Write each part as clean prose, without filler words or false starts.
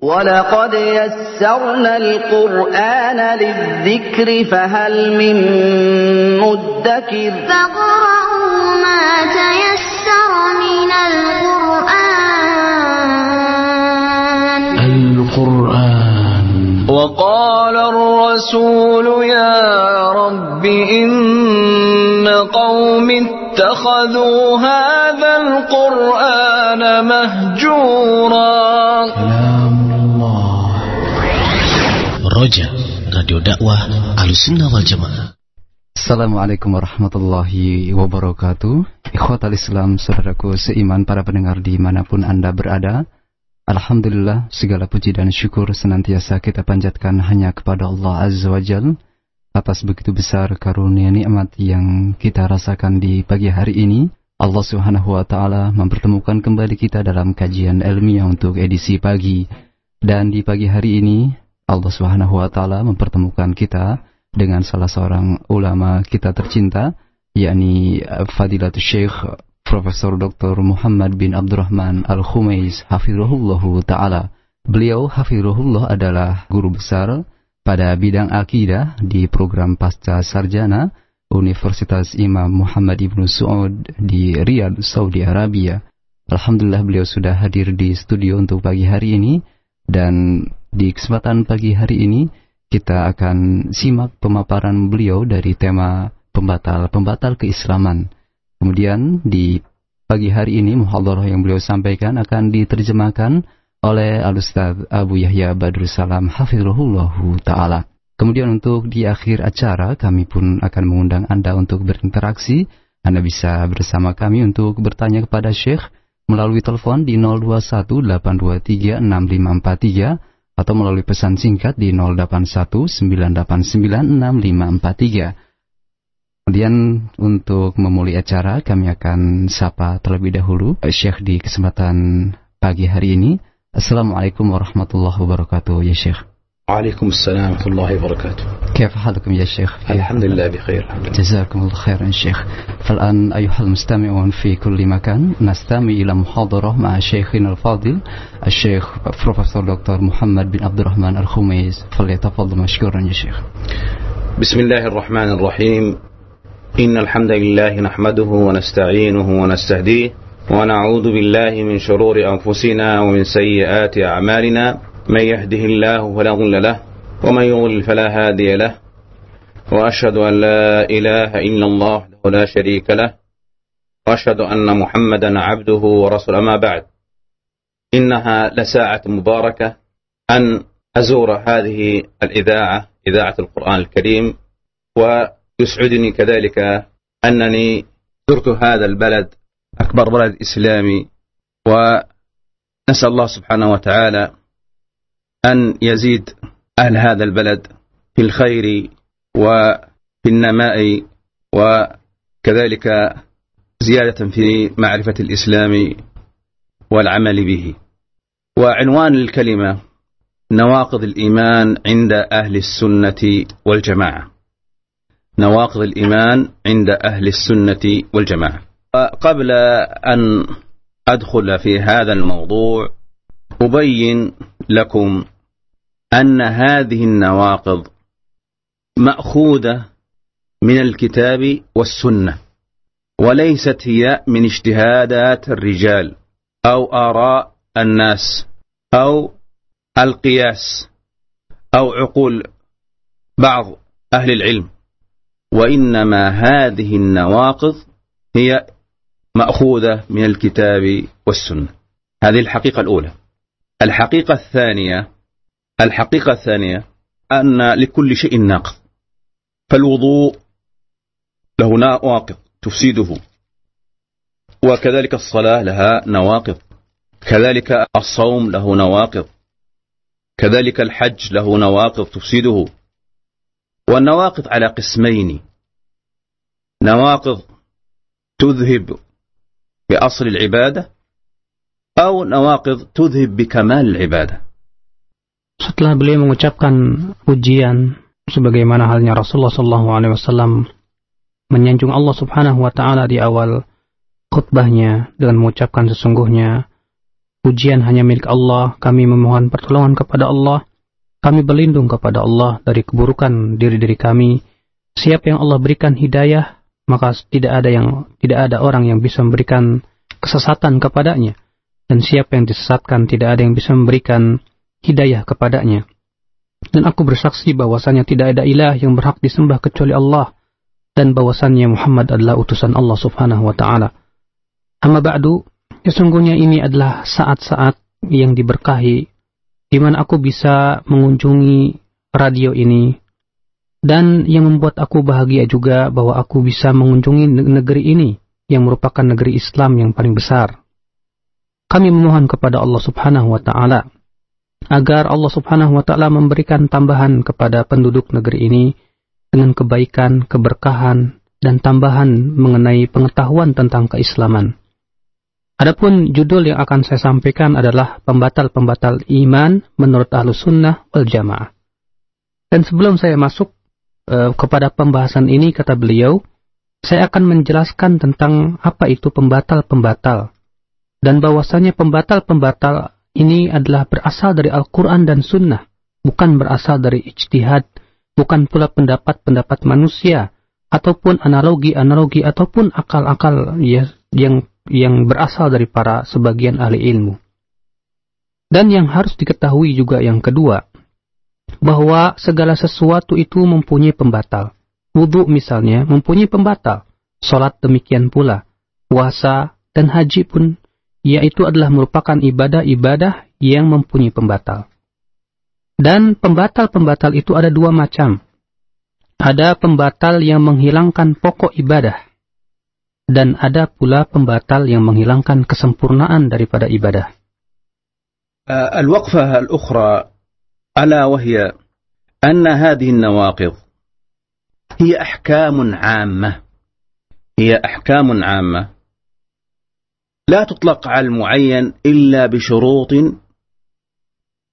وَلَقَدْ يَسَّرْنَا الْقُرْآنَ لِلذِّكْرِ فَهَلْ مِن مُّدَّكِرٍ فَاقْرَؤُوا مَا تَيَسَّرَ مِنَ الْقُرْآنِ وَقَالَ الرَّسُولُ يَا رَبِّ إِنَّ قَوْمِي اتَّخَذُوا هَذَا الْقُرْآنَ مَهْجُورًا. Roja, Radio Dakwah Al-Sunnah Wal Jamaah. Assalamualaikum warahmatullahi wabarakatuh. Ikhwatal Islam, saudaraku seiman, para pendengar dimanapun Anda berada. Alhamdulillah, segala puji dan syukur senantiasa kita panjatkan hanya kepada Allah Azza wa Jal atas begitu besar karunia nikmat yang kita rasakan di pagi hari ini. Allah Subhanahu wa Ta'ala mempertemukan kembali kita dalam kajian ilmiah untuk edisi pagi. Dan di pagi hari ini Allah Subhanahu wa Ta'ala mempertemukan kita dengan salah seorang ulama kita tercinta, yakni Fadilatul Syekh Profesor Dr. Muhammad bin Abdurrahman Al-Khumais Hafizahullahu Ta'ala. Beliau Hafizahullah adalah guru besar pada bidang akidah di program pasca sarjana Universitas Imam Muhammad Ibn Saud di Riyadh, Saudi Arabia. Alhamdulillah, beliau sudah hadir di studio untuk pagi hari ini, dan di kesempatan pagi hari ini kita akan simak pemaparan beliau dari tema pembatal keislaman. Kemudian di pagi hari ini muhadharah yang beliau sampaikan akan diterjemahkan oleh Al-Ustaz Abu Yahya Badru Salam Hafizahullahu Ta'ala. Kemudian untuk di akhir acara kami pun akan mengundang Anda untuk berinteraksi. Anda bisa bersama kami untuk bertanya kepada Syekh melalui telepon di 021-823-6543 atau melalui pesan singkat di 081-989-6543. Kemudian untuk memulai acara kami akan sapa terlebih dahulu Syekh di kesempatan pagi hari ini. Assalamualaikum warahmatullahi wabarakatuh ya Syekh. Waalaikumsalam warahmatullahi wabarakatuh. كيف حالكم يا شيخ؟ الحمد لله بخير. جزاكم الله خيرا يا شيخ. فالآن أيها المستمعون في كل مكان نستمع إلى محاضرة مع شيخنا الفاضل الشيخ بروفيسور دكتور محمد بن عبد الرحمن الخميس، فليتفضل مشكورا يا شيخ. بسم الله الرحمن الرحيم. إن الحمد لله نحمده ونستعينه ونستهديه ونعوذ بالله من شرور أنفسنا ومن سيئات أعمالنا. من يهده الله فلا مضل له ومن يضلل فلا هادي له وأشهد أن لا إله إلا الله لا شريك له وأشهد أن محمدا عبده ورسوله. أما بعد، إنها لساعة مباركة أن أزور هذه الإذاعة، إذاعة القرآن الكريم، ويسعدني كذلك أنني زرت هذا البلد، أكبر بلد إسلامي، ونسأل الله سبحانه وتعالى أن يزيد أهل هذا البلد في الخير وفي النماء وكذلك زيادة في معرفة الإسلام والعمل به. وعنوان الكلمة نواقض الإيمان عند أهل السنة والجماعة. نواقض الإيمان عند أهل السنة والجماعة. قبل أن أدخل في هذا الموضوع أبين لكم أن هذه النواقض مأخوذة من الكتاب والسنة، وليست هي من اجتهادات الرجال أو آراء الناس أو القياس أو عقول بعض أهل العلم، وإنما هذه النواقض هي مأخوذة من الكتاب والسنة. هذه الحقيقة الأولى. الحقيقة الثانية أن لكل شيء ناقض، فالوضوء له نواقض تفسده، وكذلك الصلاة لها نواقض، كذلك الصوم له نواقض، كذلك الحج له نواقض تفسده. والنواقض على قسمين: نواقض تذهب بأصل العبادة أو نواقض تذهب بكمال العبادة. Setelah beliau mengucapkan pujian sebagaimana halnya Rasulullah SAW menyanjung Allah Subhanahu wa Ta'ala di awal khutbahnya dengan mengucapkan sesungguhnya Pujian hanya milik Allah, kami memohon pertolongan kepada Allah, kami berlindung kepada Allah dari keburukan diri-diri kami. Siapa yang Allah berikan hidayah, maka tidak ada orang yang bisa memberikan kesesatan kepadanya, dan siapa yang disesatkan tidak ada yang bisa memberikan hidayah kepadanya. Dan aku bersaksi bahwasannya tidak ada ilah yang berhak disembah kecuali Allah, dan bahwasannya Muhammad adalah utusan Allah Subhanahu wa taala. Amma ba'du. Sesungguhnya ini adalah saat-saat yang diberkahi, di mana aku bisa mengunjungi radio ini, dan yang membuat aku bahagia juga bahwa aku bisa mengunjungi negeri ini yang merupakan negeri Islam yang paling besar. Kami memohon kepada Allah Subhanahu wa taala agar Allah Subhanahu wa taala memberikan tambahan kepada penduduk negeri ini dengan kebaikan, keberkahan, dan tambahan mengenai pengetahuan tentang keislaman. Adapun judul yang akan saya sampaikan adalah pembatal-pembatal iman menurut Ahlus Sunnah Wal Jamaah. Dan sebelum saya masuk kepada pembahasan ini, kata beliau, saya akan menjelaskan tentang apa itu pembatal-pembatal. Dan bahwasanya pembatal-pembatal ini adalah berasal dari Al-Quran dan Sunnah, bukan berasal dari ijtihad, bukan pula pendapat-pendapat manusia, ataupun analogi-analogi, ataupun akal-akal yang berasal dari para sebagian ahli ilmu. Dan yang harus diketahui juga yang kedua, bahwa segala sesuatu itu mempunyai pembatal. Wudu misalnya mempunyai pembatal, salat demikian pula, puasa dan haji pun, yaitu adalah merupakan ibadah-ibadah yang mempunyai pembatal. Dan pembatal-pembatal itu ada dua macam. Ada pembatal yang menghilangkan pokok ibadah, dan ada pula pembatal yang menghilangkan kesempurnaan daripada ibadah. Al-waqfah al-ukhra ala wahya anna hadhihi an-nawaqidh hiya ahkamun 'ammah la tutlaq 'ala al-mu'ayyan illa bi syurutin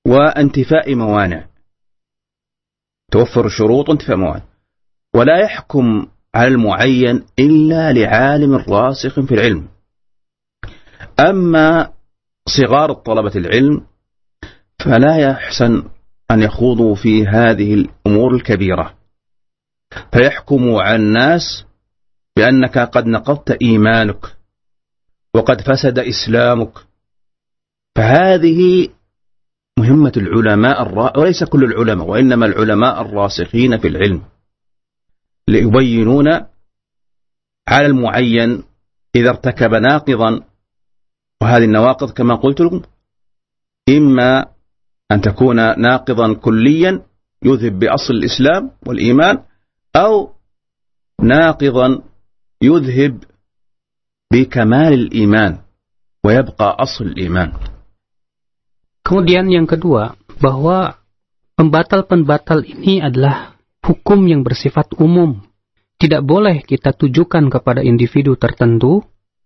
wa intifa'i mawani' توفر شروط وانتفاء موانع ولا يحكم على المعين إلا لعالم راسخ في العلم أما صغار طلبة العلم فلا يحسن أن يخوضوا في هذه الأمور الكبيرة فيحكموا على الناس بأنك قد نقضت إيمانك وقد فسد إسلامك فهذه مهمة العلماء وليس كل العلماء وإنما العلماء الراسخين في العلم ليبينون على المعين إذا ارتكب ناقضا وهذه النواقض كما قلت لكم إما أن تكون ناقضا كليا يذهب بأصل الإسلام والإيمان أو ناقضا يذهب بكمال الإيمان ويبقى أصل الإيمان. Kemudian yang kedua, bahwa pembatal-pembatal ini adalah hukum yang bersifat umum. Tidak boleh kita tujukan kepada individu tertentu,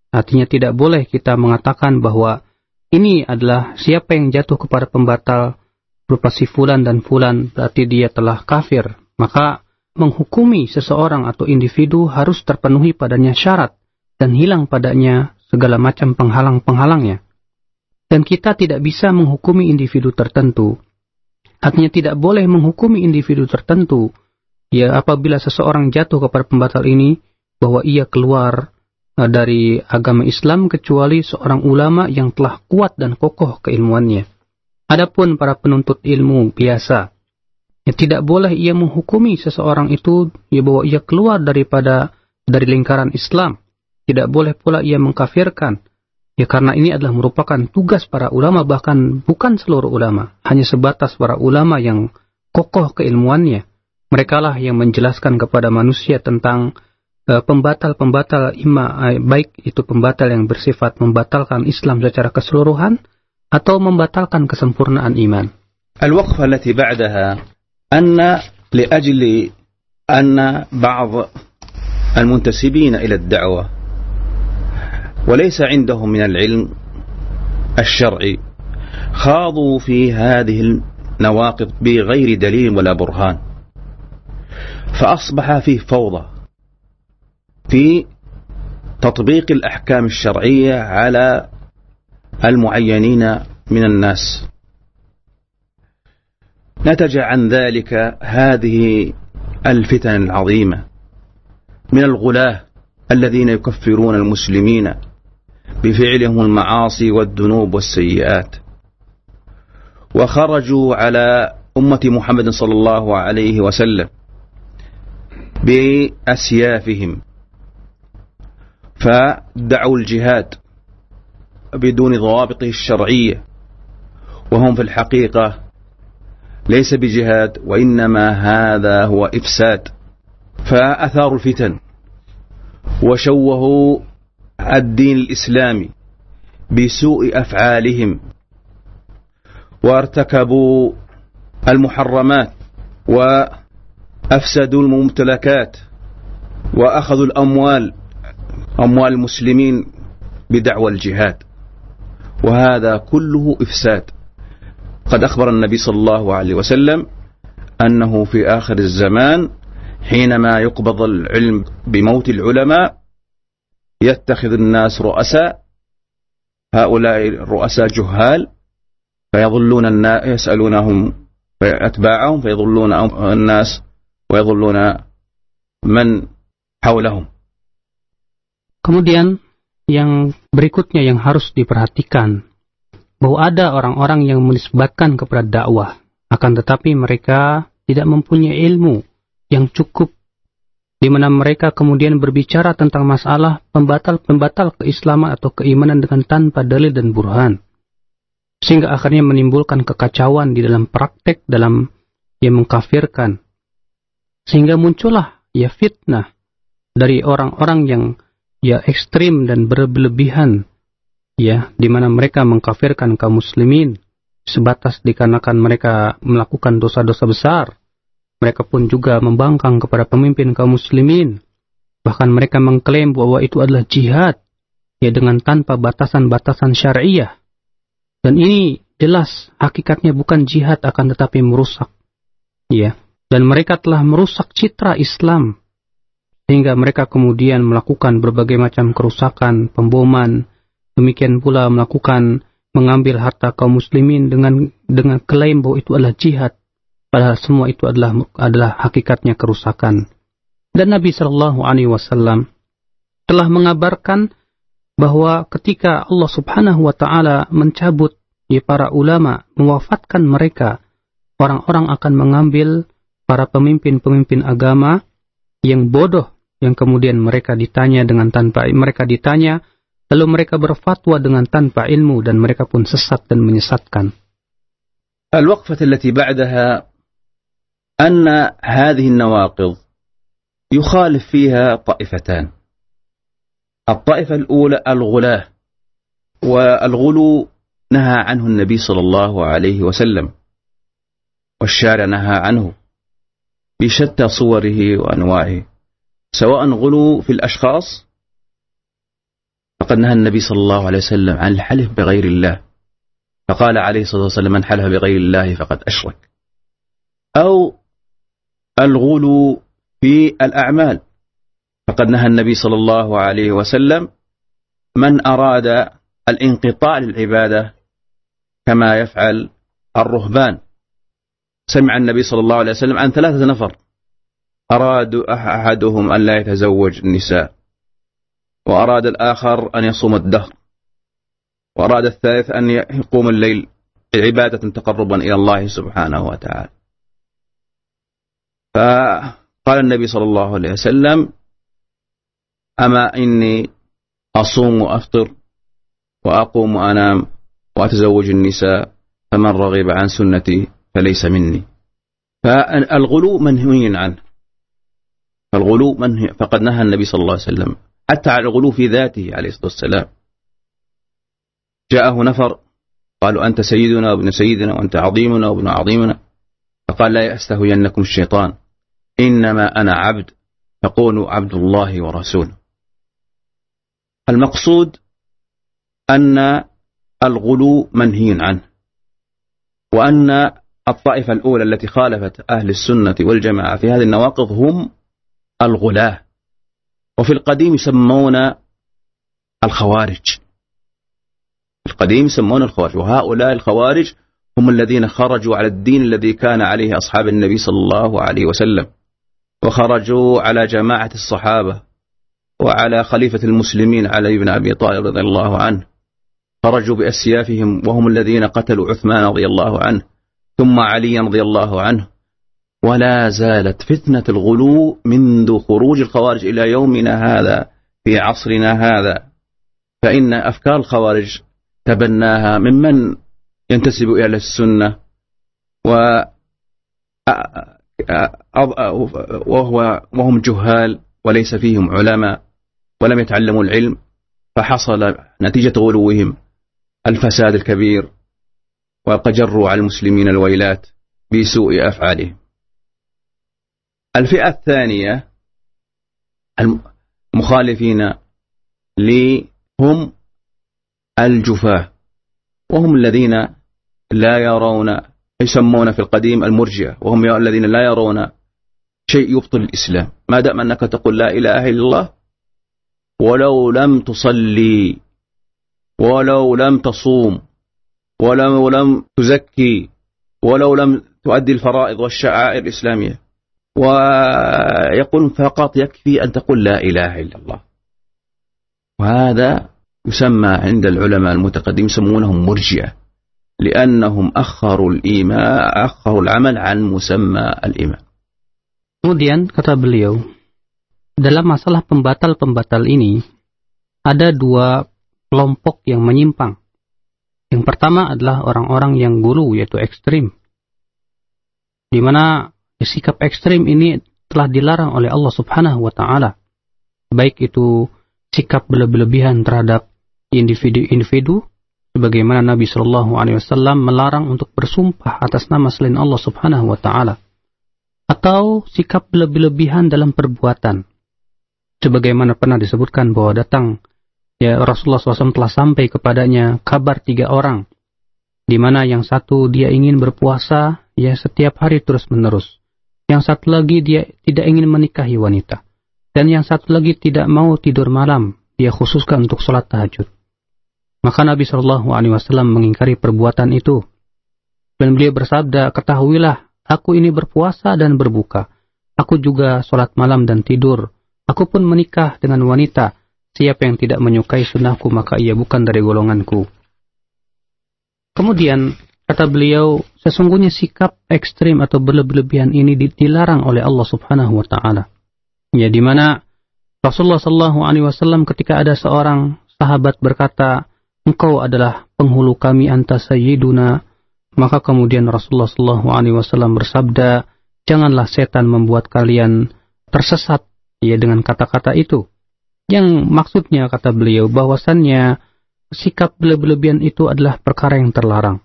artinya tidak boleh kita mengatakan bahwa ini adalah siapa yang jatuh kepada pembatal berupa si fulan dan fulan, berarti dia telah kafir. Maka menghukumi seseorang atau individu harus terpenuhi padanya syarat dan hilang padanya segala macam penghalang-penghalangnya. Dan kita tidak bisa menghukumi individu tertentu. Artinya tidak boleh menghukumi individu tertentu. Ya, apabila seseorang jatuh kepada pembatal ini, bahwa ia keluar dari agama Islam kecuali seorang ulama yang telah kuat dan kokoh keilmuannya. Adapun para penuntut ilmu biasa, ya, tidak boleh ia menghukumi seseorang itu, ya, bahwa ia keluar dari lingkaran Islam. Tidak boleh pula ia mengkafirkan. Ya, karena ini adalah merupakan tugas para ulama, bahkan bukan seluruh ulama, hanya sebatas para ulama yang kokoh keilmuannya. Merekalah yang menjelaskan kepada manusia tentang pembatal-pembatal baik itu pembatal yang bersifat membatalkan Islam secara keseluruhan atau membatalkan kesempurnaan iman. Al-waqfah allati ba'daha anna liajli anna ba'd al-muntasibin ila ad-da'wah وليس عندهم من العلم الشرعي خاضوا في هذه النواقض بغير دليل ولا برهان فأصبح فيه فوضى في تطبيق الأحكام الشرعية على المعينين من الناس. نتج عن ذلك هذه الفتن العظيمة من الغلاة الذين يكفرون المسلمين بفعلهم المعاصي والذنوب والسيئات، وخرجوا على أمة محمد صلى الله عليه وسلم بأسيافهم، فدعوا الجهاد بدون ضوابطه الشرعية، وهم في الحقيقة ليس بجهاد، وإنما هذا هو إفساد. فأثاروا الفتن وشوهوا الدين الإسلامي بسوء أفعالهم، وارتكبوا المحرمات، وأفسدوا الممتلكات، وأخذوا الأموال أموال المسلمين بدعوى الجهاد، وهذا كله إفساد. قد أخبر النبي صلى الله عليه وسلم أنه في آخر الزمان حينما يقبض العلم بموت العلماء يتخذ الناس رؤساء، هؤلاء الرؤساء جهال فيضلون الناس، يسألونهم أتباعهم فيضلون الناس ويضلون من حولهم. Kemudian yang berikutnya yang harus diperhatikan bahwa ada orang-orang yang menisbatkan kepada dakwah, akan tetapi mereka tidak mempunyai ilmu yang cukup, di mana mereka kemudian berbicara tentang masalah pembatal keislaman atau keimanan dengan tanpa dalil dan burhan, sehingga akhirnya menimbulkan kekacauan di dalam praktek, dalam yang mengkafirkan, sehingga muncullah ya fitnah dari orang-orang yang ya ekstrim dan berlebihan, ya, di mana mereka mengkafirkan kaum muslimin sebatas dikarenakan mereka melakukan dosa-dosa besar. Mereka pun juga membangkang kepada pemimpin kaum muslimin, bahkan mereka mengklaim bahwa itu adalah jihad, ya, dengan tanpa batasan-batasan syariah. Dan ini jelas hakikatnya bukan jihad, akan tetapi merusak, ya. Dan mereka telah merusak citra Islam, sehingga mereka kemudian melakukan berbagai macam kerusakan, pemboman, demikian pula melakukan mengambil harta kaum muslimin dengan klaim bahwa itu adalah jihad, padahal semua itu adalah hakikatnya kerusakan. Dan Nabi Shallallahu Alaihi Wasallam telah mengabarkan bahwa ketika Allah Subhanahu Wa Taala mencabut ya para ulama, mewafatkan mereka, orang-orang akan mengambil para pemimpin-pemimpin agama yang bodoh, yang kemudian mereka ditanya dengan tanpa mereka ditanya, lalu mereka berfatwa dengan tanpa ilmu, dan mereka pun sesat dan menyesatkan. Al-waqfah التي بعدها أن هذه النواقض يخالف فيها طائفتان. الطائفة الأولى الغلاة، والغلو نهى عنه النبي صلى الله عليه وسلم، والشارع نهى عنه بشتى صوره وأنواعه، سواء غلو في الأشخاص فقد نهى النبي صلى الله عليه وسلم عن الحلف بغير الله، فقال عليه الصلاة والسلام من حلف بغير الله فقد أشرك، أو الغلو في الأعمال فقد نهى النبي صلى الله عليه وسلم من أراد الانقطاع للعبادة كما يفعل الرهبان. سمع النبي صلى الله عليه وسلم عن 3 نفر أراد أحدهم أن لا يتزوج النساء، وأراد الآخر أن يصوم الدهر، وأراد الثالث أن يقوم الليل عبادة تقربا إلى الله سبحانه وتعالى. فقال النبي صلى الله عليه وسلم أما إني أصوم وأفطر وأقوم وأنام وأتزوج النساء، فمن رغب عن سنتي فليس مني. فالغلو منهي عنه، فالغلو منهي، فقد نهى النبي صلى الله عليه وسلم حتى على الغلو في ذاته عليه الصلاة والسلام. جاءه نفر قالوا أنت سيدنا وابن سيدنا وأنت عظيمنا وابن عظيمنا، فقال لا يستهوينكم الشيطان إنما أنا عبد فقولوا عبد الله ورسوله. المقصود أن الغلو منهي عنه، وأن الطائفة الأولى التي خالفت أهل السنة والجماعة في هذه النواقض هم الغلاة، وفي القديم يسمون الخوارج. القديم يسمون الخوارج، وهؤلاء الخوارج هم الذين خرجوا على الدين الذي كان عليه أصحاب النبي صلى الله عليه وسلم، وخرجوا على جماعة الصحابة وعلى خليفة المسلمين علي بن أبي طالب رضي الله عنه، خرجوا بأسيافهم وهم الذين قتلوا عثمان رضي الله عنه ثم علي رضي الله عنه. ولا زالت فتنة الغلو منذ خروج الخوارج إلى يومنا هذا في عصرنا هذا، فإن أفكار الخوارج تبناها ممن ينتسب إلى السنة وهم جهال وليس فيهم علماء ولم يتعلموا العلم، فحصل نتيجة غلوهم الفساد الكبير، وقد جروا على المسلمين الويلات بسوء أفعالهم. الفئة الثانية المخالفين لهم الجفاة، وهم الذين لا يرون، يسمون في القديم المرجئة، وهم الذين لا يرون شيء يبطل الإسلام، ما دام أنك تقول لا إله إلا الله ولو لم تصلي ولو لم تصوم ولو لم تزكي ولو لم تؤدي الفرائض والشعائر الإسلامية، ويقول فقط يكفي أن تقول لا إله إلا الله. وهذا يسمى عند العلماء المتقدمين يسمونهم مرجئة، لأنهم أخروا العمل عن مسمى الإيمان. Kemudian kata beliau, dalam masalah pembatal ini ada dua kelompok yang menyimpang. Yang pertama adalah orang-orang yang gulu, yaitu ekstrim, di mana sikap ekstrim ini telah dilarang oleh Allah Subhanahu wa Ta'ala, baik itu sikap berlebihan terhadap individu-individu, sebagaimana Nabi Shallallahu Alaihi Wasallam melarang untuk bersumpah atas nama selain Allah Subhanahu wa Ta'ala, atau sikap berlebihan dalam perbuatan, sebagaimana pernah disebutkan bahwa Rasulullah SAW telah sampai kepadanya kabar 3 orang, di mana yang satu dia ingin berpuasa setiap hari terus menerus, yang satu lagi dia tidak ingin menikahi wanita, dan yang satu lagi tidak mau tidur malam, dia khususkan untuk sholat tahajud. Maka Nabi SAW mengingkari perbuatan itu, dan beliau bersabda, ketahuilah, aku ini berpuasa dan berbuka. Aku juga sholat malam dan tidur. Aku pun menikah dengan wanita. Siapa yang tidak menyukai sunnahku, maka ia bukan dari golonganku. Kemudian, kata beliau, sesungguhnya sikap ekstrim atau berlebihan ini dilarang oleh Allah Subhanahu wa Ta'ala. Ya, di mana Rasulullah SAW ketika ada seorang sahabat berkata, engkau adalah penghulu kami, anta sayyiduna. Maka kemudian Rasulullah SAW bersabda, janganlah setan membuat kalian tersesat dengan kata-kata itu. Yang maksudnya, kata beliau, bahwasannya sikap berlebihan itu adalah perkara yang terlarang,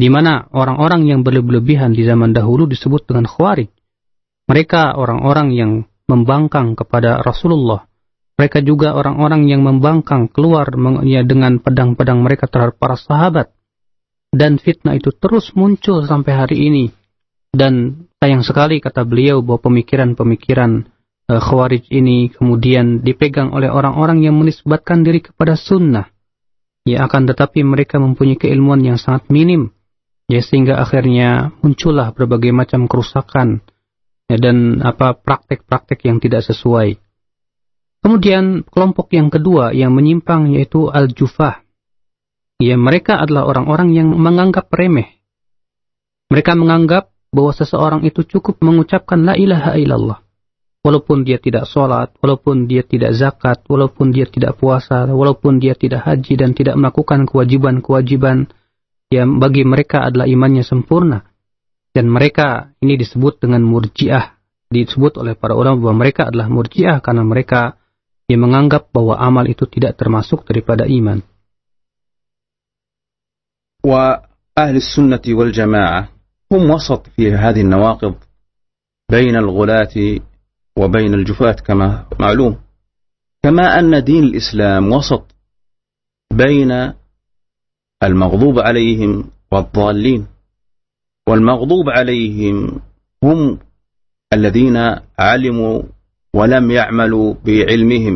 di mana orang-orang yang berlebihan di zaman dahulu disebut dengan khawarij. Mereka orang-orang yang membangkang kepada Rasulullah. Mereka juga orang-orang yang membangkang keluar dengan pedang-pedang mereka terhadap para sahabat. Dan fitnah itu terus muncul sampai hari ini. Dan sayang sekali, kata beliau, bahwa pemikiran-pemikiran khawarij ini kemudian dipegang oleh orang-orang yang menisbatkan diri kepada sunnah. Ya, akan tetapi mereka mempunyai keilmuan yang sangat minim. Ya, sehingga akhirnya muncullah berbagai macam kerusakan dan praktek-praktek yang tidak sesuai. Kemudian kelompok yang kedua yang menyimpang yaitu al-jufah. Ya, mereka adalah orang-orang yang menganggap remeh. Mereka menganggap bahwa seseorang itu cukup mengucapkan la ilaha illallah, walaupun dia tidak sholat, walaupun dia tidak zakat, walaupun dia tidak puasa, walaupun dia tidak haji dan tidak melakukan kewajiban-kewajiban yang bagi mereka adalah imannya sempurna. Dan mereka ini disebut dengan murjiah. Disebut oleh para ulama bahwa mereka adalah murjiah karena mereka yang menganggap bahwa amal itu tidak termasuk daripada iman. وأهل السنة والجماعة هم وسط في هذه النواقض بين الغلاة وبين الجفاة كما معلوم، كما أن دين الإسلام وسط بين المغضوب عليهم والضالين، والمغضوب عليهم هم الذين علموا ولم يعملوا بعلمهم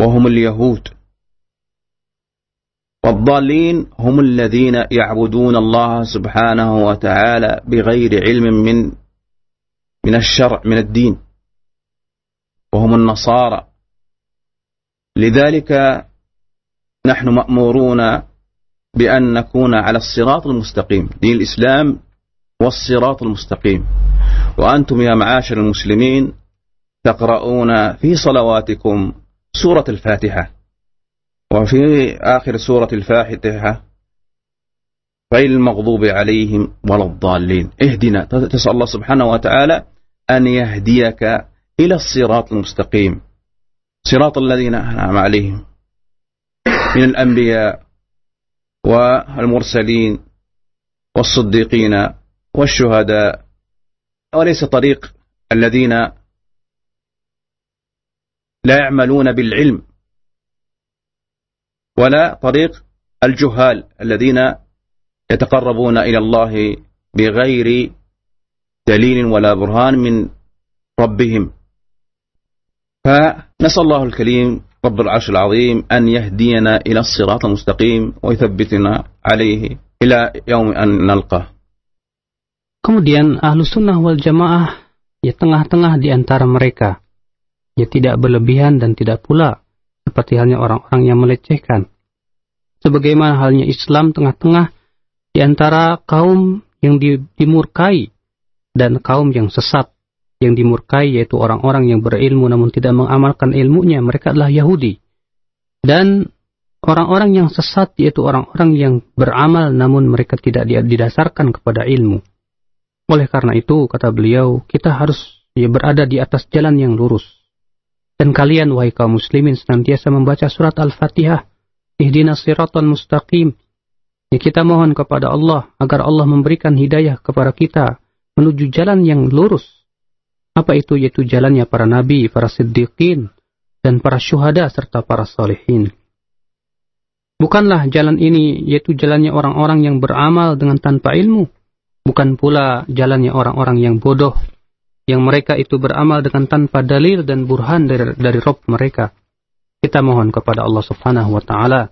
وهم اليهود، والضالين هم الذين يعبدون الله سبحانه وتعالى بغير علم من الشرع من الدين وهم النصارى. لذلك نحن مأمورون بأن نكون على الصراط المستقيم، دين الإسلام والصراط المستقيم. وأنتم يا معاشر المسلمين تقرؤون في صلواتكم سورة الفاتحة، وفي آخر سورة الفاتحة غير المغضوب عليهم ولا الضالين اهدنا، تسأل الله سبحانه وتعالى أن يهديك إلى الصراط المستقيم، صراط الذين أنعم عليهم من الأنبياء والمرسلين والصديقين والشهداء، وليس طريق الذين لا يعملون بالعلم، ولا طريق الجهال الذين يتقربون إلى الله بغير دليل ولا برهان من ربهم. فنسأل الله الكريم رب العرش العظيم أن يهدينا إلى الصراط المستقيم ويثبتنا عليه إلى يوم أن نلقاه. Kemudian Ahlus Sunnah wal Jamaah ya tengah-tengah di antara mereka, ya tidak berlebihan dan tidak pula seperti halnya orang-orang yang melecehkan. Sebagaimana halnya Islam tengah-tengah di antara kaum yang dimurkai dan kaum yang sesat. Yang dimurkai yaitu orang-orang yang berilmu namun tidak mengamalkan ilmunya, mereka adalah Yahudi. Dan orang-orang yang sesat yaitu orang-orang yang beramal namun mereka tidak didasarkan kepada ilmu. Oleh karena itu, kata beliau, kita harus berada di atas jalan yang lurus. Dan kalian, wahai kaum muslimin, senantiasa membaca surat Al-Fatihah, ihdinas siratal mustaqim. Ya, kita mohon kepada Allah agar Allah memberikan hidayah kepada kita menuju jalan yang lurus. Apa itu? Yaitu jalannya para nabi, para siddiqin, dan para syuhada serta para salihin. Bukanlah jalan ini yaitu jalannya orang-orang yang beramal dengan tanpa ilmu. Bukan pula jalannya orang-orang yang bodoh, yang mereka itu beramal dengan tanpa dalil dan burhan dari Rabb mereka. Kita mohon kepada Allah Subhanahu wa Ta'ala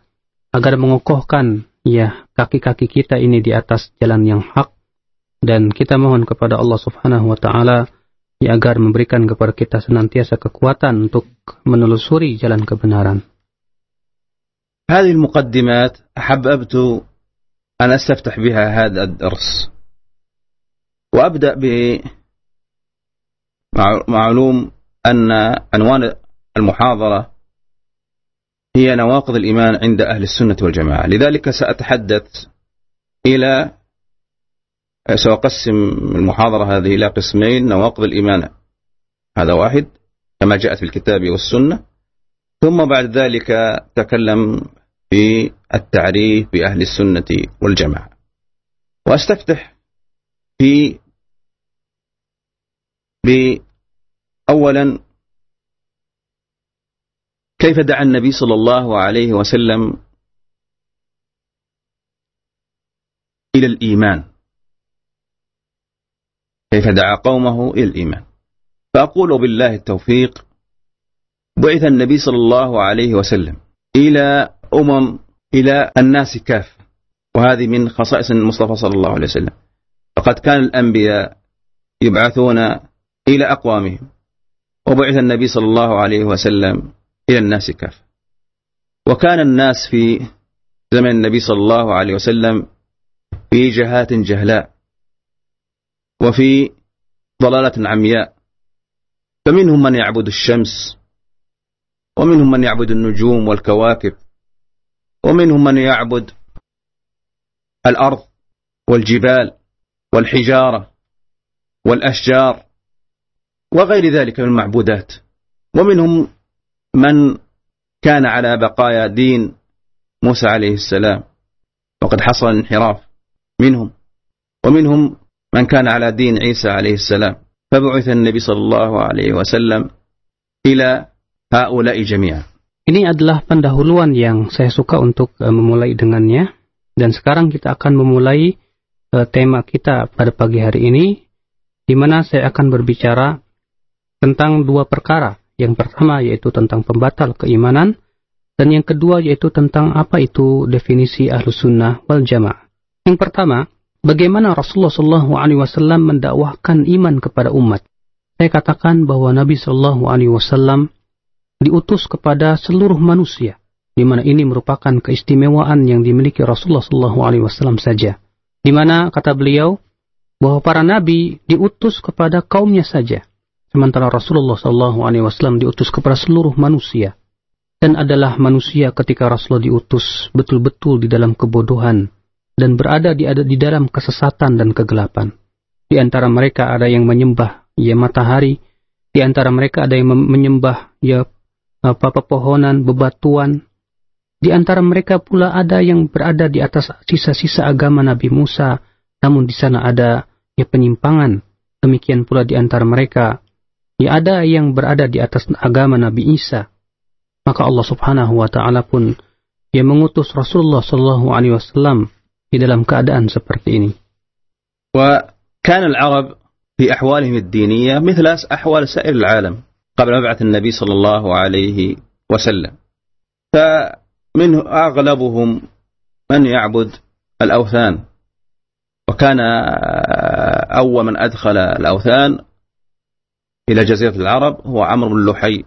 agar mengokohkan ya kaki-kaki kita ini di atas jalan yang hak, dan kita mohon kepada Allah Subhanahu wa Ta'ala ya agar memberikan kepada kita senantiasa kekuatan untuk menelusuri jalan kebenaran. Hadhihi al-muqaddimat ahabbtu an astaftah biha hadha ad-dars. وأبدأ بمعلوم أن عنوان المحاضرة هي نواقض الإيمان عند أهل السنة والجماعة. لذلك سأتحدث إلى سأقسم المحاضرة هذه إلى قسمين: نواقض الإيمان هذا واحد كما جاءت في الكتاب والسنة، ثم بعد ذلك تكلم في التعريف بأهل السنة والجماعة. وأستفتح أولا كيف دعا النبي صلى الله عليه وسلم إلى الإيمان، كيف دعا قومه إلى الإيمان. فأقول بالله التوفيق، بعث النبي صلى الله عليه وسلم إلى إلى الناس كافة، وهذه من خصائص المصطفى صلى الله عليه وسلم. فقد كان الأنبياء يبعثون إلى أقوامهم، وبعث النبي صلى الله عليه وسلم إلى الناس كافة. وكان الناس في زمن النبي صلى الله عليه وسلم في جهات جهلاء وفي ضلالة عمياء، فمنهم من يعبد الشمس، ومنهم من يعبد النجوم والكواكب، ومنهم من يعبد الأرض والجبال والحجارة والأشجار وغير ذلك من المعبودات. ومنهم من كان على بقايا دين موسى عليه السلام وقد حصل انحراف منهم، ومنهم من كان على دين عيسى عليه السلام، فبعث النبي صلى الله عليه وسلم إلى هؤلاء جميعا. Ini adalah pendahuluan yang saya suka untuk memulai dengannya, dan sekarang kita akan memulai tema kita pada pagi hari ini, di mana saya akan berbicara tentang dua perkara. Yang pertama yaitu tentang pembatal keimanan, Dan yang kedua yaitu tentang apa itu definisi Ahlus Sunnah wal Jamaah. Yang pertama, bagaimana Rasulullah SAW mendakwahkan iman kepada umat. Saya katakan bahwa Nabi SAW diutus kepada seluruh manusia, di mana ini merupakan keistimewaan yang dimiliki Rasulullah SAW saja. Di mana kata beliau bahwa para nabi diutus kepada kaumnya saja, sementara Rasulullah SAW diutus kepada seluruh manusia. Dan adalah manusia ketika Rasulullah diutus betul-betul di dalam kebodohan dan berada di dalam kesesatan dan kegelapan. Di antara mereka ada yang menyembah ya matahari, di antara mereka ada yang menyembah ya pepohonan, bebatuan. Di antara mereka pula ada yang berada di atas sisa-sisa agama Nabi Musa, namun di sana ada ya penyimpangan. Demikian pula di antara mereka, ya ada yang berada di atas agama Nabi Isa. Maka Allah Subhanahu wa Ta'ala pun ya mengutus Rasulullah Sallallahu Alaihi Wasallam di dalam keadaan seperti ini. Wa kana al-Arab fi ahwalihim ad-diniyah mithla ahwal sa'ir al-alam qabla mab'ath an-nabi sallallahu alaihi wasallam. منه أغلبهم من يعبد الأوثان وكان أول من أدخل الأوثان إلى جزيرة العرب هو عمرو بن لحي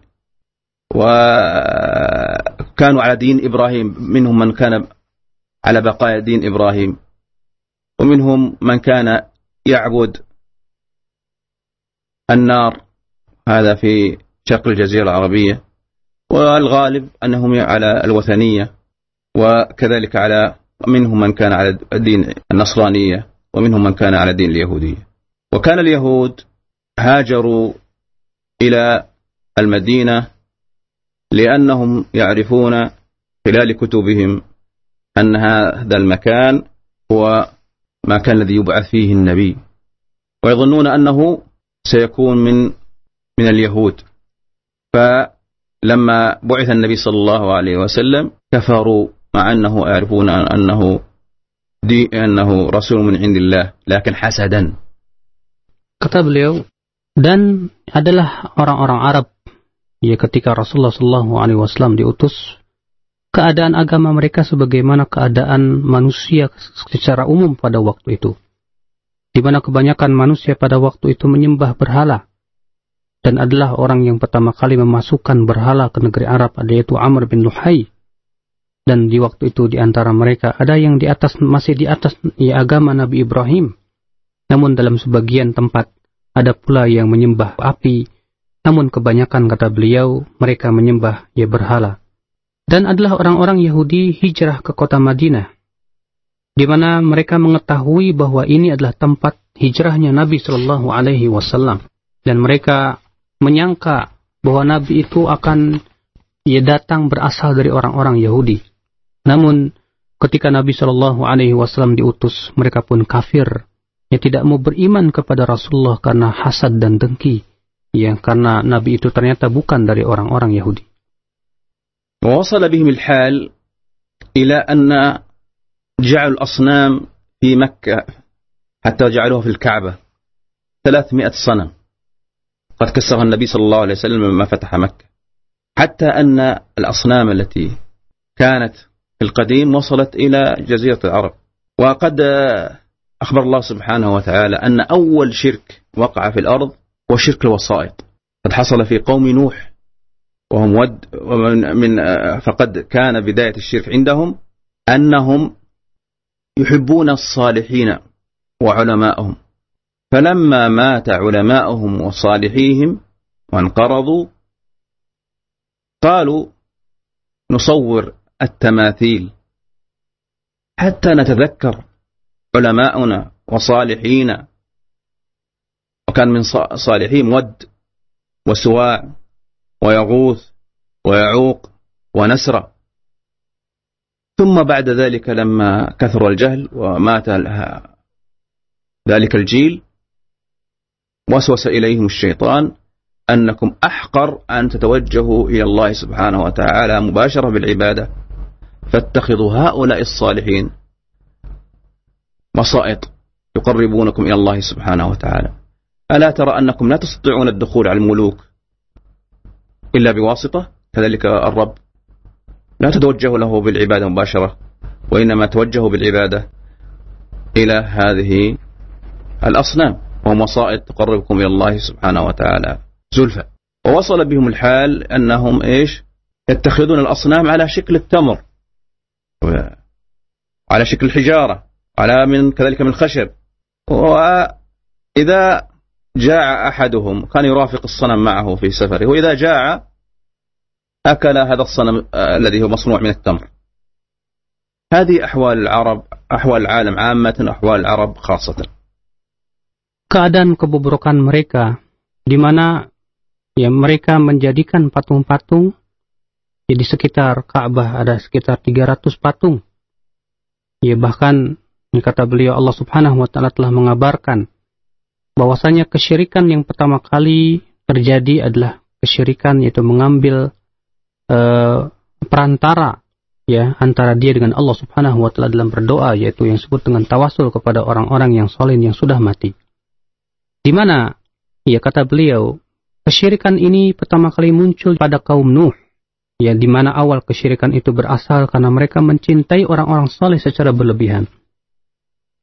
وكانوا على دين إبراهيم منهم من كان على بقايا دين إبراهيم ومنهم من كان يعبد النار هذا في شرق الجزيرة العربية والغالب أنهم على الوثنية وكذلك على منهم من كان على الدين النصرانية ومنهم من كان على الدين اليهودية وكان اليهود هاجروا إلى المدينة لأنهم يعرفون خلال كتبهم أن هذا المكان هو ما كان الذي يبعث فيه النبي ويظنون أنه سيكون من اليهود لما بعث النبي صلى الله عليه وسلم كفروا مع أنه يعرفون أنه رسول من عند الله لكن حسدا. Kata beliau, dan adalah orang-orang Arab ya ketika Rasulullah Sallallahu Alaihi Wasallam diutus, keadaan agama mereka sebagaimana keadaan manusia secara umum pada waktu itu, di mana kebanyakan manusia pada waktu itu menyembah berhala. Dan adalah orang yang pertama kali memasukkan berhala ke negeri Arab, yaitu Amr bin Luhai. Dan di waktu itu di antara mereka ada yang masih di atas ya, agama Nabi Ibrahim. Namun dalam sebagian tempat ada pula yang menyembah api. Namun kebanyakan kata beliau mereka menyembah ya berhala. Dan adalah orang-orang Yahudi hijrah ke kota Madinah, di mana mereka mengetahui bahwa ini adalah tempat hijrahnya Nabi Shallallahu Alaihi Wasallam. Dan mereka menyangka bahwa Nabi itu akan datang berasal dari orang-orang Yahudi. Namun ketika Nabi Shallallahu Alaihi Wasallam diutus, mereka pun kafir, yang tidak mau beriman kepada Rasulullah karena hasad dan dengki, yang karena Nabi itu ternyata bukan dari orang-orang Yahudi. ووصل بهم الحال إلى أن جعل الأصنام في مكة حتى جعلوها في الكعبة 300 صنم. قد كسرها النبي صلى الله عليه وسلم لما فتح مكة حتى أن الأصنام التي كانت في القديم وصلت إلى جزيرة العرب وقد أخبر الله سبحانه وتعالى أن أول شرك وقع في الأرض هو شرك الوسائط قد حصل في قوم نوح وهم ود فقد كان بداية الشرك عندهم أنهم يحبون الصالحين وعلماءهم فلما مات علماؤهم وصالحيهم وانقرضوا قالوا نصور التماثيل حتى نتذكر علماؤنا وصالحينا وكان من صالحين ود وسواع ويغوث ويعوق ونسرى ثم بعد ذلك لما كثر الجهل ومات ذلك الجيل وسوس إليهم الشيطان أنكم أحقر أن تتوجهوا إلى الله سبحانه وتعالى مباشرة بالعبادة فاتخذوا هؤلاء الصالحين وسائط يقربونكم إلى الله سبحانه وتعالى ألا ترى أنكم لا تستطيعون الدخول على الملوك إلا بواسطة كذلك الرب لا تتوجه له بالعبادة مباشرة وإنما توجه بالعبادة إلى هذه الأصنام وهم وسائط تقربكم إلى الله سبحانه وتعالى زلفى. ووصل بهم الحال أنهم يتخذون الأصنام على شكل التمر على شكل الحجارة على من كذلك من الخشب. وإذا جاع أحدهم كان يرافق الصنم معه في سفره وإذا جاع أكل هذا الصنم الذي هو مصنوع من التمر. هذه أحوال العرب, أحوال العالم عامة, أحوال العرب خاصة. Keadaan kebobrokan mereka, di mana ya mereka menjadikan patung-patung, ya di sekitar Ka'bah ada sekitar 300 patung. Ya bahkan kata beliau Allah Subhanahu wa taala telah mengabarkan bahwasanya kesyirikan yang pertama kali terjadi adalah kesyirikan yaitu mengambil perantara ya antara dia dengan Allah Subhanahu wa taala dalam berdoa, yaitu yang disebut dengan tawasul kepada orang-orang yang saleh yang sudah mati. Di mana, ya kata beliau, kesyirikan ini pertama kali muncul pada kaum Nuh. Ya, di mana awal kesyirikan itu berasal karena mereka mencintai orang-orang soleh secara berlebihan.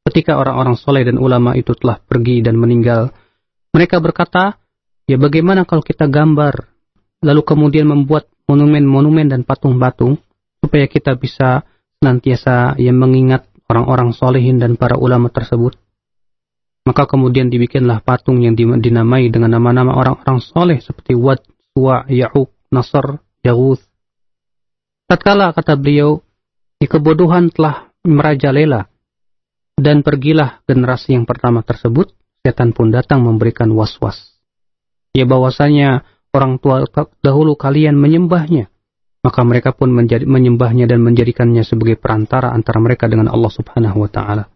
Ketika orang-orang soleh dan ulama itu telah pergi dan meninggal, mereka berkata, ya bagaimana kalau kita gambar, lalu kemudian membuat monumen-monumen dan patung-patung, supaya kita bisa senantiasa yang mengingat orang-orang solehin dan para ulama tersebut. Maka kemudian dibikinlah patung yang dinamai dengan nama-nama orang-orang soleh seperti Wad, Suwa, Ya'uq, Nasr, Ya'uth. Tatkala kata beliau, kebodohan telah merajalela dan pergilah generasi yang pertama tersebut, setan pun datang memberikan was-was. Ya bahwasanya orang tua dahulu kalian menyembahnya, maka mereka pun menyembahnya dan menjadikannya sebagai perantara antara mereka dengan Allah Subhanahu wa taala.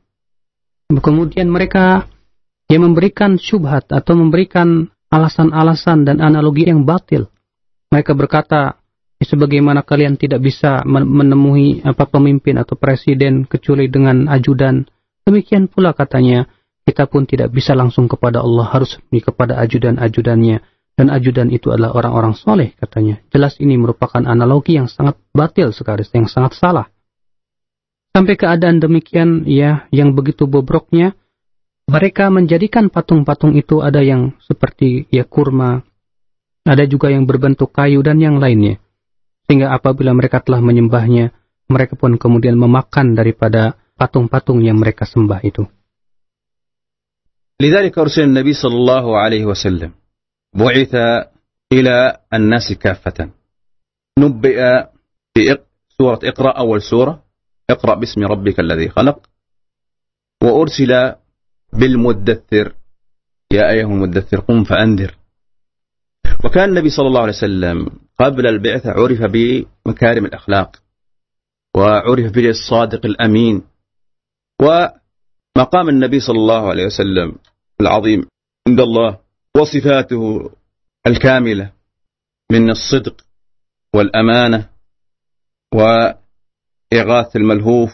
Kemudian mereka yang memberikan syubhat atau memberikan alasan-alasan dan analogi yang batil. Mereka berkata, sebagaimana kalian tidak bisa menemui pemimpin atau presiden kecuali dengan ajudan, demikian pula katanya, kita pun tidak bisa langsung kepada Allah, harus kepada ajudan-ajudannya. Dan ajudan itu adalah orang-orang soleh katanya. Jelas ini merupakan analogi yang sangat batil sekali, yang sangat salah. Sampai keadaan demikian, ya, yang begitu bobroknya, mereka menjadikan patung-patung itu ada yang seperti ya kurma, ada juga yang berbentuk kayu dan yang lainnya. Sehingga apabila mereka telah menyembahnya, mereka pun kemudian memakan daripada patung-patung yang mereka sembah itu. لذلك أرسل النبي صلى الله عليه وسلم بعث إلى الناس كافة نبئ بسورة اقرأ أول سورة اقرأ باسم ربك الذي خلق وأرسل بالمدثر يا أيها المدثر قم فأنذر. وكان النبي صلى الله عليه وسلم قبل البعثة عرف بمكارم الأخلاق وعرف بالصادق الأمين. ومقام النبي صلى الله عليه وسلم العظيم عند الله وصفاته الكاملة من الصدق والأمانة وإغاث الملهوف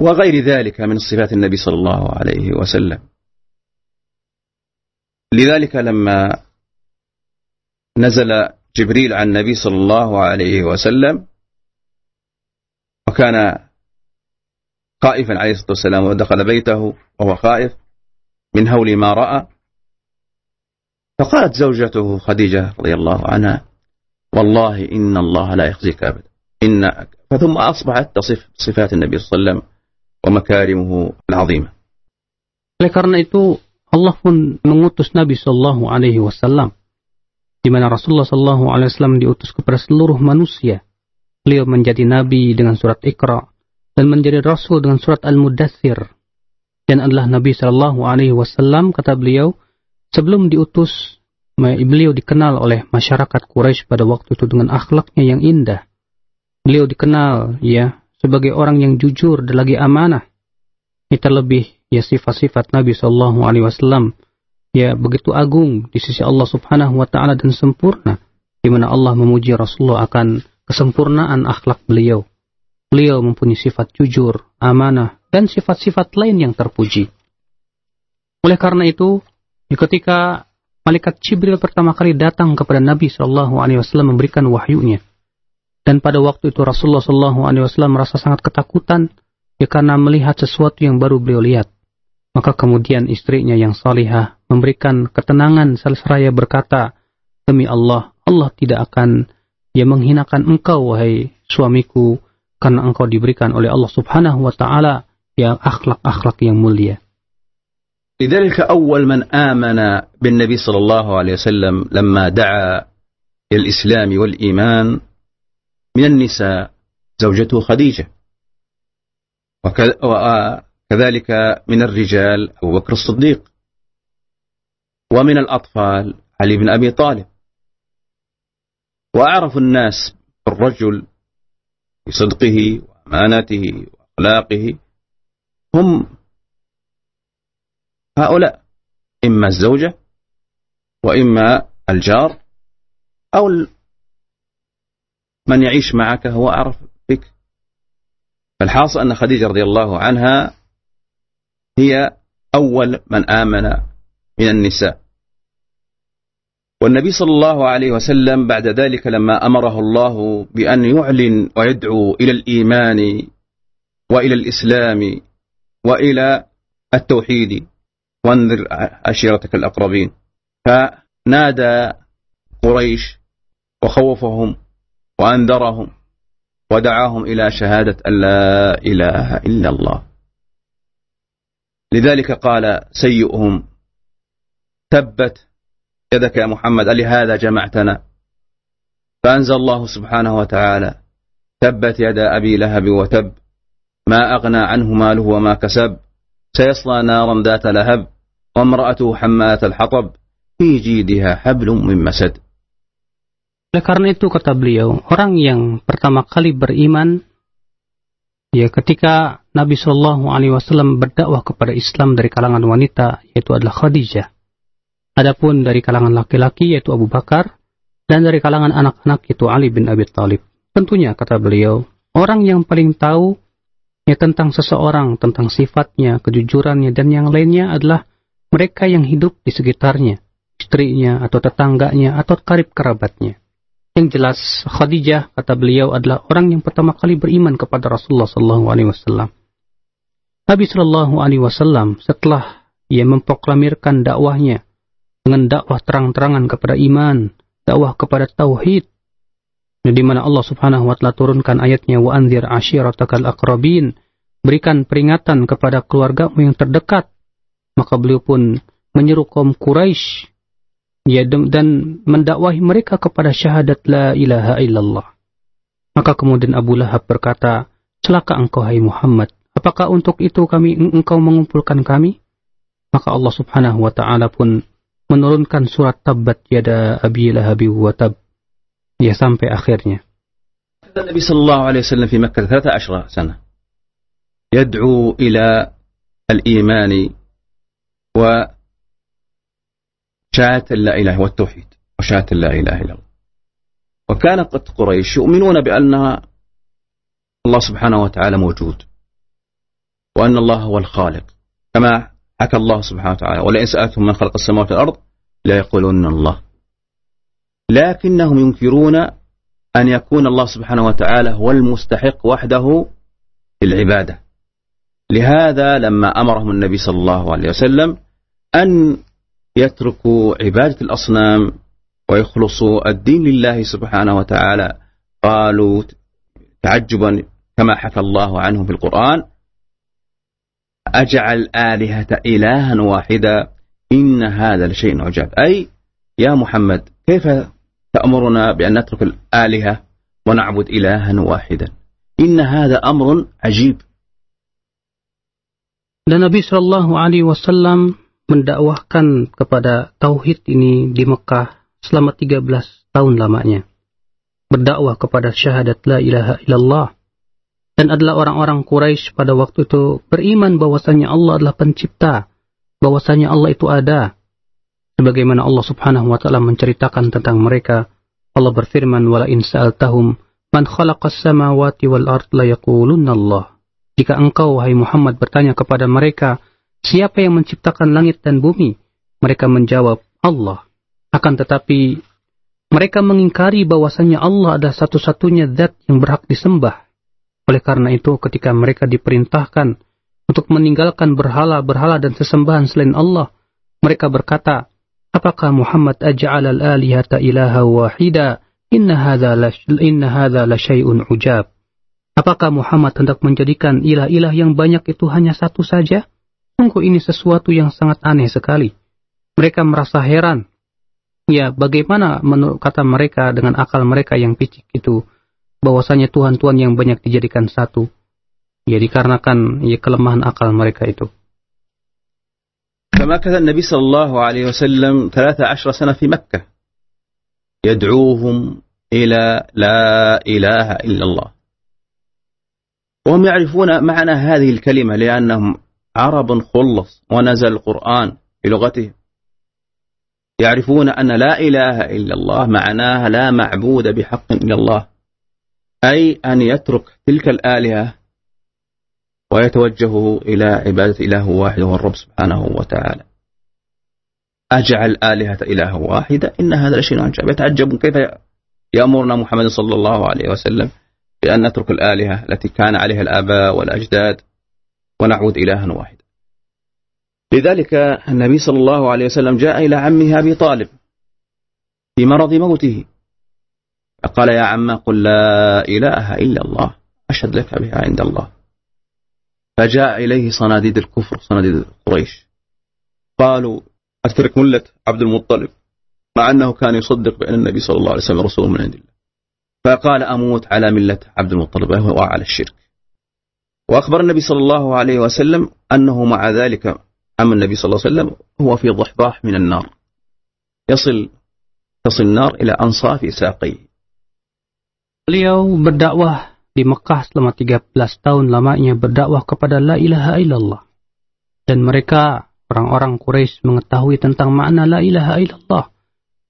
وغير ذلك من صفات النبي صلى الله عليه وسلم. لذلك لما نزل جبريل عن النبي صلى الله عليه وسلم وكان خائفا عليه الصلاة والسلام ودخل بيته وهو خائف من هول ما رأى فقالت زوجته خديجة رضي الله عنها والله إن الله لا يخزيك أبدا إن فثم أصبحت تصف صفات النبي صلى الله عليه وسلم ومكارمه العظيمة. Oleh karena itu Allah pun mengutus Nabi Sallallahu Alaihi Wasallam, di mana Rasulullah Sallallahu Alaihi Wasallam diutus kepada seluruh manusia. Beliau menjadi Nabi dengan surat Iqra dan menjadi Rasul dengan surat Al-Muddatsir. Dan adalah Nabi Sallallahu Alaihi Wasallam, kata beliau, sebelum diutus, beliau dikenal oleh masyarakat Quraisy pada waktu itu dengan akhlaknya yang indah. Beliau dikenal ya sebagai orang yang jujur dan lagi amanah. Ini terlebih ya sifat-sifat Nabi Sallallahu Alaihi Wasallam. Ya begitu agung di sisi Allah Subhanahu wa taala dan sempurna, di mana Allah memuji Rasulullah akan kesempurnaan akhlak beliau. Beliau mempunyai sifat jujur, amanah dan sifat-sifat lain yang terpuji. Oleh karena itu, ketika malaikat Jibril pertama kali datang kepada Nabi sallallahu alaihi wasallam memberikan wahyunya, Dan pada waktu itu Rasulullah SAW merasa sangat ketakutan, ya, karena melihat sesuatu yang baru beliau lihat. Maka kemudian istrinya yang salihah memberikan ketenangan seraya berkata, demi Allah, Allah tidak akan menghinakan engkau, wahai suamiku, karena engkau diberikan oleh Allah Subhanahu wa Ta'ala yang akhlak-akhlak yang mulia. لذلك أول من آمن بالنبي صلى الله عليه وسلم لما دعا إلى الإسلام والإيمان من النساء زوجته خديجة, وكذلك من الرجال أبو بكر الصديق, ومن الأطفال علي بن أبي طالب. وأعرف الناس بالرجل بصدقه وأمانته وأخلاقه هم هؤلاء, إما الزوجة وإما الجار أو من يعيش معك هو أعرف بك. فالحاصل أن خديجة رضي الله عنها هي أول من آمن من النساء. والنبي صلى الله عليه وسلم بعد ذلك لما أمره الله بأن يعلن ويدعو إلى الإيمان وإلى الإسلام وإلى التوحيد, وانذر عشيرتك الأقربين, فنادى قريش وخوفهم وأنذرهم ودعاهم إلى شهادة أن لا إله إلا الله. لذلك قال سيئهم تبت يدك يا محمد ألهذا جمعتنا, فأنزل الله سبحانه وتعالى تبت يد أبي لهب وتب ما أغنى عنه ماله وما كسب سيصلى نارا ذات لهب وامرأته حمالة الحطب في جيدها حبل من مسد. Oleh karena itu kata beliau, orang yang pertama kali beriman, ya, ketika Nabi Shallallahu Alaihi Wasallam berdakwah kepada Islam dari kalangan wanita, yaitu adalah Khadijah. Adapun dari kalangan laki-laki yaitu Abu Bakar, dan dari kalangan anak-anak yaitu Ali bin Abi Thalib. Tentunya kata beliau, orang yang paling tahu, ya, tentang seseorang, tentang sifatnya, kejujurannya, dan yang lainnya adalah mereka yang hidup di sekitarnya, istrinya atau tetangganya atau karib kerabatnya. Yang jelas Khadijah kata beliau adalah orang yang pertama kali beriman kepada Rasulullah SAW. Nabi SAW setelah ia memproklamirkan dakwahnya dengan dakwah terang-terangan kepada iman, dakwah kepada tauhid, di mana Allah Subhanahu wa Ta'ala turunkan ayatnya wa anzir ashiratakal aqrabin, berikan peringatan kepada keluargamu yang terdekat. Maka beliau pun menyeru kaum Quraisy, ya, dan mendakwahi mereka kepada syahadat la ilaha illallah. Maka kemudian Abu Lahab berkata, celaka engkau hai Muhammad, apakah untuk itu engkau mengumpulkan kami? Maka Allah Subhanahu wa Ta'ala pun menurunkan surat Tabbat Yada Abi Lahab wa Tab, ya, sampai akhirnya. Nabi sallallahu alaihi wasallam di Makkah 13 sana yad'u ila al-iman wa شهادة لا إله والتوحيد وشهادة لا إله إلا الله. وكان قد قريش يؤمنون بأن الله سبحانه وتعالى موجود وأن الله هو الخالق كما حكى الله سبحانه وتعالى ولئن سألتهم من خلق السماوات والأرض لا يقولون الله, لكنهم ينكرون أن يكون الله سبحانه وتعالى هو المستحق وحده للعبادة. لهذا لما أمرهم النبي صلى الله عليه وسلم أن يتركوا عبادة الأصنام ويخلصوا الدين لله سبحانه وتعالى, قالوا تعجبا كما حكى الله عنه في القرآن أجعل آلهة إلها واحدة إن هذا لشيء عجاب, أي يا محمد كيف تأمرنا بأن نترك الآلهة ونعبد إلها واحدا, إن هذا أمر عجيب. النبي صلى الله عليه وسلم mendakwahkan kepada tauhid ini di Mekah selama 13 tahun lamanya. Berdakwah kepada syahadat la ilaha illallah, dan adalah orang-orang Quraisy pada waktu itu beriman bahwasanya Allah adalah pencipta, bahwasanya Allah itu ada. Sebagaimana Allah Subhanahu wa Ta'ala menceritakan tentang mereka, Allah berfirman wala in sa'altahum man khalaqas samawati wal ard la yaqulunna Allah. Jika engkau wahai Muhammad bertanya kepada mereka, siapa yang menciptakan langit dan bumi? Mereka menjawab, Allah. Akan tetapi Mereka mengingkari bahwasannya Allah adalah satu-satunya zat yang berhak disembah. Oleh karena itu, ketika mereka diperintahkan untuk meninggalkan berhala-berhala dan sesembahan selain Allah, mereka berkata, "Apakah Muhammad aja'ala al-alihata ilaha wahida? Inna hadza la syai'un ujab." Apakah Muhammad hendak menjadikan ilah-ilah yang banyak itu hanya satu saja? Sungguh ini sesuatu yang sangat aneh sekali. Mereka merasa heran. Ya, bagaimana menurut kata mereka dengan akal mereka yang picik itu, bahwasanya Tuhan-Tuhan yang banyak dijadikan satu. Ya, dikarenakan ya kelemahan akal mereka itu. فمكث النبي صلى الله عليه وسلم 13 سنة في مكة يدعوهم إلى لا إله إلا الله وهم يعرفون معنى هذه الكلمة لأنهم عرب خلص ونزل القرآن بلغتهم يعرفون أن لا إله إلا الله معناها لا معبود بحق إلا الله أي أن يترك تلك الآلهة ويتوجه إلى عبادة إله واحد هو الرب سبحانه وتعالى أجعل آلهة إله واحدة إن هذا الشيء عجيب يتعجب كيف يأمرنا محمد صلى الله عليه وسلم بأن نترك الآلهة التي كان عليها الآباء والأجداد ونعود إلها واحد لذلك النبي صلى الله عليه وسلم جاء إلى عمه أبي طالب في مرض موته فقال يا عم قل لا إله إلا الله أشهد لك بها عند الله فجاء إليه صناديد الكفر صناديد قريش قالوا أترك ملة عبد المطلب مع أنه كان يصدق بأن النبي صلى الله عليه وسلم رسول من عند الله فقال أموت على ملة عبد المطلب وهو على الشرك وأخبر النبي صلى الله عليه وسلم أنه مع ذلك أما النبي صلى الله عليه وسلم هو في ضحضاح من النار تصل النار إلى أنصاف ساقيه. Beliau berdakwah di Mekah selama 13 tahun lamanya berdakwah kepada la ilaha illallah. Dan mereka, orang-orang Quraisy mengetahui tentang makna la ilaha illallah.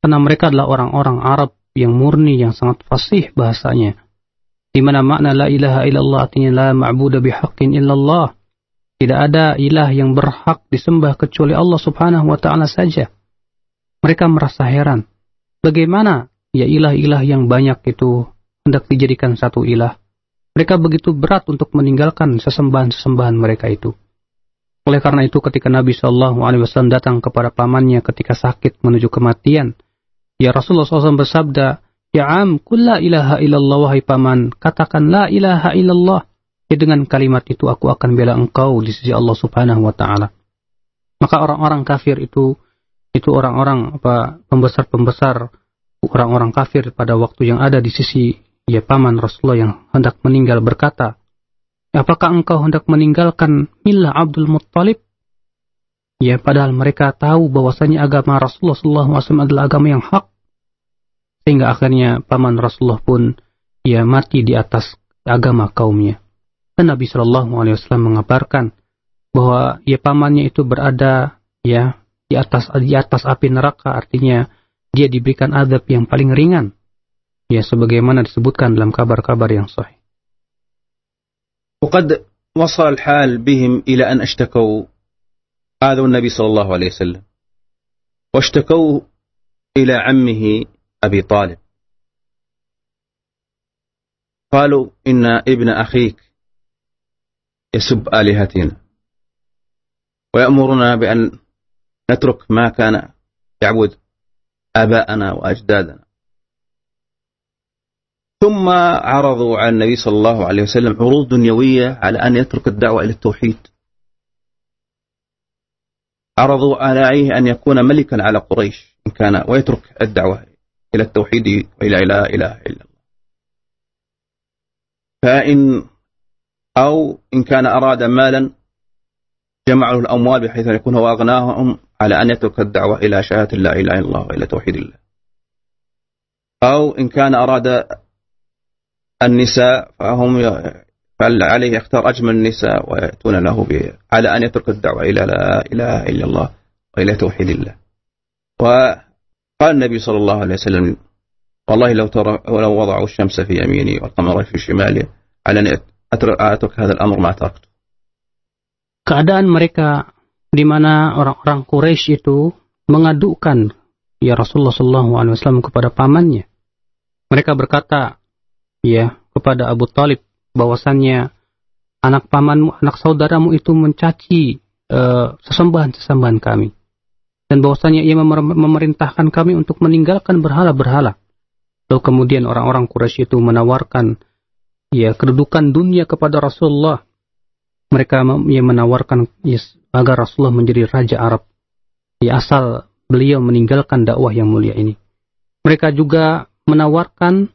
Karena mereka adalah orang-orang Arab yang murni, yang sangat fasih bahasanya. Di mana makna la ilaha illallah artinya la ma'budu bihaqqin illallah. Tidak ada ilah yang berhak disembah kecuali Allah subhanahu wa ta'ala saja. Mereka merasa heran. Bagaimana ya ilah-ilah yang banyak itu hendak dijadikan satu ilah? Mereka begitu berat untuk meninggalkan sesembahan-sesembahan mereka itu. Oleh karena itu ketika Nabi SAW datang kepada pamannya ketika sakit menuju kematian, ya Rasulullah SAW bersabda, "Ya am, kul la ilaha illallah wahai paman, katakan la ilaha illallah. Ya, dengan kalimat itu aku akan bela engkau di sisi Allah Subhanahu wa taala." Maka orang-orang kafir itu orang-orang pembesar-pembesar orang-orang kafir pada waktu yang ada di sisi ya paman Rasulullah yang hendak meninggal berkata, "Apakah engkau hendak meninggalkan milah Abdul Muttalib?" Ya, padahal mereka tahu bahwasanya agama Rasulullah sallallahu alaihi wasallam adalah agama yang hak. Sehingga akhirnya paman Rasulullah pun ya mati di atas agama kaumnya. Dan Nabi sallallahu alaihi wasallam mengabarkan bahwa ya pamannya itu berada ya di atas api neraka, artinya dia diberikan azab yang paling ringan. Ya, sebagaimana disebutkan dalam kabar-kabar yang sahih. وقد وصل الحال بهم إلى أن اشتكوا آذوا النبي صلى الله عليه وسلم واشتكوا إلى عمه أبي طالب قالوا إن ابن أخيك يسب آلهتنا ويأمرنا بأن نترك ما كان يعبد آباءنا وأجدادنا ثم عرضوا على النبي صلى الله عليه وسلم عروض دنيوية على أن يترك الدعوة إلى التوحيد عرضوا عليه أن يكون ملكا على قريش إن كان ويترك الدعوة إلى التوحيد وإلى لا إله إلا الله إن كان أراد مالا جمع له الأموال بحيث يكون هو أغناهم على أن يترك الدعوة إلى شهادة لا إله إلا الله وإلى توحيد الله أو إن كان أراد النساء فعليه يختار أجمل النساء ويأتون له على أن يترك الدعوة إلى لا إله إلا الله وإلى توحيد الله وقال النبي صلى الله عليه وسلم والله لو وضعوا الشمس في يميني والقمر في شمالي على أن أترك هذا الأمر ما تركته. Keadaan mereka di mana orang-orang Quraisy itu mengadukan ya Rasulullah SAW kepada pamannya. Mereka berkata, ya, kepada Abu Thalib, bahwasannya anak pamanmu, anak saudaramu itu mencaci sesembahan-sesembahan kami, dan bahwasannya ia memerintahkan kami untuk meninggalkan berhala-berhala. Lalu kemudian orang-orang Quraisy itu menawarkan, ya, kedudukan dunia kepada Rasulullah. Mereka menawarkan, ya, agar Rasulullah menjadi raja Arab, ya, asal beliau meninggalkan dakwah yang mulia ini. Mereka juga menawarkan,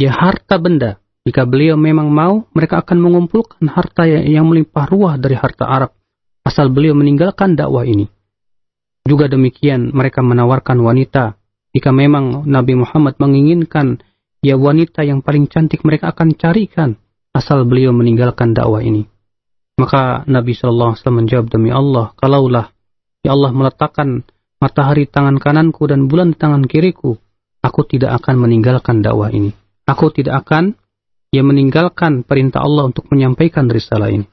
ya, harta benda. Jika beliau memang mau, mereka akan mengumpulkan harta yang melimpah ruah dari harta Arab, asal beliau meninggalkan dakwah ini. Juga demikian, mereka menawarkan wanita. Jika memang Nabi Muhammad menginginkan, ya, wanita yang paling cantik, mereka akan carikan, asal beliau meninggalkan dakwah ini. Maka Nabi Shallallahu Alaihi Wasallam menjawab, demi Allah, kalaulah, ya Allah, meletakkan matahari tangan kananku dan bulan di tangan kiriku, aku tidak akan meninggalkan dakwah ini. Aku tidak akan, ya, meninggalkan perintah Allah untuk menyampaikan risalah ini.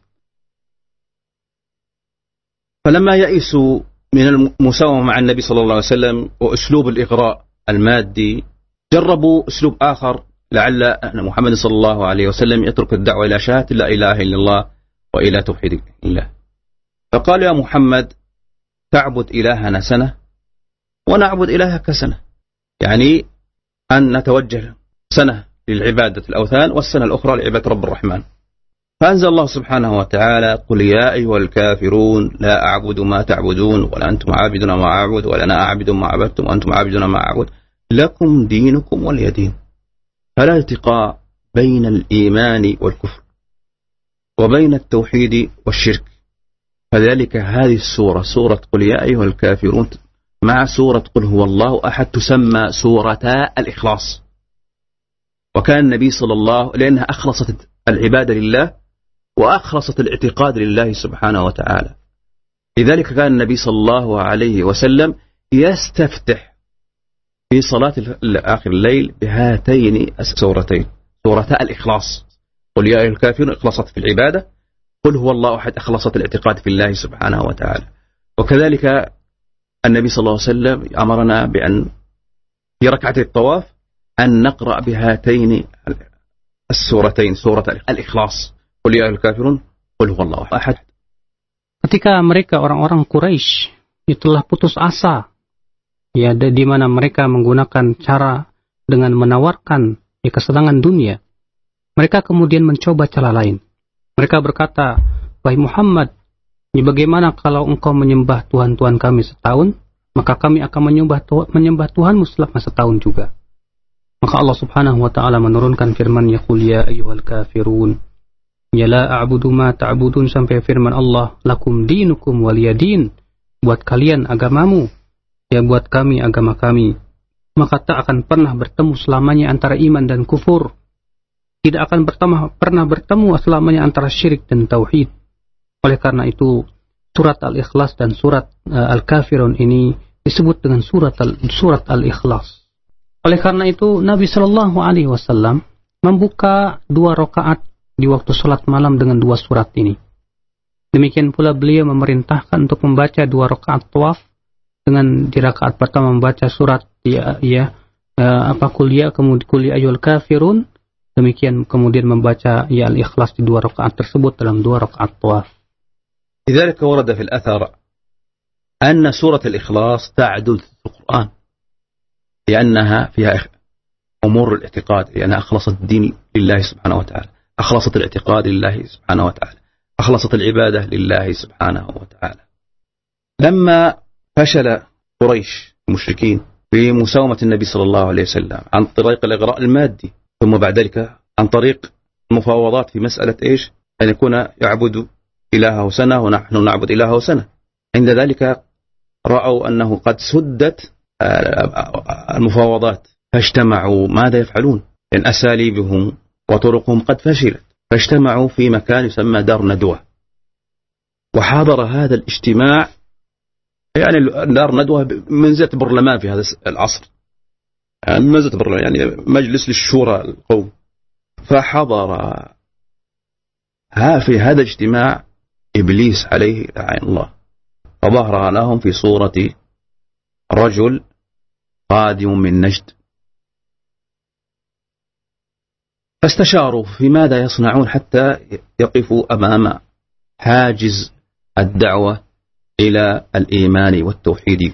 Falamma ya'isu min al-musawama ma'an Nabi sallallahu alaihi wasallam wa uslub al-iqra' al-maddi, jarrabu uslub akhar la'alla anna Muhammad sallallahu alaihi wasallam yatruk ad-da'wa ila syahadati la ilaha illallah wa ila tauhid illah. Faqala ya Muhammad, تعبد إلهنا سنة ونعبد إلهك سنة، يعني أن نتوجه سنة للعبادة الأوثان والسنة الأخرى لعبادة رب الرحمن. فأنزل الله سبحانه وتعالى قل يا أيها الكافرون لا أعبد ما تعبدون ولا أنتم عابدون ما أعبد ولا أنا أعبد ما عبدتم وأنتم عابدون ما أعبد لكم دينكم ولي دين. فلا التقاء بين الإيمان والكفر وبين التوحيد والشرك. فذلك هذه السورة سورة قل يا أيها الكافرون مع سورة قل هو الله أحد تسمى سورة الإخلاص. وكان النبي صلى الله لأنها أخلصت العبادة لله وأخلصت الاعتقاد لله سبحانه وتعالى. لذلك كان النبي صلى الله عليه وسلم يستفتح في صلاة آخر الليل بهاتين السورتين سورتا الإخلاص قل يا أيها الكافرون أخلصت في العبادة، قل هو الله أحد أخلصت الاعتقاد في الله سبحانه وتعالى. وكذلك النبي صلى الله عليه وسلم أمرنا بأن في ركعة الطواف أن نقرأ بهاتين السورتين سورة الإخلاص قل يا أيها الكافرون قل هو الله أحد. Ketika mereka orang-orang Quraisy telah putus asa, ya, di mana mereka menggunakan cara dengan menawarkan, ya, kesenangan dunia, mereka kemudian mencoba cara lain. Mereka berkata, wahai Muhammad, bagaimana kalau engkau menyembah Tuhan-Tuhan kami setahun, maka kami akan menyembah Tuhanmu selama setahun juga. Maka Allah subhanahu wa ta'ala menurunkan firman-Nya, qul ya ayyuhal kafirun, ya la a'budu ma ta'budun, sampai firman Allah, lakum dinukum waliyadin, buat kalian agamamu, ya buat kami agama kami. Maka tak akan pernah bertemu selamanya antara iman dan kufur. Tidak akan pernah bertemu selamanya antara syirik dan tauhid. Oleh karena itu, surat Al-Ikhlas dan surat Al-Kafirun ini disebut dengan surat Al-Ikhlas. Oleh karena itu, Nabi Shallallahu Alaihi Wasallam membuka 2 rakaat di waktu sholat malam dengan 2 surat ini. Demikian pula beliau memerintahkan untuk membaca 2 rakaat tawaf dengan di rakaat pertama membaca surat kuliah ayul kafirun. Demikian kemudian membaca ya al-ikhlas di 2 rakaat tersebut dalam 2 rakaat tawaf. لذلك ورد في الأثر أن سورة الإخلاص تعدد القرآن لأنها فيها أمور الاعتقاد، لأنها أخلصت الدين لله سبحانه وتعالى، أخلصت الاعتقاد لله سبحانه وتعالى، أخلصت العبادة لله سبحانه وتعالى. لما فشل قريش المشركين في مساومة النبي صلى الله عليه وسلم عن طريق الإغراء المادي، ثم بعد ذلك عن طريق المفاوضات في مسألة إيش؟ أن يكون يعبد إلهه سنة ونحن نعبد إلهه سنة. عند ذلك رأوا أنه قد سدت المفاوضات فاجتمعوا ماذا يفعلون؟ إن أساليبهم وطرقهم قد فشلت، فاجتمعوا في مكان يسمى دار ندوة. وحاضر هذا الاجتماع، يعني دار ندوة منزلة برلمان في هذا العصر، يعني مجلس للشورى القوم. فحضر في هذا الاجتماع إبليس عليه لعن الله، فظهر لهم في صورة رجل قادم من نجد. فاستشاروا في ماذا يصنعون حتى يقفوا أمام حاجز الدعوة إلى الإيمان والتوحيد.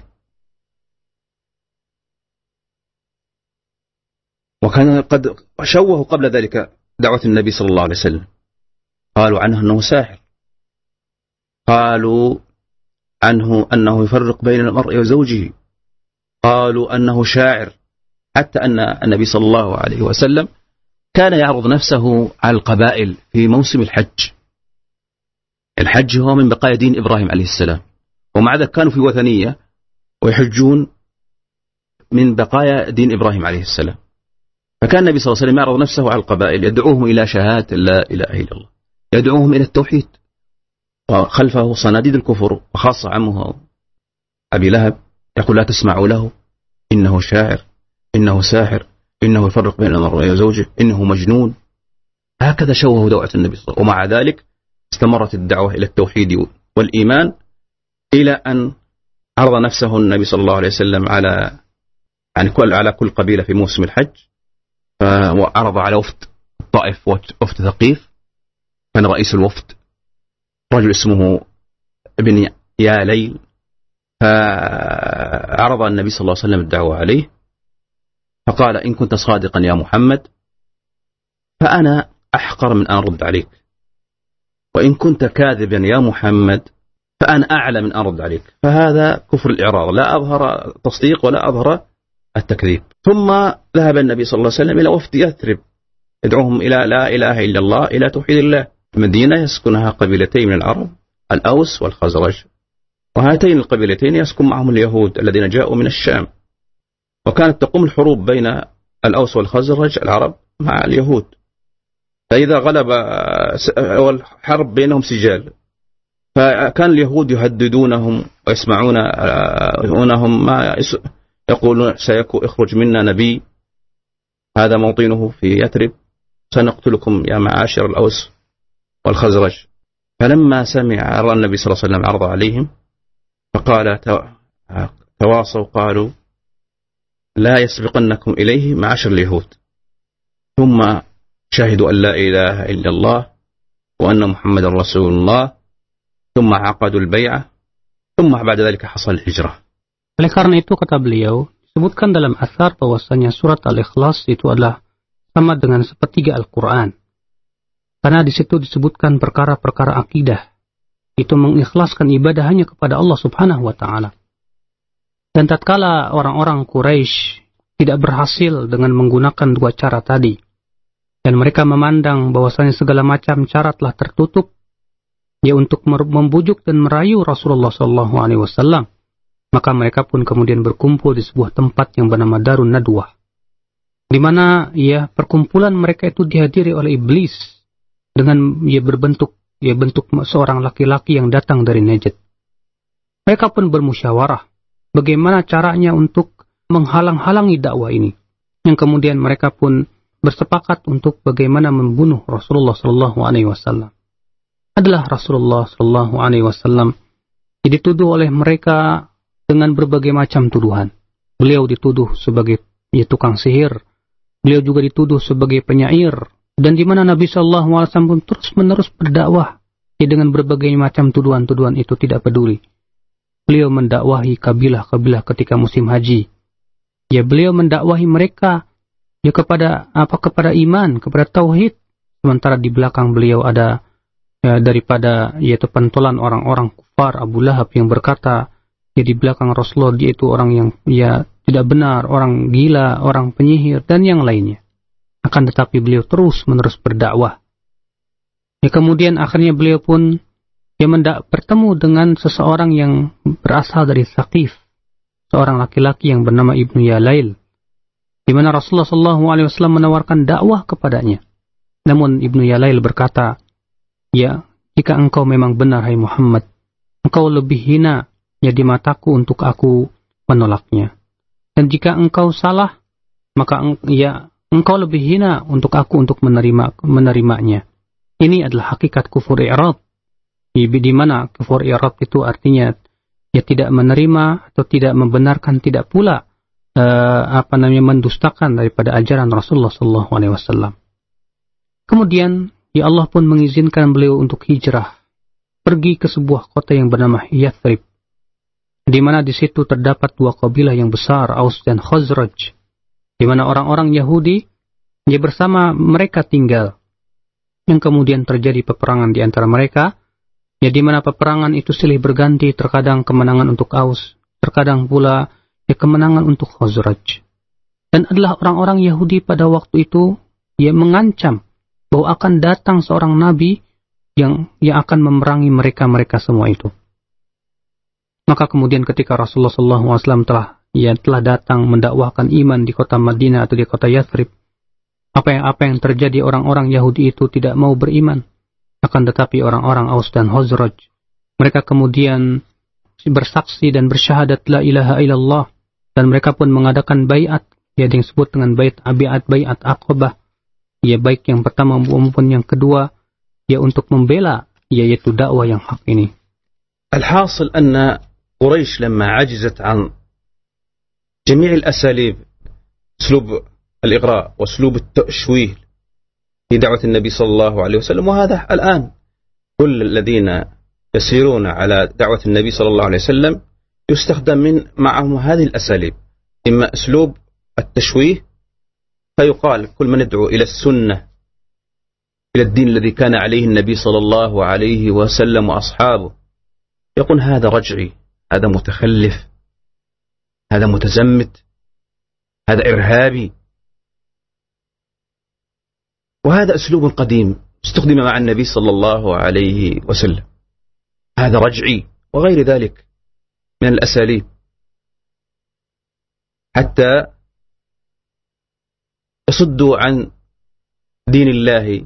وكان قد شوهوا قبل ذلك دعوة النبي صلى الله عليه وسلم، قالوا عنه أنه ساحر، قالوا عنه أنه يفرق بين المرء وزوجه، قالوا أنه شاعر، حتى أن النبي صلى الله عليه وسلم كان يعرض نفسه على القبائل في موسم الحج. الحج هو من بقايا دين إبراهيم عليه السلام، ومع ذلك كانوا في وثنية ويحجون من بقايا دين إبراهيم عليه السلام. فكان النبي صلى الله عليه وسلم يعرض نفسه على القبائل، يدعوهم إلى شهادة لا إله إلا الله، يدعوهم إلى التوحيد، وخلفه صناديد الكفر، وخاصة عمه أبي لهب يقول لا تسمعوا له، إنه شاعر، إنه ساحر، إنه يفرق بين المرأة وزوجه، إنه مجنون. هكذا شوهوا دعوة النبي صلى الله عليه وسلم، ومع ذلك استمرت الدعوة إلى التوحيد والإيمان إلى أن عرض نفسه النبي صلى الله عليه وسلم على كل قبيلة في موسم الحج، وعرض على وفد الطائف، وفد ثقيف، كان رئيس الوفد رجل اسمه ابن ياليل، فعرض النبي صلى الله عليه وسلم الدعوة عليه، فقال إن كنت صادقا يا محمد فأنا أحقر من أن أرد عليك، وإن كنت كاذبا يا محمد فأنا أعلى من أن أرد عليك. فهذا كفر الإعراض، لا أظهر تصديق ولا أظهر التكذيب. ثم ذهب النبي صلى الله عليه وسلم إلى وفد يثرب يدعوهم إلى لا إله إلا الله، إلى توحيد الله. مدينة يسكنها قبيلتين من العرب، الأوس والخزرج، وهاتين القبيلتين يسكن معهم اليهود الذين جاءوا من الشام، وكانت تقوم الحروب بين الأوس والخزرج العرب مع اليهود. فإذا غلب والحرب بينهم سجال، فكان اليهود يهددونهم ويسمعونهم ما يقولون، سيكون اخرج منا نبي هذا موطنه في يثرب، سنقتلكم يا معاشر الأوس والخزرج. فلما سمع النبي صلى الله عليه وسلم عرض عليهم، فقال تواصوا، قالوا لا يسبقنكم إليه معاشر اليهود، ثم شهدوا أن لا إله إلا الله وأن محمد رسول الله، ثم عقدوا البيعة، ثم بعد ذلك حصل الهجرة. Oleh karena itu kata beliau, disebutkan dalam asar bahwasanya surat Al-Ikhlas itu adalah sama dengan sepertiga Al-Quran, karena di situ disebutkan perkara-perkara akidah, itu mengikhlaskan ibadah hanya kepada Allah Subhanahu Wa Taala. Dan tatkala orang-orang Quraisy tidak berhasil dengan menggunakan dua cara tadi, dan mereka memandang bahwasanya segala macam cara telah tertutup, ya untuk membujuk dan merayu Rasulullah SAW, maka mereka pun kemudian berkumpul di sebuah tempat yang bernama Darun Nadwah, di mana ya perkumpulan mereka itu dihadiri oleh iblis dengan ya bentuk seorang laki-laki yang datang dari Najd. Mereka pun bermusyawarah bagaimana caranya untuk menghalang-halangi dakwah ini, yang kemudian mereka pun bersepakat untuk bagaimana membunuh Rasulullah Sallallahu Alaihi Wasallam. Adalah Rasulullah Sallallahu Alaihi Wasallam dituduh oleh mereka dengan berbagai macam tuduhan. Beliau dituduh sebagai tukang sihir, beliau juga dituduh sebagai penyair, dan di mana Nabi Sallallahu Alaihi Wasallam pun terus menerus berdakwah dengan berbagai macam tuduhan-tuduhan itu, tidak peduli. Beliau mendakwahi kabilah-kabilah ketika musim haji. Ya beliau mendakwahi mereka ya kepada iman, kepada tauhid. Sementara di belakang beliau ada ya, daripada yaitu pentolan orang-orang kufar Abu Lahab yang berkata, ya di belakang Rasulullah dia itu orang yang ya tidak benar, orang gila, orang penyihir dan yang lainnya. Akan tetapi beliau terus-menerus berdakwah. Ya kemudian akhirnya beliau pun dia bertemu dengan seseorang yang berasal dari Saqif, seorang laki-laki yang bernama Ibnu Yalail, di mana Rasulullah SAW menawarkan dakwah kepadanya. Namun Ibnu Yalail berkata, ya jika engkau memang benar hai Muhammad, engkau lebih hina ya di mataku untuk aku menolaknya, dan jika engkau salah maka ya engkau lebih hina untuk aku untuk menerimanya. Ini adalah hakikat kufur i'rad, di mana kufur i'rad itu artinya ya tidak menerima atau tidak membenarkan, tidak pula mendustakan daripada ajaran Rasulullah SAW. Kemudian ya Allah pun mengizinkan beliau untuk hijrah, pergi ke sebuah kota yang bernama Yathrib, di mana di situ terdapat dua kabilah yang besar, Aus dan Khazraj, di mana orang-orang Yahudi yang bersama mereka tinggal, yang kemudian terjadi peperangan di antara mereka, ya di mana peperangan itu silih berganti, terkadang kemenangan untuk Aus, terkadang pula ya kemenangan untuk Khazraj. Dan adalah orang-orang Yahudi pada waktu itu yang mengancam bahwa akan datang seorang nabi yang akan memerangi mereka-mereka semua itu. Maka kemudian ketika Rasulullah SAW telah datang mendakwahkan iman di kota Madinah atau di kota Yathrib, apa yang terjadi, orang-orang Yahudi itu tidak mau beriman. Akan tetapi orang-orang Aus dan Khazraj, mereka kemudian bersaksi dan bersyahadat la ilaha illallah, dan mereka pun mengadakan baiat, ya yang disebut dengan baiat Aqabah, ya baik yang pertama maupun yang kedua, ya untuk membela yaitu dakwah yang hak ini. Al-hasil anna Quraisy lamma ajizat an jami' al-asalib, uslub al-iqra' wa uslub at-tashwih fi da'wat an-nabi sallallahu alaihi wasallam, wa hadha al-an kull alladhina يسيرون على دعوة النبي صلى الله عليه وسلم يستخدم من معهم هذه الأساليب، إما أسلوب التشويه فيقال كل من يدعو إلى السنة إلى الدين الذي كان عليه النبي صلى الله عليه وسلم وأصحابه يقول هذا رجعي، هذا متخلف، هذا متزمت، هذا إرهابي. وهذا أسلوب قديم استخدم مع النبي صلى الله عليه وسلم، هذا رجعي وغير ذلك من الأساليب، حتى يصدوا عن دين الله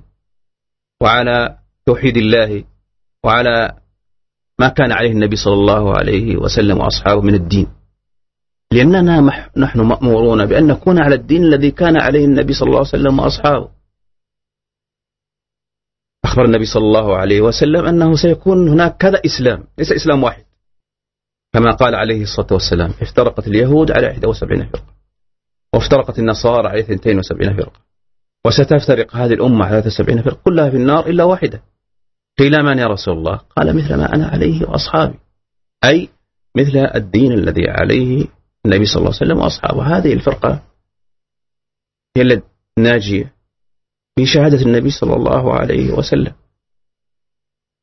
وعلى توحيد الله وعلى ما كان عليه النبي صلى الله عليه وسلم وأصحابه من الدين، لأننا نحن مأمورون بأن نكون على الدين الذي كان عليه النبي صلى الله عليه وسلم وأصحابه. أخبر النبي صلى الله عليه وسلم أنه سيكون هناك كذا إسلام، ليس إسلام واحد كما قال عليه الصلاة والسلام، افترقت اليهود على 71 فرقة وافترقت النصارى على 72 فرقة وستفترق هذه الأمة على 73 فرقة كلها في النار إلا واحدة. قيل من يا رسول الله؟ قال مثل ما أنا عليه وأصحابي، أي مثل الدين الذي عليه النبي صلى الله عليه وسلم وأصحابه. هذه الفرقة هي الناجية بشهادة النبي صلى الله عليه وسلم.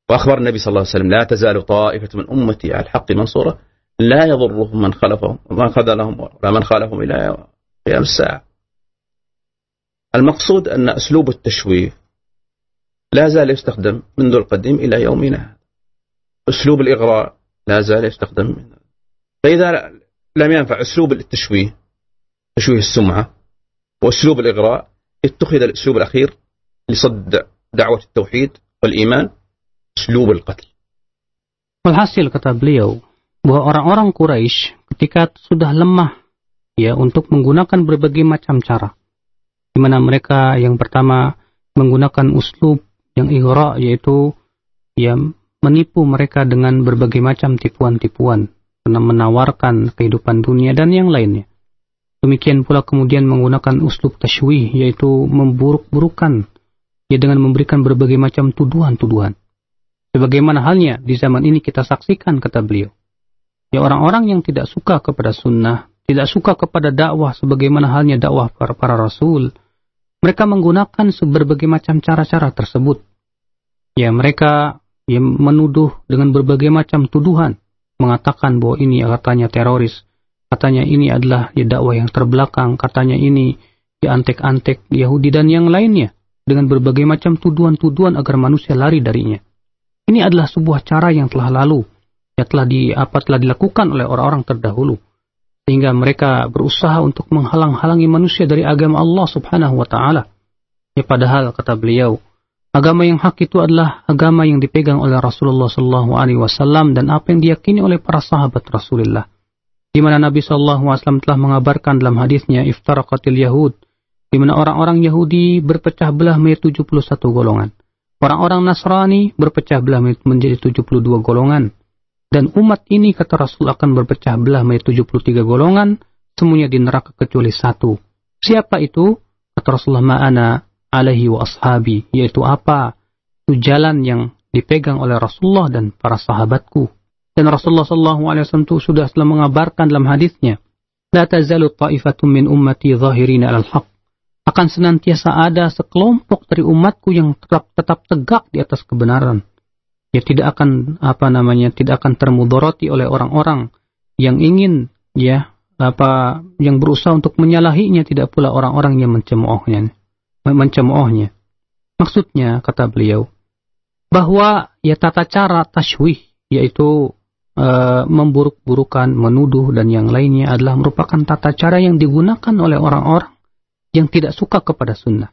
وأخبر النبي صلى الله عليه وسلم لا تزال طائفة من أمتي على الحق منصورة لا يضرهم من خلفهم ومن خذلهم ولا من خالفهم إلى قيام الساعة. المقصود أن أسلوب التشويه لا زال يستخدم منذ القديم إلى يومنا، أسلوب الإغراء لا زال يستخدم، فإذا لم ينفع أسلوب التشويه، تشويه السمعة وأسلوب الإغراء، اتخذ الأسلوب الأخير لصد دعوة التوحيد والإيمان أسلوب القتل. Walhasil kata beliau bahwa orang-orang Quraisy ketika sudah lemah ya untuk menggunakan berbagai macam cara, di mana mereka yang pertama menggunakan uslub yang ighra, yaitu ya menipu mereka dengan berbagai macam tipuan-tipuan, menawarkan kehidupan dunia dan yang lainnya. Demikian pula kemudian menggunakan uslub tashwih, yaitu memburuk-burukan ya dengan memberikan berbagai macam tuduhan-tuduhan. Sebagaimana halnya di zaman ini kita saksikan, kata beliau. Ya orang-orang yang tidak suka kepada sunnah, tidak suka kepada dakwah sebagaimana halnya dakwah para rasul, mereka menggunakan berbagai macam cara-cara tersebut. Ya mereka ya menuduh dengan berbagai macam tuduhan, mengatakan bahwa ini katanya teroris, katanya ini adalah ya dakwah yang terbelakang, katanya ini ya antek-antek Yahudi dan yang lainnya, dengan berbagai macam tuduhan-tuduhan agar manusia lari darinya. Ini adalah sebuah cara yang telah lalu, yang telah dilakukan oleh orang-orang terdahulu, sehingga mereka berusaha untuk menghalang-halangi manusia dari agama Allah Subhanahu wa taala. Ya padahal kata beliau, agama yang hak itu adalah agama yang dipegang oleh Rasulullah sallallahu alaihi wasallam dan apa yang diyakini oleh para sahabat Rasulullah. Di mana Nabi Shallallahu Alaihi Wasallam telah mengabarkan dalam hadisnya iftaraqatil Yahud, di mana orang-orang Yahudi berpecah belah menjadi 71 golongan, orang-orang Nasrani berpecah belah menjadi 72 golongan, dan umat ini kata Rasul akan berpecah belah menjadi 73 golongan, semuanya di neraka kecuali satu. Siapa itu? Kata Rasulullah, ma'ana alaihi wa ashabi. Yaitu apa? Itu jalan yang dipegang oleh Rasulullah dan para sahabatku. Dan Rasulullah SAW itu sudah mengabarkan dalam hadisnya, la tazalu ta'ifatum min ummati zahirina alal haq. Akan senantiasa ada sekelompok dari umatku yang tetap tegak di atas kebenaran. Ya, tidak akan tidak akan termudoroti oleh orang-orang yang ingin yang berusaha untuk menyalahinya, tidak pula orang-orang yang mencemoohnya. Maksudnya, kata beliau, bahwa ya tata cara tashwih, yaitu memburuk-burukan, menuduh dan yang lainnya adalah merupakan tata cara yang digunakan oleh orang-orang yang tidak suka kepada sunnah.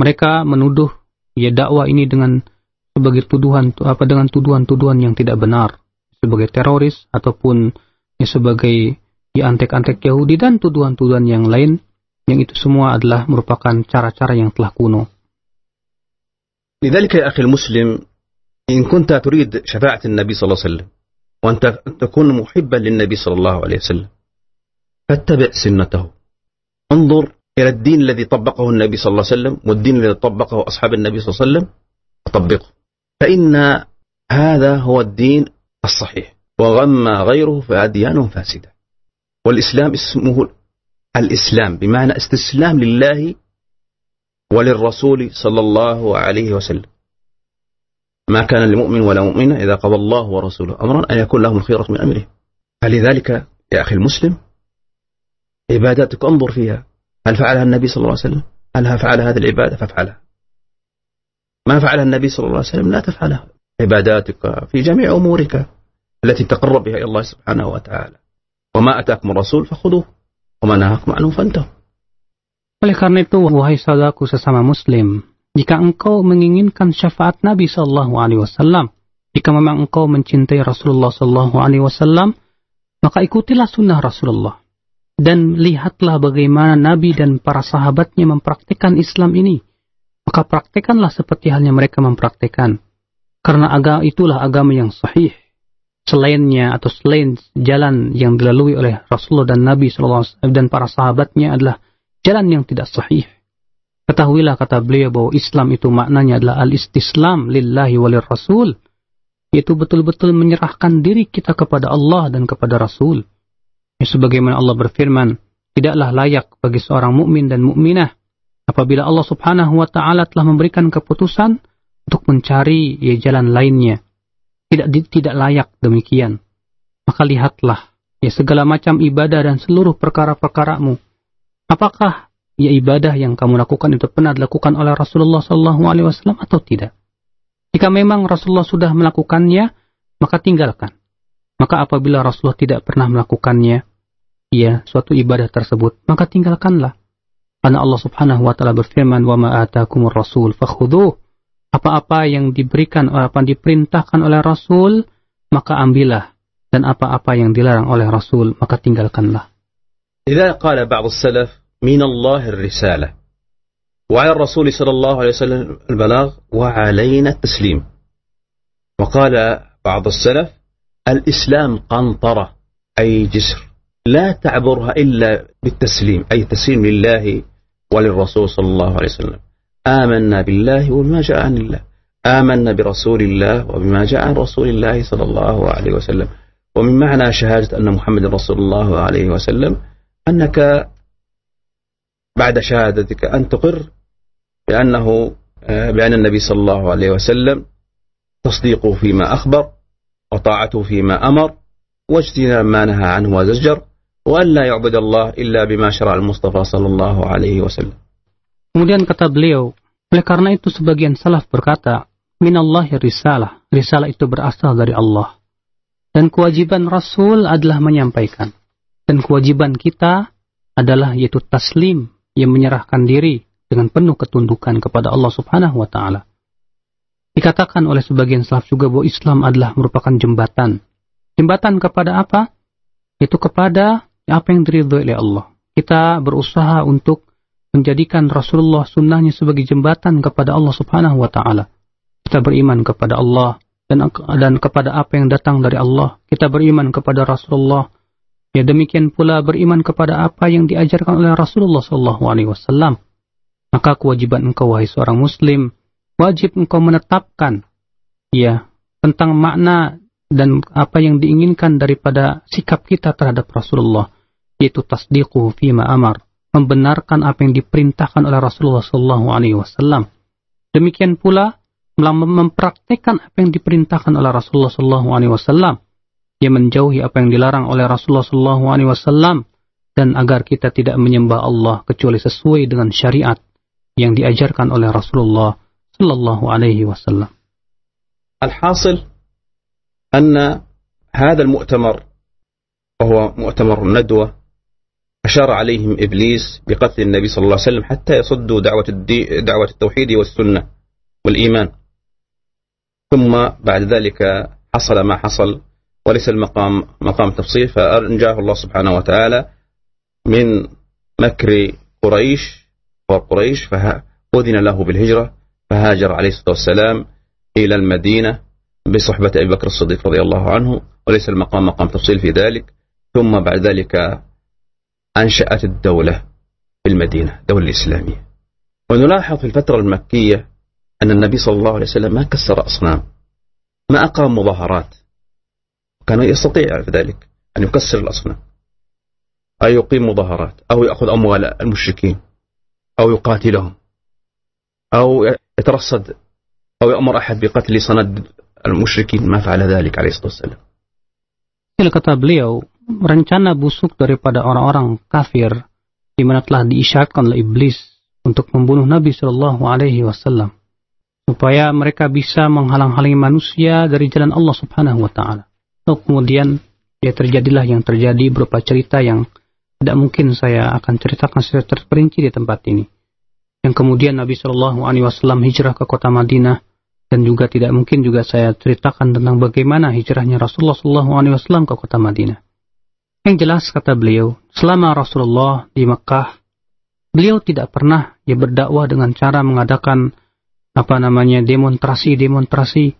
Mereka menuduh dakwah ini dengan sebagai tuduhan, dengan tuduhan-tuduhan yang tidak benar, sebagai teroris ataupun sebagai antek-antek Yahudi dan tuduhan-tuduhan yang lain, yang itu semua adalah merupakan cara-cara yang telah kuno. لذلك يا أخي المسلم إن كنت تريد شفاعة النبي صلى الله عليه وسلم وأنت تكون محبا للنبي صلى الله عليه وسلم فاتبع سنته. انظر إلى الدين الذي طبقه النبي صلى الله عليه وسلم والدين الذي طبقه أصحاب النبي صلى الله عليه وسلم طبقه، فإن هذا هو الدين الصحيح، وغم غيره فأديان فاسدة. والإسلام اسمه الإسلام بمعنى استسلام لله وللرسول صلى الله عليه وسلم. ما كان لمؤمن ولا مؤمنة إذا قضى الله ورسوله أمرا أن يكون لهم الخيرة من أمره. فلذلك يا أخي المسلم عباداتك انظر فيها، هل فعلها النبي صلى الله عليه وسلم؟ هل فعل هذه العبادة فافعلها. ما فعلها النبي صلى الله عليه وسلم لا تفعلها. عباداتك في جميع أمورك التي تقرب بها إلى الله سبحانه وتعالى. وما أتاكم الرسول فخذوه وما نهاكم عنه فانتهوا. Oleh karena itu, wahai saudaraku sesama muslim, jika engkau menginginkan syafaat Nabi SAW, jika memang engkau mencintai Rasulullah SAW, maka ikutilah sunnah Rasulullah. Dan lihatlah bagaimana Nabi dan para sahabatnya mempraktikkan Islam ini. Maka praktikkanlah seperti halnya mereka mempraktikkan. Karena agama itulah agama yang sahih. Selainnya atau selain jalan yang dilalui oleh Rasulullah dan Nabi SAW dan para sahabatnya adalah jalan yang tidak sahih. Ketahuilah, kata beliau, bahwa Islam itu maknanya adalah al-istislam lillahi walir rasul. Itu betul-betul menyerahkan diri kita kepada Allah dan kepada Rasul. Sebagaimana Allah berfirman, tidaklah layak bagi seorang mukmin dan mukminah apabila Allah subhanahu wa ta'ala telah memberikan keputusan untuk mencari jalan lainnya. Tidak layak demikian. Maka lihatlah segala macam ibadah dan seluruh perkara-perkaramu. Apakah ibadah yang kamu lakukan itu pernah dilakukan oleh Rasulullah SAW atau tidak? Jika memang Rasulullah sudah melakukannya, maka tinggalkan. Maka apabila Rasulullah tidak pernah melakukannya, suatu ibadah tersebut, maka tinggalkanlah. Karena Allah Subhanahu wa taala berfirman, "Wa ma ataakumur rasul fakhudhuh." Apa-apa yang diberikan, apa yang diperintahkan oleh Rasul, maka ambillah, dan apa-apa yang dilarang oleh Rasul, maka tinggalkanlah. إذا قال بعض السلف من الله الرسالة وعلى الرسول صلى الله عليه وسلم البلاغ وعلينا التسليم، وقال بعض السلف الإسلام قنطرة أي جسر لا تعبرها إلا بالتسليم أي تسليم لله وللرسول صلى الله عليه وسلم. آمنا بالله وما جاء عن الله، آمنا برسول الله وبما جاء عن رسول الله صلى الله عليه وسلم. ومن معنى شهادة أن محمد رسول الله عليه وسلم أنك بعد شهادتك أن تقر بأن النبي صلى الله عليه وسلم تصديقه فيما أخبر وطاعته فيما أمر واجتناب ما نهى عنه وزجر وأن لا يعبد الله إلا بما شرع المصطفى صلى الله عليه وسلم. Kemudian kata beliau, oleh karena itu sebagian salaf berkata, minallahi risalah. Risalah itu berasal dari Allah. Dan kewajiban Rasul adalah menyampaikan. Dan kewajiban kita adalah yaitu taslim, yang menyerahkan diri dengan penuh ketundukan kepada Allah Subhanahu wa taala. Dikatakan oleh sebagian salaf juga bahwa Islam adalah merupakan jembatan. Jembatan kepada apa? Yaitu kepada apa yang diridhoi oleh Allah. Kita berusaha untuk menjadikan Rasulullah sunnahnya sebagai jembatan kepada Allah Subhanahu wa taala. Kita beriman kepada Allah dan kepada apa yang datang dari Allah. Kita beriman kepada Rasulullah Ya, demikian pula beriman kepada apa yang diajarkan oleh Rasulullah SAW. Maka kewajiban engkau, wahai seorang muslim, wajib engkau menetapkan, ya, tentang makna dan apa yang diinginkan daripada sikap kita terhadap Rasulullah, yaitu tasdiquhu fima amar, membenarkan apa yang diperintahkan oleh Rasulullah SAW. Demikian pula mempraktikkan apa yang diperintahkan oleh Rasulullah SAW. Ia menjauhi apa yang dilarang oleh Rasulullah SAW, dan agar kita tidak menyembah Allah kecuali sesuai dengan syariat yang diajarkan oleh Rasulullah SAW. Al-hasil, anna hadha al-mu'tamar, huwa mu'tamar an-nadwa, ashara alaihim iblis biqatl an-nabi sallallahu alaihi wasallam hatta yasuddu da'wat at-tauhid was-sunnah wal-iman. Thumma ba'da dhalika hasala ma hasal. وليس المقام مقام تفصيل، فأنجاه الله سبحانه وتعالى من مكر قريش وقريش، فأذن له بالهجرة فهاجر عليه الصلاة والسلام إلى المدينة بصحبة أبي بكر الصديق رضي الله عنه، وليس المقام مقام تفصيل في ذلك. ثم بعد ذلك أنشأت الدولة في المدينة، دولة الإسلامية. ونلاحظ في الفترة المكية أن النبي صلى الله عليه وسلم ما كسر أصنام، ما أقام مظاهرات، كان يستطيع في ذلك أن يكسر الأصنام أو يقيم مظاهرات أو يأخذ أموال المشركين أو يقاتلهم أو يترصد أو يأمر أحد بقتل صند المشركين، ما فعل ذلك عليه الصلاة والسلام. Kata beliau, rencana busuk daripada orang-orang kafir di mana telah diisyaratkan oleh iblis untuk membunuh Nabi Shallallahu Alaihi Wasallam supaya mereka bisa menghalang-halangi manusia dari jalan Allah Subhanahu Wa Taala. Lalu kemudian ya terjadilah yang terjadi, berupa cerita yang tidak mungkin saya akan ceritakan secara terperinci di tempat ini. Yang kemudian Nabi Shallallahu Alaihi Wasallam hijrah ke kota Madinah, dan juga tidak mungkin juga saya ceritakan tentang bagaimana hijrahnya Rasulullah Shallallahu Alaihi Wasallam ke kota Madinah. Yang jelas kata beliau, selama Rasulullah di Mekah, beliau tidak pernah ya berdakwah dengan cara mengadakan demonstrasi.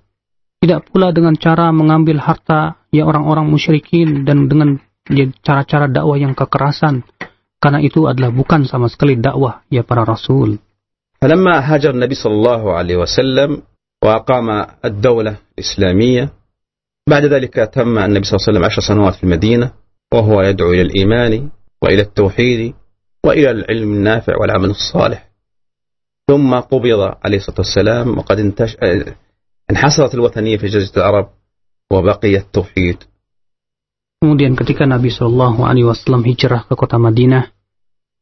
Tidak pula dengan cara mengambil harta ya orang-orang musyrikin dan dengan ya, cara-cara dakwah yang kekerasan, karena itu adalah bukan sama sekali dakwah ya para rasul. Falamma hajar Nabi sallallahu alaihi wasallam wa aqama ad-dawlah al-islamiyah, ba'da dhalika tamma an-nabi sallallahu alaihi wasallam 10 sanawat fi al-Madinah wa huwa yad'u ila al-iman wa ila at-tauhid wa ila al-ilm an-nafi' wal 'amal as-salih. Thumma qubida alayhi as-salam wa qad انحصرت الوثنية في جزيرة العرب وبقي التوحيد. Kemudian ketika Nabi Shallallahu Alaihi Wasallam hijrah ke kota Madinah,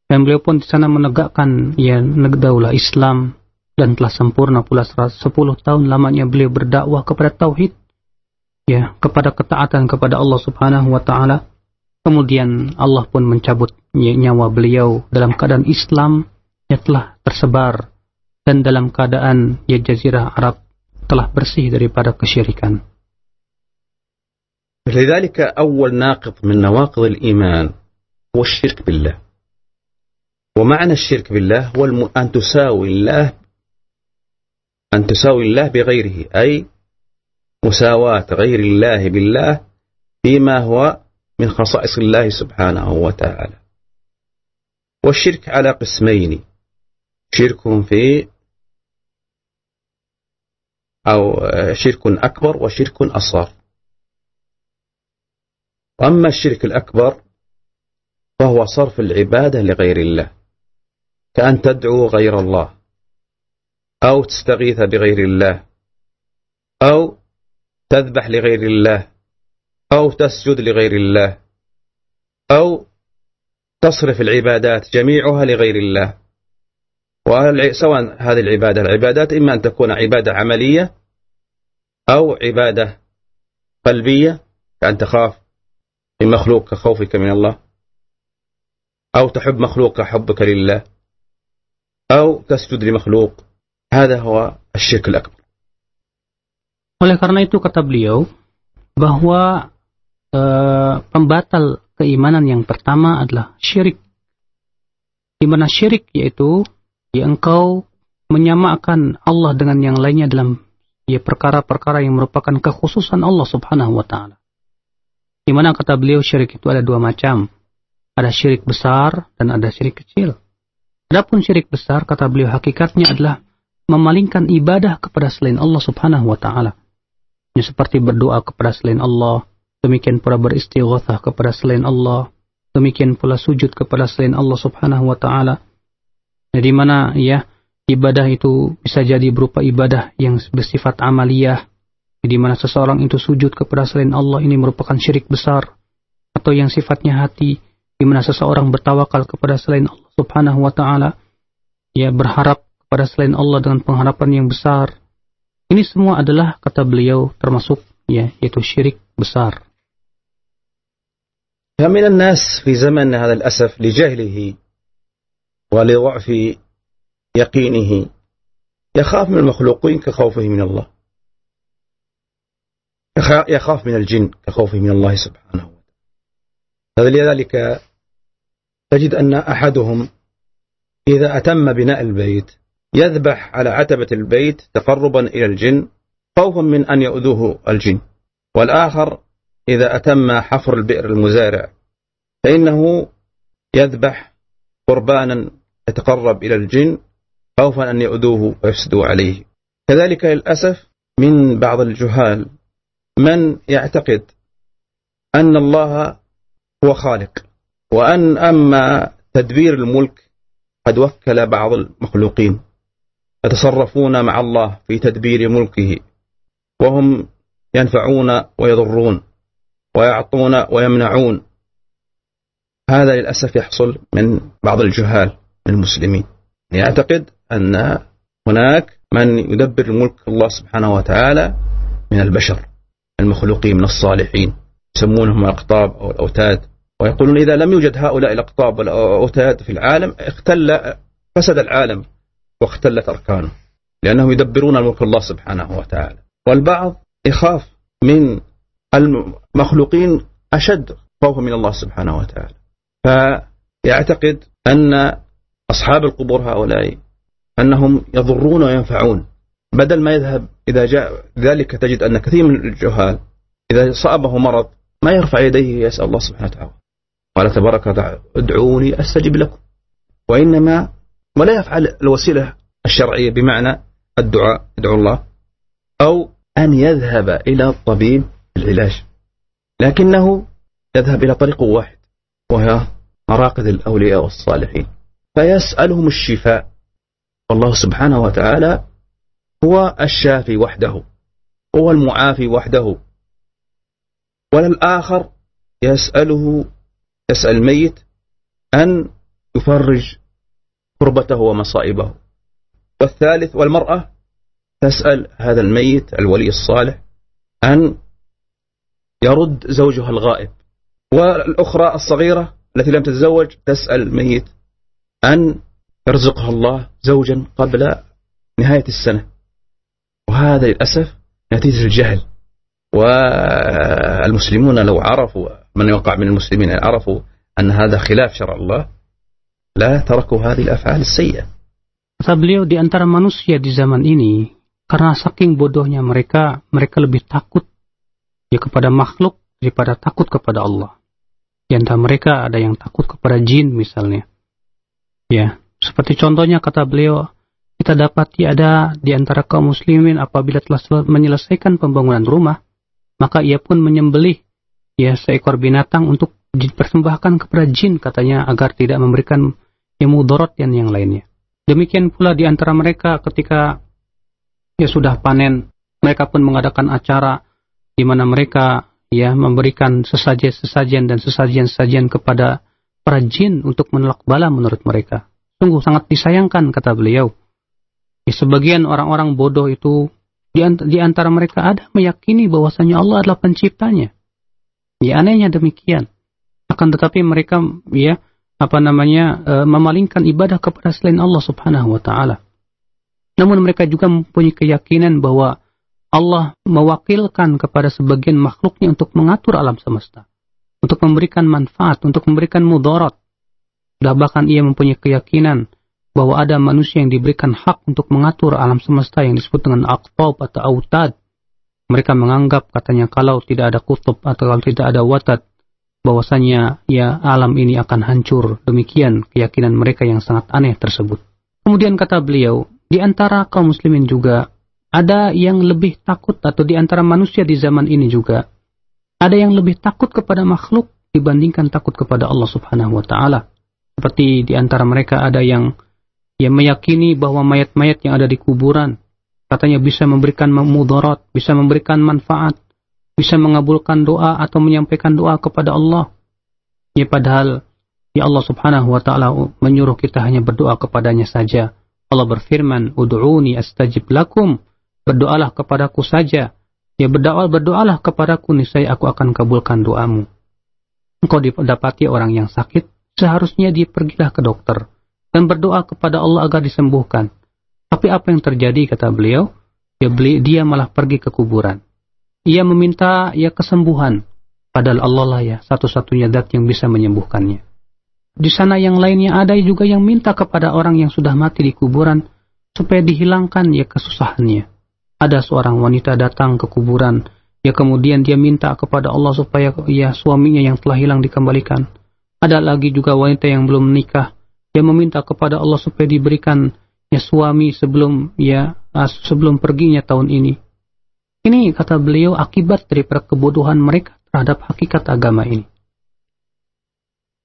dan beliau pun di sana menegakkan ya daulah Islam, dan telah sempurna pula 10 tahun lamanya beliau berdakwah kepada tauhid, ya kepada ketaatan kepada Allah Subhanahu Wa Taala. Kemudian Allah pun mencabut nyawa beliau dalam keadaan Islam yang telah tersebar dan dalam keadaan ya Jazirah Arab telah bersih daripada kesyirikan. لذلك أول ناقض من نواقض الإيمان هو الشرك بالله. ومعنى الشرك بالله هو أن تساوي الله بغيره، أي مساواة غير الله بالله فيما هو من خصائص الله سبحانه وتعالى. والشرك على قسمين، شرك في أو شرك أكبر وشرك أصغر. أما الشرك الأكبر فهو صرف العبادة لغير الله، كأن تدعو غير الله أو تستغيث بغير الله أو تذبح لغير الله أو تسجد لغير الله أو تصرف العبادات جميعها لغير الله. وسواء هذه العبادات إما أن تكون عبادة عملية أو عبادة قلبية، كأن تخاف من مخلوق كخوفك من الله أو تحب مخلوق كحبك لله أو تسجد لمخلوق. هذا هو الشرك الأكبر. Oleh karena itu kata beliau bahwa pembatal keimanan yang pertama adalah syirik. Di mana syirik yaitu ya engkau menyamakan Allah dengan yang lainnya dalam ya perkara-perkara yang merupakan kekhususan Allah Subhanahu Wa Taala. Di Di mana kata beliau syirik itu ada dua macam. Ada syirik besar dan ada syirik kecil. Adapun syirik besar, kata beliau, hakikatnya adalah memalingkan ibadah kepada selain Allah subhanahu wa ta'ala. Seperti berdoa kepada selain Allah, demikian pula beristighatsah kepada selain Allah, demikian pula sujud kepada selain Allah subhanahu wa ta'ala. Jadi mana ya, ibadah itu bisa jadi berupa ibadah yang bersifat amaliyah, di mana seseorang itu sujud kepada selain Allah, ini merupakan syirik besar. Atau yang sifatnya hati, di mana seseorang bertawakal kepada selain Allah subhanahu wa ta'ala, ya, berharap kepada selain Allah dengan pengharapan yang besar. Ini semua adalah, kata beliau, termasuk ya, yaitu syirik besar. فمن الناس في زمن هذا الأسف لجهله ولضعف يقينه يخاف من المخلوقين كخوفه من الله يخاف من الجن كخوفه من الله سبحانه وتعالى لذلك تجد أن أحدهم إذا أتم بناء البيت يذبح على عتبة البيت تقربا إلى الجن خوفا من أن يؤذوه الجن والآخر إذا أتم حفر البئر المزارع فإنه يذبح قربانا يتقرب إلى الجن خوفا أن يؤذوه ويفسدوا عليه كذلك للأسف من بعض الجهال من يعتقد أن الله هو خالق وأن أما تدبير الملك قد وكل بعض المخلوقين يتصرفون مع الله في تدبير ملكه وهم ينفعون ويضرون ويعطون ويمنعون هذا للأسف يحصل من بعض الجهال المسلمين يعتقد أن هناك من يدبر الملك الله سبحانه وتعالى من البشر المخلوقين من الصالحين يسمونهم الأقطاب أو الأوتاد ويقولون إذا لم يوجد هؤلاء الأقطاب والأوتاد في العالم فسد العالم واختلت أركانه لأنهم يدبرون الملك الله سبحانه وتعالى والبعض يخاف من المخلوقين أشد خوفا من الله سبحانه وتعالى فيعتقد أن أصحاب القبور هؤلاء أنهم يضرون وينفعون بدل ما يذهب إذا جاء ذلك تجد أن كثير من الجهال إذا صابه مرض ما يرفع يديه يسأل الله سبحانه وتعالى قال تبارك وتعالى ادعوني أستجب لكم وإنما ولا يفعل الوسيلة الشرعية بمعنى الدعاء ادعو الله أو أن يذهب إلى الطبيب العلاج لكنه يذهب إلى طريق واحد وهي مراقد الأولياء والصالحين فيسألهم الشفاء والله سبحانه وتعالى هو الشافي وحده هو المعافي وحده ولا الآخر يسأل الميت أن يفرج كربته ومصائبه والثالث والمرأة تسأل هذا الميت الولي الصالح أن يرد زوجها الغائب والأخرى الصغيرة التي لم تتزوج تسأل الميت أن يرزقها الله زوجا قبل نهاية السنة وهذا للأسف نتيجة الجهل والمسلمون لو عرفوا من يوقع من المسلمين عرفوا أن هذا خلاف شرع الله لا تركوا هذه الأفعال السيئة. Kata beliau di antara manusia di zaman ini karena saking bodohnya mereka lebih takut ya kepada makhluk daripada takut kepada Allah. Di antara mereka ada yang takut kepada jin misalnya. Ya, seperti contohnya kata beliau kita dapati ada di antara kaum muslimin apabila telah menyelesaikan pembangunan rumah, maka ia pun menyembelih ya seekor binatang untuk dipersembahkan kepada jin katanya agar tidak memberikan mudarat dan yang lainnya. Demikian pula di antara mereka ketika ya sudah panen, mereka pun mengadakan acara di mana mereka ya memberikan sesajen-sesajen dan sesajen-sesajen kepada para jin untuk menolak bala menurut mereka. Sungguh sangat disayangkan kata beliau. Ya, sebagian orang-orang bodoh itu di antara mereka ada meyakini bahwasanya Allah adalah penciptanya. Ya anehnya demikian. Akan tetapi mereka ya memalingkan ibadah kepada selain Allah Subhanahu wa taala. Namun mereka juga mempunyai keyakinan bahwa Allah mewakilkan kepada sebagian makhluknya untuk mengatur alam semesta, untuk memberikan manfaat, untuk memberikan mudarat. Dan bahkan ia mempunyai keyakinan bahwa ada manusia yang diberikan hak untuk mengatur alam semesta yang disebut dengan aqtab atau autad. Mereka menganggap katanya kalau tidak ada kutub atau kalau tidak ada watad, bahwasanya ya alam ini akan hancur. Demikian keyakinan mereka yang sangat aneh tersebut. Kemudian kata beliau, di antara kaum muslimin juga ada yang lebih takut, atau di antara manusia di zaman ini juga ada yang lebih takut kepada makhluk dibandingkan takut kepada Allah Subhanahu wa taala. Seperti di antara mereka ada yang meyakini bahwa mayat-mayat yang ada di kuburan katanya bisa memberikan mudarat, bisa memberikan manfaat, bisa mengabulkan doa atau menyampaikan doa kepada Allah. Ya padahal ya Allah Subhanahu wa taala menyuruh kita hanya berdoa kepadanya saja. Allah berfirman, "Ud'uni astajib lakum." Berdoalah kepadaku saja. Ya berdoalah kepadaku, niscaya aku akan kabulkan doamu. Engkau didapati orang yang sakit, seharusnya dia pergilah ke dokter dan berdoa kepada Allah agar disembuhkan. Tapi apa yang terjadi kata beliau? Dia malah pergi ke kuburan. Ia meminta kesembuhan, padahal Allah lah satu-satunya zat yang bisa menyembuhkannya. Di sana yang lainnya ada juga yang minta kepada orang yang sudah mati di kuburan supaya dihilangkan kesusahannya. Ada seorang wanita datang ke kuburan, kemudian dia minta kepada Allah supaya suaminya yang telah hilang dikembalikan. Ada lagi juga wanita yang belum menikah, dia meminta kepada Allah supaya diberikan suami sebelum sebelum perginya tahun ini. Ini kata beliau akibat dari kebodohan mereka terhadap hakikat agama ini.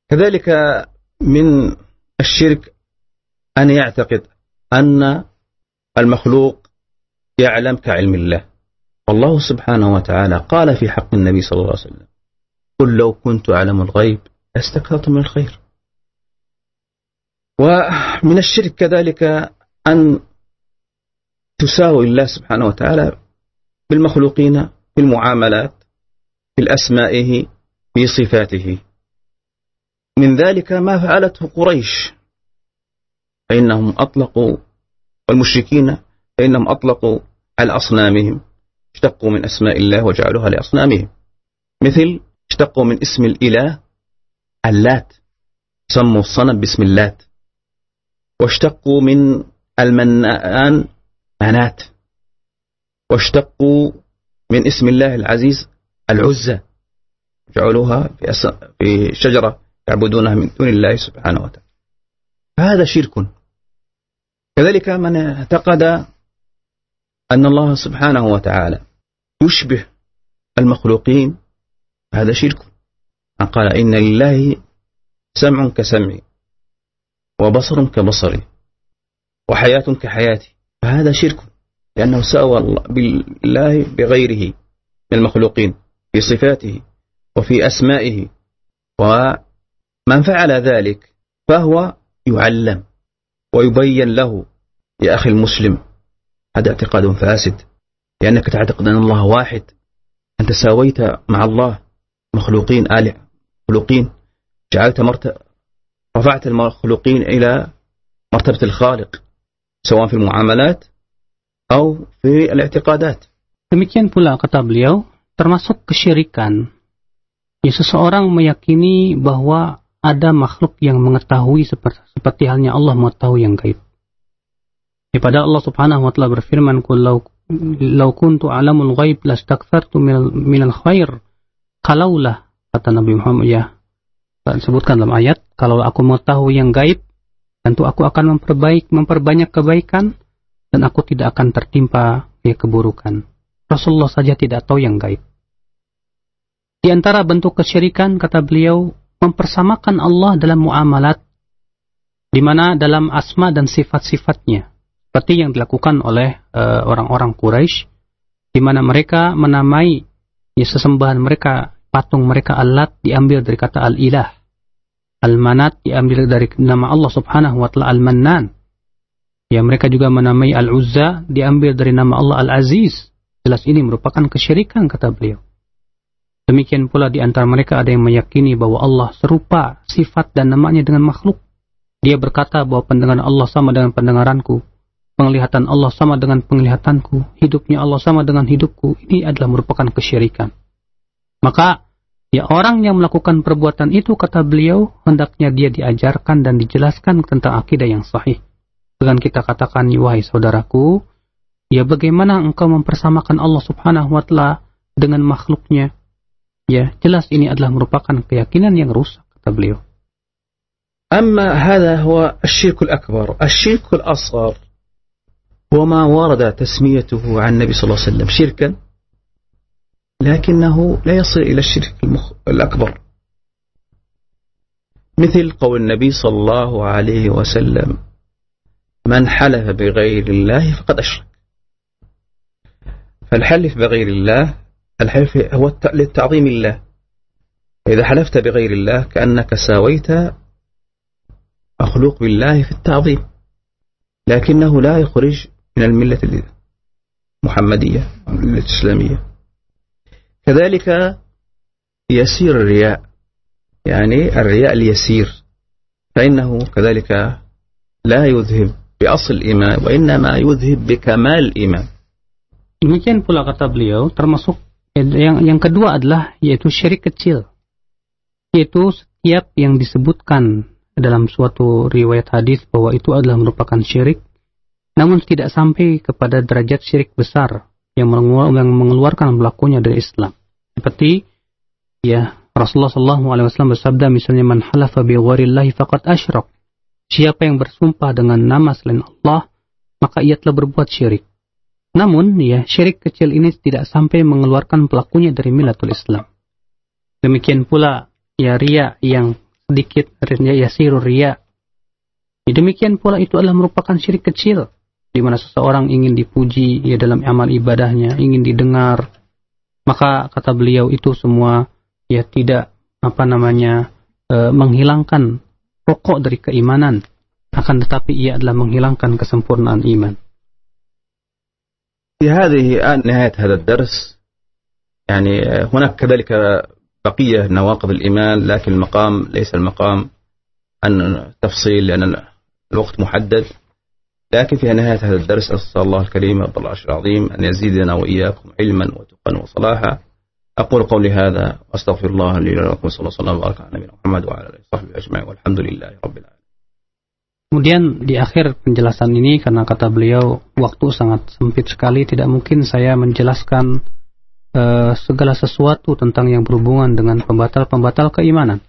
Kedalika min asy-syirk an ya'taqid anna al-makhluq يعلم كعلم الله والله سبحانه وتعالى قال في حق النبي صلى الله عليه وسلم قل لو كنت أعلم الغيب لاستكثرت من الخير ومن الشرك كذلك أن تساوي الله سبحانه وتعالى بالمخلوقين في المعاملات في أسمائه في صفاته من ذلك ما فعلته قريش فإنهم أطلقوا والمشركين فإنهم أطلقوا على أصنامهم اشتقوا من أسماء الله وجعلوها لأصنامهم مثل اشتقوا من اسم الإله اللات سموا الصنم باسم اللات واشتقوا من المنان منات واشتقوا من اسم الله العزيز العزة جعلوها في شجرة يعبدونها من دون الله سبحانه وتعالى هذا شرك كذلك من اعتقد أن الله سبحانه وتعالى يشبه المخلوقين هذا شرك قال إن لله سمع كسمعي وبصر كبصري وحياة كحياتي فهذا شرك لأنه ساوى بالله بغيره من المخلوقين في صفاته وفي أسمائه ومن فعل ذلك فهو يعلم ويبين له يا أخي المسلم هذا اعتقاد فاسد لأنك تعتقد أن الله واحد أنت ساويت مع الله مخلوقين مخلوقين جعلت رفعت المخلوقين إلى مرتبة الخالق سواء في المعاملات أو في الاعتقادات. Demikian pula kata beliau, termasuk kesyirikan. Seseorang meyakini bahwa ada makhluk yang mengetahui seperti halnya Allah mengetahui yang gaib. Padahal Allah Subhanahu wa taala berfirman, "Law kuntu a'lamul ghaib lastakthartu minal khair." Kalaulah kata Nabi Muhammad sebutkan dalam ayat, kalau aku mengetahui yang gaib, tentu aku akan memperbanyak kebaikan dan aku tidak akan tertimpa keburukan. Rasulullah saja tidak tahu yang gaib. Di antara bentuk kesyirikan kata beliau mempersamakan Allah dalam muamalat, di mana dalam asma dan sifat-sifatnya. Seperti yang dilakukan oleh orang-orang Quraisy, di mana mereka menamai sesembahan mereka, patung mereka Allat diambil dari kata Al-Ilah, Al-Manat diambil dari nama Allah Subhanahu wa taala Al-Mannan. Mereka juga menamai Al-Uzza diambil dari nama Allah Al-Aziz. Jelas ini merupakan kesyirikan kata beliau. Demikian pula di antara mereka ada yang meyakini bahwa Allah serupa sifat dan namanya dengan makhluk. Dia berkata bahwa pendengaran Allah sama dengan pendengaranku. Penglihatan Allah sama dengan penglihatanku, hidupnya Allah sama dengan hidupku. Ini adalah merupakan kesyirikan. Maka, orang yang melakukan perbuatan itu, kata beliau, hendaknya dia diajarkan dan dijelaskan tentang akidah yang sahih. Dengan kita katakan, wahai saudaraku, Ya, bagaimana engkau mempersamakan Allah Subhanahu wa Ta'ala dengan makhluknya? Ya, jelas ini adalah merupakan keyakinan yang rusak, kata beliau. Amma hadha huwa asyirkul akbar, asyirkul asghar, wa ma warada tasmiyatuhu 'an Nabi sallallahu alaihi wasallam syirkan, lakinnahu la yasil ila asyirk al-akbar. مثل قول النبي صلى الله عليه وسلم من حلف بغير الله فقد أشرك. فالحلف بغير الله الحلف هو للتعظيم الله. إذا حلفت بغير الله كأنك ساويت مخلوق بالله في التعظيم، لكنه لا يخرج من الملة المحمدية الملة الإسلامية. كذلك يسير الرياء، يعني الرياء اليسير، فإنه كذلك لا يذهب بأصل الإيمان وإنما يذهب بكمال الإيمان. Demikian pula kata beliau, termasuk yang kedua adalah yaitu syirik kecil, yaitu setiap yang disebutkan dalam suatu riwayat hadis bahwa itu adalah merupakan syirik, namun tidak sampai kepada derajat syirik besar yang mengeluarkan pelakunya dari Islam. Seperti ya Rasulullah sallallahu alaihi wasallam bersabda misalnya, man halafa bi ghairillahi faqad asyrak. Siapa yang bersumpah dengan nama selain Allah, maka ia telah berbuat syirik. Namun, ya, syirik kecil ini tidak sampai mengeluarkan pelakunya dari milatul Islam. Demikian pula, ya, riya yang sedikit, ya, siru riya. Ya, demikian pula itu adalah merupakan syirik kecil, di mana seseorang ingin dipuji, ya, dalam amal ibadahnya, ingin didengar. Maka kata beliau itu semua, ya, tidak menghilangkan pokok dari keimanan, akan tetapi ia adalah menghilangkan kesempurnaan iman. في هذه نهاية هذا الدرس، يعني هناك كذلك بقية نواقض الإيمان، لكن المقام ليس المقام أن تفصيل لأن الوقت محدد، لكن في نهاية هذا الدرس أسأل الله الكريم عبد الله العظيم أن يزيدنا وإياكم علما وتقا وصلاحا. أقول قولي هذا وأستغفر الله لي ولكم، صلى الله عليه وسلم على نبينا محمد وعلى آله وصحبه أجمعين والحمد لله رب العالمين. Kemudian di akhir penjelasan ini, karena kata beliau waktu sangat sempit sekali, tidak mungkin saya menjelaskan segala sesuatu tentang yang berhubungan dengan pembatal-pembatal keimanan.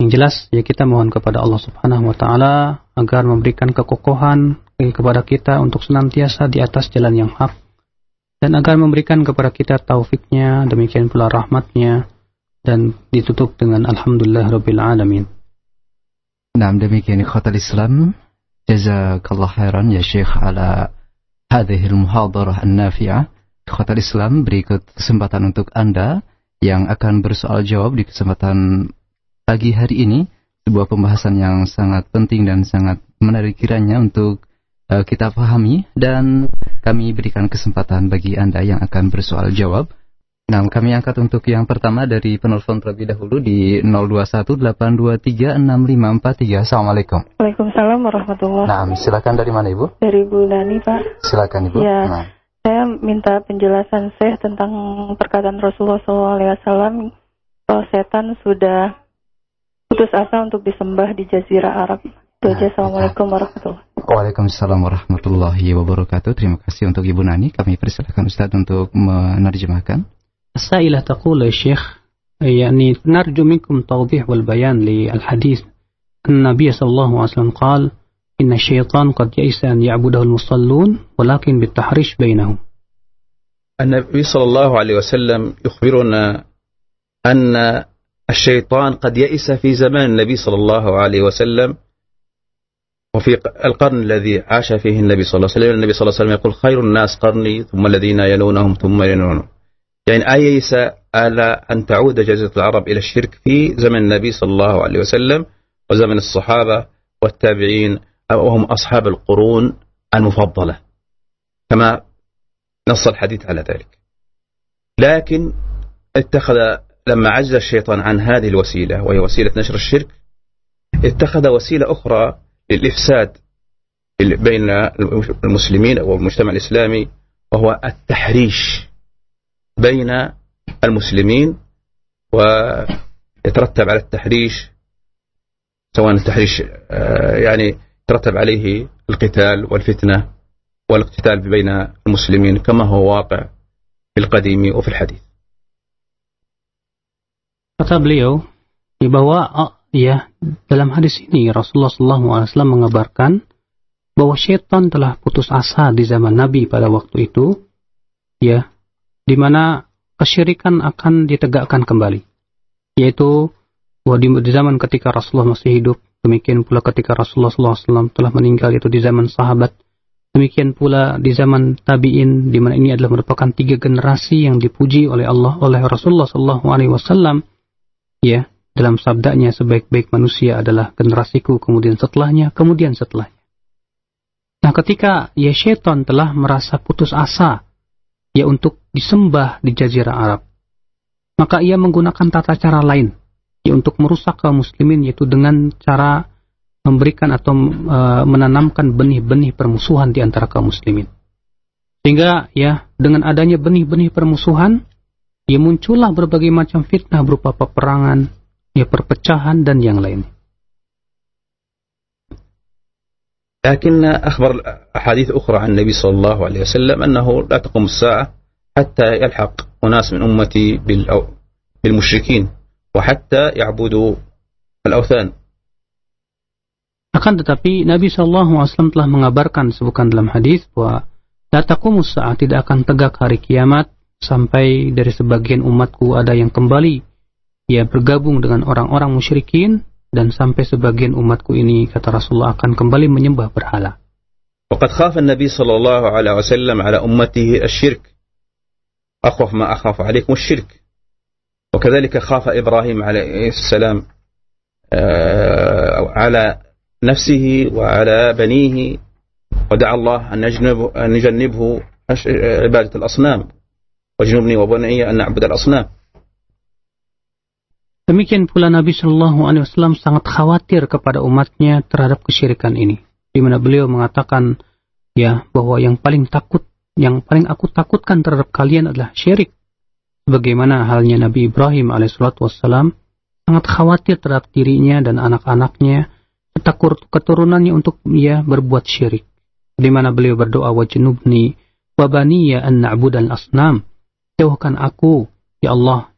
Yang jelas, ya, kita mohon kepada Allah Subhanahu wa Ta'ala agar memberikan kekokohan kepada kita untuk senantiasa di atas jalan yang hak, dan agar memberikan kepada kita taufiknya, demikian pula rahmatnya. Dan ditutup dengan alhamdulillah rabbil alamin. Nah, demikian ikhwatal Islam, jazakallah khairan ya Syekh ala hadhil muhadarah an-nafi'ah. Ikhwatal Islam, berikut kesempatan untuk Anda yang akan bersoal jawab di kesempatan pagi hari ini, sebuah pembahasan yang sangat penting dan sangat menarik kiranya untuk kita pahami, dan kami berikan kesempatan bagi Anda yang akan bersoal jawab. Nah, kami angkat untuk yang pertama dari penelpon terlebih dahulu di 0218236543. Assalamualaikum. Waalaikumsalam warahmatullahi wabarakatuh. Nah, silakan, dari mana Ibu? Dari Bu Nani, Pak. Silakan Ibu. Ya, nah, saya minta penjelasan Syekh tentang perkataan Rasulullah SAW, bahwa setan sudah putus asa untuk disembah di Jazirah Arab. Nah, assalamualaikum warahmatullahi wabarakatuh. Waalaikumsalam warahmatullahi wabarakatuh. Terima kasih untuk Ibu Nani. Kami persilakan Ustaz untuk menerjemahkan. السائلة تقول يا شيخ، يعني نرجو منكم توضيح والبيان للحديث. النبي صلى الله عليه وسلم قال إن الشيطان قد يئس أن يعبده المصلون ولكن بالتحريش بينهم. النبي صلى الله عليه وسلم يخبرنا أن الشيطان قد يئس في زمان النبي صلى الله عليه وسلم وفي القرن الذي عاش فيه النبي صلى الله عليه وسلم. النبي صلى الله عليه وسلم يقول خير الناس قرني ثم الذين يلونهم ثم يلونهم. يعني أيس على أن تعود جزيرة العرب إلى الشرك في زمن النبي صلى الله عليه وسلم وزمن الصحابة والتابعين وهم أصحاب القرون المفضلة كما نص الحديث على ذلك. لكن اتخذ لما عجز الشيطان عن هذه الوسيلة وهي وسيلة نشر الشرك، اتخذ وسيلة أخرى للإفساد بين المسلمين أو المجتمع الإسلامي، وهو التحريش بين المسلمين. ويترتب على التحريش سواء التحريش يعني يترتب عليه القتال والفتنة والاقتتال بين المسلمين كما هو واقع في القديم وفي الحديث. Kata beliau bahwa dalam hadis ini Rasulullah SAW mengabarkan bahwa syaitan telah putus asa di zaman Nabi pada waktu itu, di mana kesyirikan akan ditegakkan kembali, yaitu di zaman ketika Rasulullah masih hidup, demikian pula ketika Rasulullah SAW telah meninggal, yaitu di zaman sahabat, demikian pula di zaman tabi'in, di mana ini adalah merupakan 3 generasi yang dipuji oleh Allah, oleh Rasulullah SAW, dalam sabdanya sebaik-baik manusia adalah generasiku, kemudian setelahnya. Nah, ketika syaitan telah merasa putus asa untuk disembah di Jazirah Arab, maka ia menggunakan tata cara lain untuk merusak kaum muslimin, yaitu dengan cara memberikan atau menanamkan benih-benih permusuhan di antara kaum muslimin. Sehingga dengan adanya benih-benih permusuhan, muncullah berbagai macam fitnah berupa peperangan, perpecahan dan yang lainnya. لكن أخبر أحاديث أخرى عن النبي صلى الله عليه وسلم أنه لا تقوم الساعة حتى يلحق أناس من أمتي بالمشركين وحتى يعبدوا الأوثان. Akan tetapi Nabi Shallallahu Alaihi Wasallam telah mengabarkan sebukan dalam hadis bahwa la taqumu as-sa'ah, tidak akan tegak hari kiamat sampai dari sebagian umatku ada yang kembali bergabung dengan orang-orang musyrikin, dan sampai sebagian umatku ini, kata Rasulullah, akan kembali menyembah berhala. وقد خاف النبي صلى الله عليه وسلم على أمته الشرك أخاف ما أخاف عليكم الشرك وكذلك خاف إبراهيم عليه السلام على نفسه وعلى بنيه ودعا الله أن يجنبه عبادة الأصنام وجنبني وبني أن نعبد الأصنام. Demikian pula Nabi Shallallahu Alaihi Wasallam sangat khawatir kepada umatnya terhadap kesyirikan ini, di mana beliau mengatakan bahwa yang paling aku takutkan terhadap kalian adalah syirik. Sebagaimana halnya Nabi Ibrahim Alaihissalatu Wassalam sangat khawatir terhadap dirinya dan anak-anaknya, keturunannya untuk berbuat syirik, di mana beliau berdoa wajnubni wa baniya an na'budal asnam, jauhkan aku ya Allah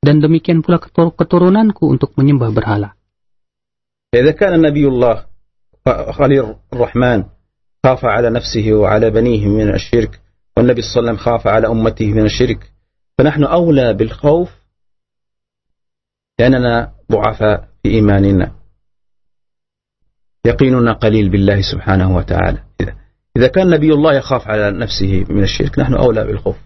dan demikian pula keturunanku untuk menyembah berhala. إذا كان النبي الله خليل الرحمن خاف على نفسه وعلى بنيه من الشرك والنبي صلى الله عليه وسلم خاف على أمته من الشرك فنحن أولى بالخوف لأننا ضعفاء في إيماننا يقيننا قليل بالله سبحانه وتعالى. إذا كان نبي الله يخاف على نفسه من الشرك نحن أولى بالخوف.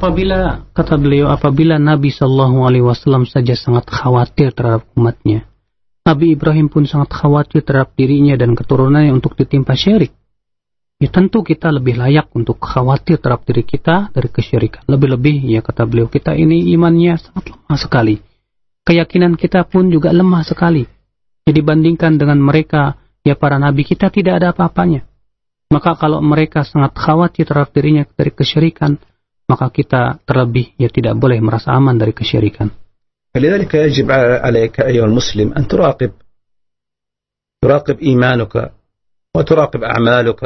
Kata beliau, apabila Nabi Shallallahu Alaihi Wasallam saja sangat khawatir terhadap umatnya, Nabi Ibrahim pun sangat khawatir terhadap dirinya dan keturunannya untuk ditimpa syirik. Tentu kita lebih layak untuk khawatir terhadap diri kita dari kesyirikan. Lebih-lebih, kata beliau, kita ini imannya sangat lemah sekali. Keyakinan kita pun juga lemah sekali. Jadi bandingkan dengan mereka, para nabi, kita tidak ada apa-apanya. Maka kalau mereka sangat khawatir terhadap dirinya dari kesyirikan, maka kita terlebih tidak boleh merasa aman dari kesyirikan. لذلك يجب عليك أيها المسلم أن تراقب إيمانك وتراقب أعمالك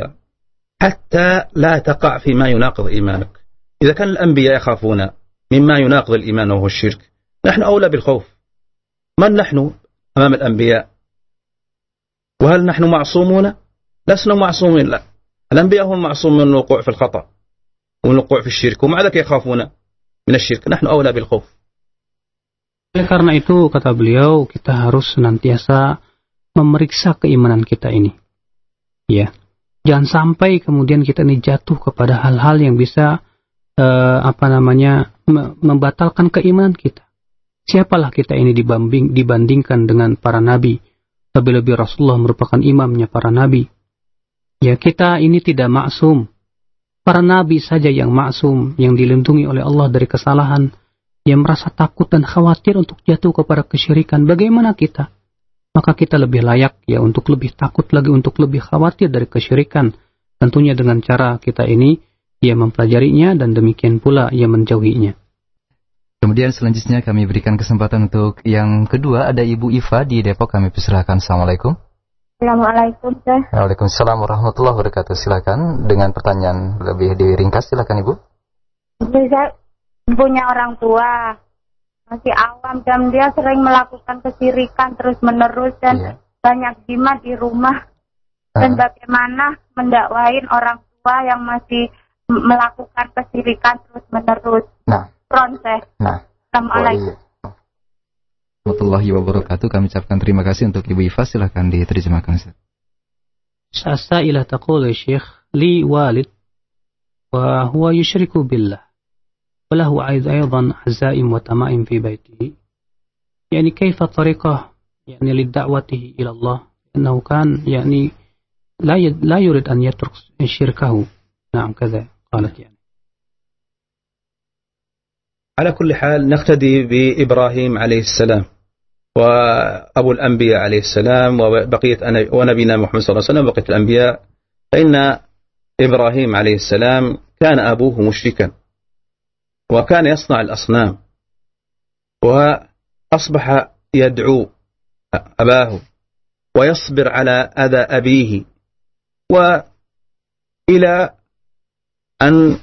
حتى لا تقع فيما يناقض إيمانك. إذا كان الأنبياء يخافون مما يناقض الإيمان وهو الشرك نحن أولى بالخوف. من نحن أمام الأنبياء؟ وهل نحن معصومون؟ لسنا معصومين. لا، الأنبياء هم معصومون من الوقوع في الخطأ والوقوع في الشرك ومع ذلك يخافون من الشرك نحن أولى بالخوف. Karena itu, kata beliau, kita harus senantiasa memeriksa keimanan kita ini. Jangan sampai kemudian kita ini jatuh kepada hal-hal yang bisa membatalkan keimanan kita. Siapalah kita ini dibandingkan dengan para nabi, lebih-lebih Rasulullah merupakan imamnya para nabi. Kita ini tidak maksum. Para nabi saja yang maksum, yang dilindungi oleh Allah dari kesalahan, yang merasa takut dan khawatir untuk jatuh kepada kesyirikan, bagaimana kita? Maka kita lebih layak untuk lebih takut lagi, untuk lebih khawatir dari kesyirikan. Tentunya dengan cara kita ini, mempelajarinya dan demikian pula menjauhinya. Kemudian selanjutnya kami berikan kesempatan untuk yang kedua, ada Ibu Iva di Depok, kami persilakan. Assalamualaikum. Assalamualaikum, Syekh. Waalaikumsalam warahmatullahi wabarakatuh. Silakan dengan pertanyaan lebih diringkas, silakan Ibu. Saya punya orang tua masih awam dan dia sering melakukan kesyirikan terus-menerus dan banyak jimat di rumah. Dan bagaimana mendakwain orang tua yang masih melakukan kesyirikan terus-menerus? Assalamualaikum. Warahmatullahi wabarakatuh. Kami ucapkan terima kasih untuk Ibu Iva. Silahkan diterjemahkan. Sa'sailah taqulu syekh li walid wa huwa yushriku billah wa lahu aidan azaim wa tamaim fi baitihi. Yani kaifa tariqah yani lid da'watihi ila Allah annahu kan yani la yurid an yatruk syirkahu. Naam kadza qalat yani. على كل حال نقتدي بإبراهيم عليه السلام وأبو الأنبياء عليه السلام وبقية ونبينا محمد صلى الله عليه وسلم وبقية الأنبياء. فإن إبراهيم عليه السلام كان أبوه مشركا وكان يصنع الأصنام وأصبح يدعو أباه ويصبر على أذى أبيه وإلى أن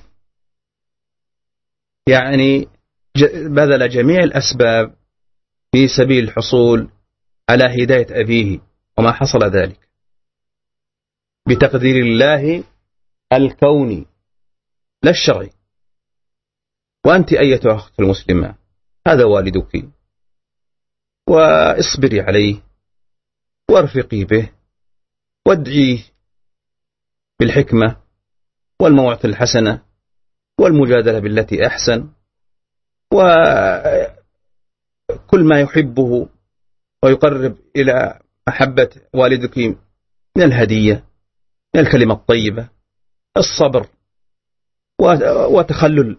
يعني بذل جميع الأسباب في سبيل الحصول على هداية أبيه وما حصل ذلك بتقدير الله الكوني لا الشرعي. وأنت أيتها أخت المسلمة هذا والدك واصبري عليه وارفقي به وادعيه بالحكمة والموعظة الحسنة والمجادلة بالتي أحسن وكل ما يحبه ويقرب إلى محبة والدك من الهدية من الكلمة الطيبة الصبر وتخلل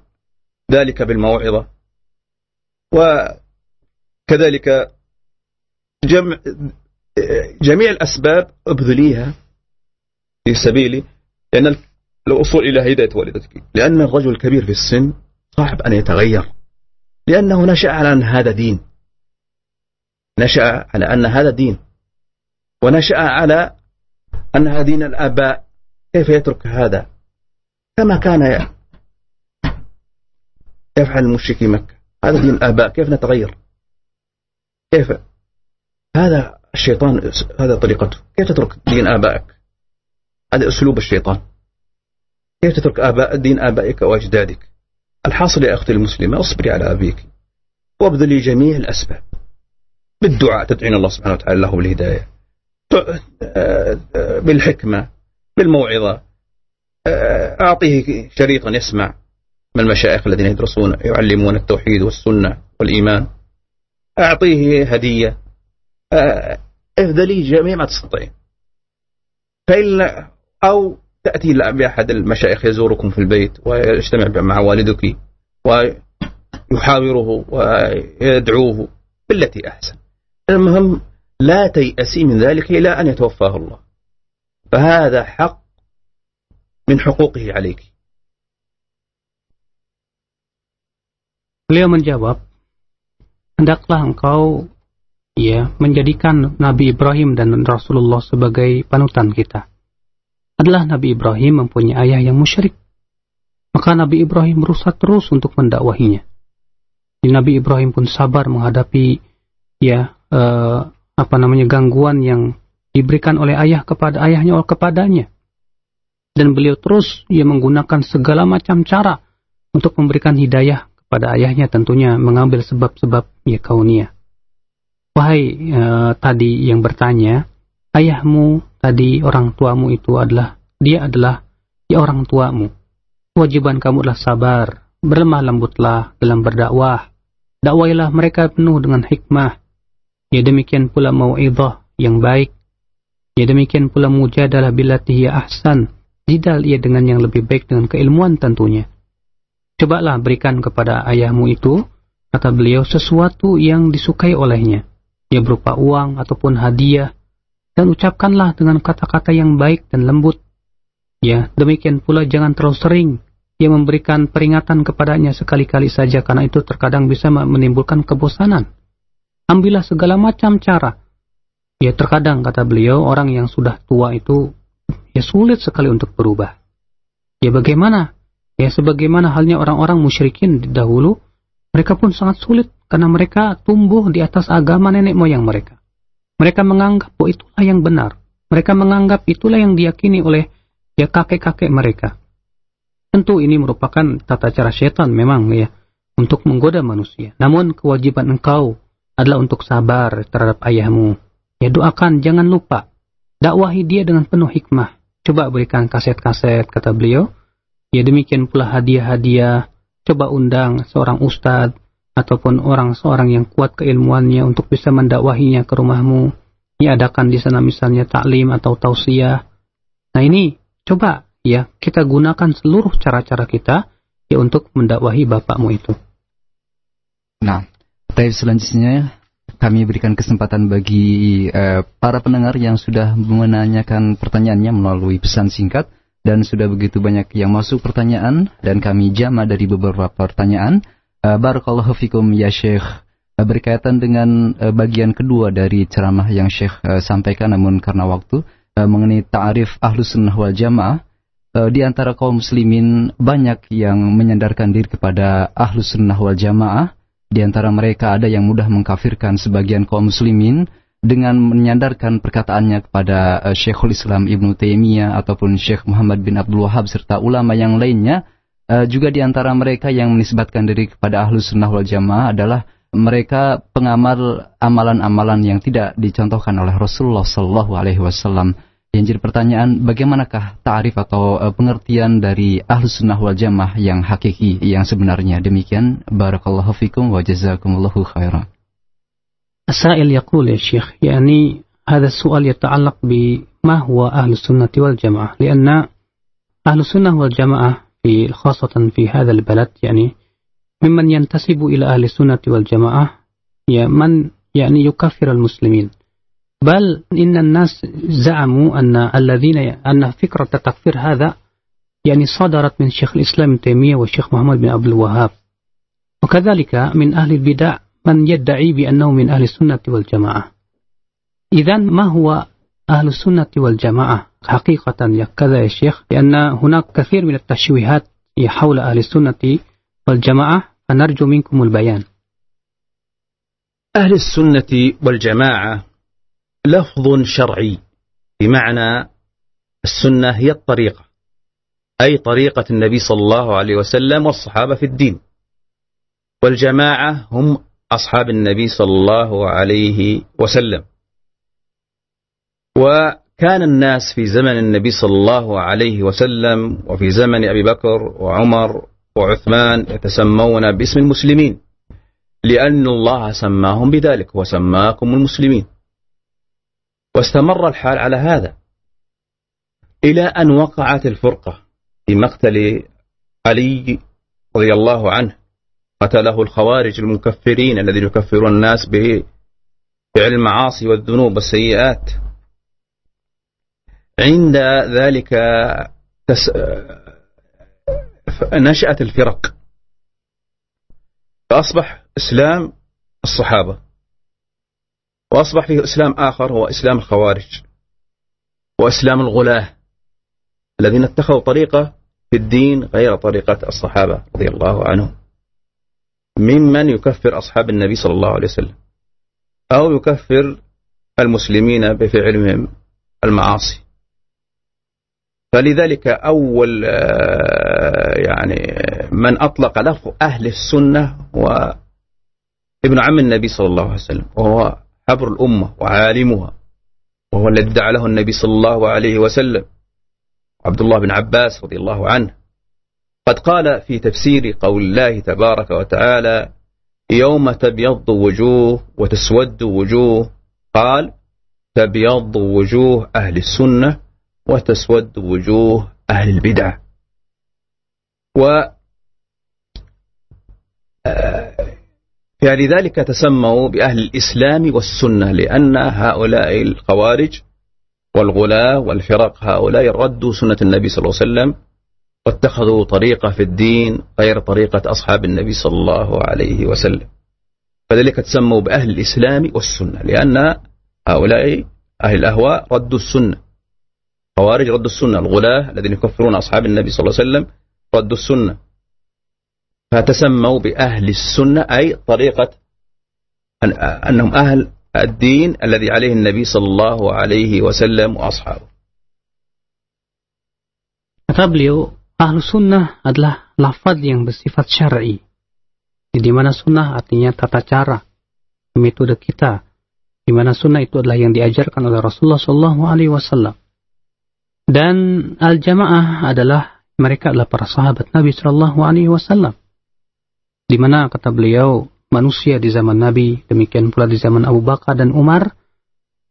ذلك بالموعظة وكذلك جميع الأسباب ابذليها في سبيله لأن للوصول إلى هداية والدتك لأن الرجل الكبير في السن صاحب أن يتغير لأنه نشأ على أن هذا دين ونشأ على أنها دين الآباء كيف يترك هذا كما كان يفعل المشركين مكة هذا دين الآباء كيف نتغير كيف هذا الشيطان هذا طريقته كيف تترك دين آبائك هذا أسلوب الشيطان كيف تترك دين آبائك وأجدادك. الحاصل يا أختي المسلمة اصبري على أبيك وابذلي جميع الأسباب بالدعاء تدعين الله سبحانه وتعالى له بالهداية بالحكمة بالموعظة أعطيه شريطا يسمع من المشايخ الذين يدرسون يعلمون التوحيد والسنة والإيمان أعطيه هدية افذلي جميع ما تستطيع أو تأتي لأحد المشايخ يزوركم في البيت ويجتمع مع والدك ويحاوره ويدعوه بالتي أحسن. المهم لا تيأسي من ذلك إلى أن يتوفاه الله فهذا حق من حقوقه عليك. Beliau menjawab, hendaklah engkau menjadikan Nabi Ibrahim dan Rasulullah sebagai panutan kita. Adalah Nabi Ibrahim mempunyai ayah yang musyrik. Maka Nabi Ibrahim berusaha terus untuk mendakwahinya. Nabi Ibrahim pun sabar menghadapi gangguan yang diberikan oleh ayah kepada kepadanya. Dan beliau terus menggunakan segala macam cara untuk memberikan hidayah kepada ayahnya, tentunya mengambil sebab-sebab kauniyah. Wahai tadi yang bertanya, ayahmu tadi, orang tuamu itu adalah orang tuamu. Kewajiban kamu adalah sabar, berlemah lembutlah dalam berdakwah. Dakwailah mereka penuh dengan hikmah. Ya demikian pula mau'idhah yang baik. Ya demikian pula mujadalah billati hiya ahsan. Jidal dengan yang lebih baik dengan keilmuan tentunya. Cobalah berikan kepada ayahmu itu, kata beliau, sesuatu yang disukai olehnya. Ya berupa uang ataupun hadiah. Dan ucapkanlah dengan kata-kata yang baik dan lembut. Demikian pula jangan terlalu sering memberikan peringatan kepadanya sekali-kali saja, karena itu terkadang bisa menimbulkan kebosanan. Ambillah segala macam cara Ya terkadang, kata beliau, orang yang sudah tua itu ya sulit sekali untuk berubah. Ya bagaimana? Ya sebagaimana halnya orang-orang musyrikin dahulu, mereka pun sangat sulit karena mereka tumbuh di atas agama nenek moyang mereka. Mereka menganggap bahwa itulah yang benar. Mereka menganggap itulah yang diyakini oleh ya kakek-kakek mereka. Tentu ini merupakan tata cara setan memang ya untuk menggoda manusia. Namun kewajiban engkau adalah untuk sabar terhadap ayahmu. Ya doakan, jangan lupa. Dakwahi dia dengan penuh hikmah. Coba berikan kaset-kaset, kata beliau. Ya demikian pula hadiah-hadiah, coba undang seorang ustadz ataupun seorang yang kuat keilmuannya untuk bisa mendakwahinya ke rumahmu. Ya adakan di sana misalnya taklim atau tausiah. Nah ini coba ya kita gunakan seluruh cara-cara kita ya untuk mendakwahi bapakmu itu. Nah, topik selanjutnya kami berikan kesempatan bagi para pendengar yang sudah menanyakan pertanyaannya melalui pesan singkat. Dan sudah begitu banyak yang masuk pertanyaan dan kami jama dari beberapa pertanyaan. Barakallahu fikum ya Syekh. Berkaitan dengan bagian kedua dari ceramah yang Syekh sampaikan, namun karena waktu, mengenai ta'arif Ahlus Sunnah wal Jamaah. Di antara kaum muslimin banyak yang menyandarkan diri kepada Ahlus Sunnah wal Jamaah. Di antara mereka ada yang mudah mengkafirkan sebagian kaum muslimin dengan menyandarkan perkataannya kepada Syekhul Islam Ibnu Taimiyah ataupun Syekh Muhammad bin Abdul Wahab serta ulama yang lainnya. Juga di antara mereka yang menisbatkan diri kepada Ahlus Sunnah wal Jamaah adalah mereka pengamal amalan-amalan yang tidak dicontohkan oleh Rasulullah sallallahu alaihi wasallam. Yang jadi pertanyaan, bagaimanakah ta'rif atau pengertian dari Ahlus Sunnah wal Jamaah yang hakiki, yang sebenarnya? Demikian, barakallahu fikum wa jazakumullahu khairan. السائل يقول يا شيخ يعني هذا السؤال يتعلق بما هو أهل السنة والجماعة لأن أهل السنة والجماعة خاصة في هذا البلد يعني ممن ينتسب إلى أهل السنة والجماعة من يعني يكفر المسلمين بل إن الناس زعموا أن الذين أن فكرة التكفير هذا يعني صدرت من شيخ الإسلام تيمية والشيخ محمد بن عبد الوهاب وكذلك من أهل البدع من يدعي بأنه من أهل السنة والجماعة إذن ما هو أهل السنة والجماعة حقيقة كذا يا شيخ لأن هناك كثير من التشويهات حول أهل السنة والجماعة فنرجو منكم البيان. أهل السنة والجماعة لفظ شرعي بمعنى السنة هي الطريقة أي طريقة النبي صلى الله عليه وسلم والصحابة في الدين والجماعة هم أصحاب النبي صلى الله عليه وسلم وكان الناس في زمن النبي صلى الله عليه وسلم وفي زمن أبي بكر وعمر وعثمان يتسمون باسم المسلمين لأن الله سماهم بذلك وسماكم المسلمين واستمر الحال على هذا إلى أن وقعت الفرقة في مقتل علي رضي الله عنه قتله الخوارج المكفرين الذين يكفرون الناس بفعل المعاصي والذنوب والسيئات عند ذلك نشأت الفرق فأصبح إسلام الصحابة وأصبح فيه إسلام آخر هو إسلام الخوارج وإسلام الغلاة الذين اتخذوا طريقة في الدين غير طريقة الصحابة رضي الله عنهم ممن يكفر أصحاب النبي صلى الله عليه وسلم أو يكفر المسلمين بفعلهم المعاصي فلذلك أول يعني من أطلق لفظ أهل السنة وابن عم النبي صلى الله عليه وسلم وهو حبر الأمة وعالمها وهو الذي دعا له النبي صلى الله عليه وسلم عبد الله بن عباس رضي الله عنه قد قال في تفسير قول الله تبارك وتعالى يوم تبيض وجوه وتسود وجوه قال تبيض وجوه أهل السنة وتسود وجوه أهل البدع ولذلك تسموا بأهل الإسلام والسنة لأن هؤلاء الخوارج والغلاة والفرق هؤلاء ردوا سنة النبي صلى الله عليه وسلم واتخذوا طريقة في الدين غير طريقة أصحاب النبي صلى الله عليه وسلم فذلك تسموا بأهل الإسلام والسنة لأن هؤلاء أهل الأهواء ردوا السنة. خوارج ردوا السنة. الغلاة الذين يكفرون أصحاب النبي صلى الله عليه وسلم ردوا السنة. فتسموا بأهل السنة أي طريقة أنهم أهل الدين الذي عليه النبي صلى الله عليه وسلم وأصحابه. Kata beliau, ahlu sunnah adalah lafaz yang bersifat syar'i, di mana sunnah artinya tata cara, metode kita, di mana sunnah itu adalah yang diajarkan oleh Rasulullah Sallallahu Alaihi Wasallam. Dan al-jamaah adalah mereka adalah para sahabat Nabi Sallallahu Alaihi Wasallam, di mana kata beliau manusia di zaman Nabi, demikian pula di zaman Abu Bakar dan Umar,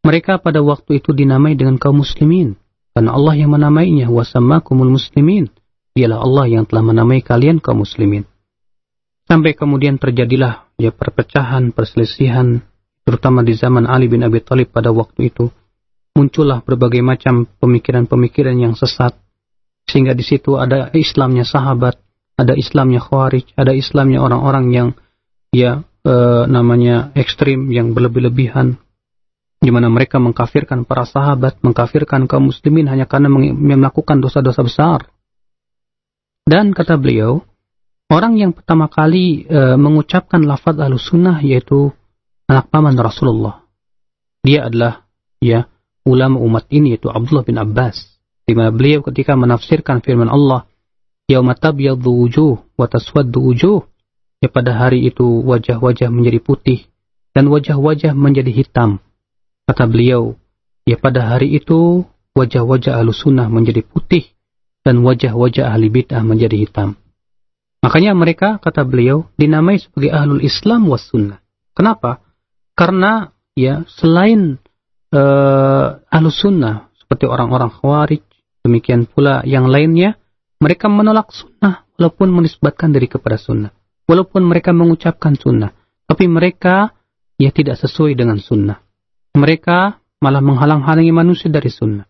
mereka pada waktu itu dinamai dengan kaum muslimin. Karena Allah yang menamainya, wa sammakumul muslimin. Dialah Allah yang telah menamai kalian kaum muslimin. Sampai kemudian terjadilah ya perpecahan, perselisihan, terutama di zaman Ali bin Abi Thalib pada waktu itu. Muncullah berbagai macam pemikiran-pemikiran yang sesat. Sehingga di situ ada Islamnya sahabat, ada Islamnya khawarij, ada Islamnya orang-orang yang namanya ekstrim, yang berlebih-lebihan. Di mana mereka mengkafirkan para sahabat, mengkafirkan kaum muslimin hanya karena melakukan dosa-dosa besar. Dan kata beliau, orang yang pertama kali mengucapkan lafaz al-sunnah yaitu anak paman Rasulullah. Dia adalah ulama umat ini, yaitu Abdullah bin Abbas. Di mana beliau ketika menafsirkan firman Allah, yauma tabyaddu wujuh wa taswaddu wujuh, ya pada hari itu wajah-wajah menjadi putih dan wajah-wajah menjadi hitam. Kata beliau, ya pada hari itu wajah-wajah ahlu sunnah menjadi putih dan wajah-wajah ahli bid'ah menjadi hitam. Makanya mereka, kata beliau, dinamai sebagai ahlul Islam was sunnah. Kenapa? Karena selain ahlu sunnah seperti orang-orang khawarij, demikian pula yang lainnya, mereka menolak sunnah walaupun menisbatkan diri kepada sunnah. Walaupun mereka mengucapkan sunnah, tapi mereka tidak sesuai dengan sunnah. Mereka malah menghalang-halangi manusia dari sunnah.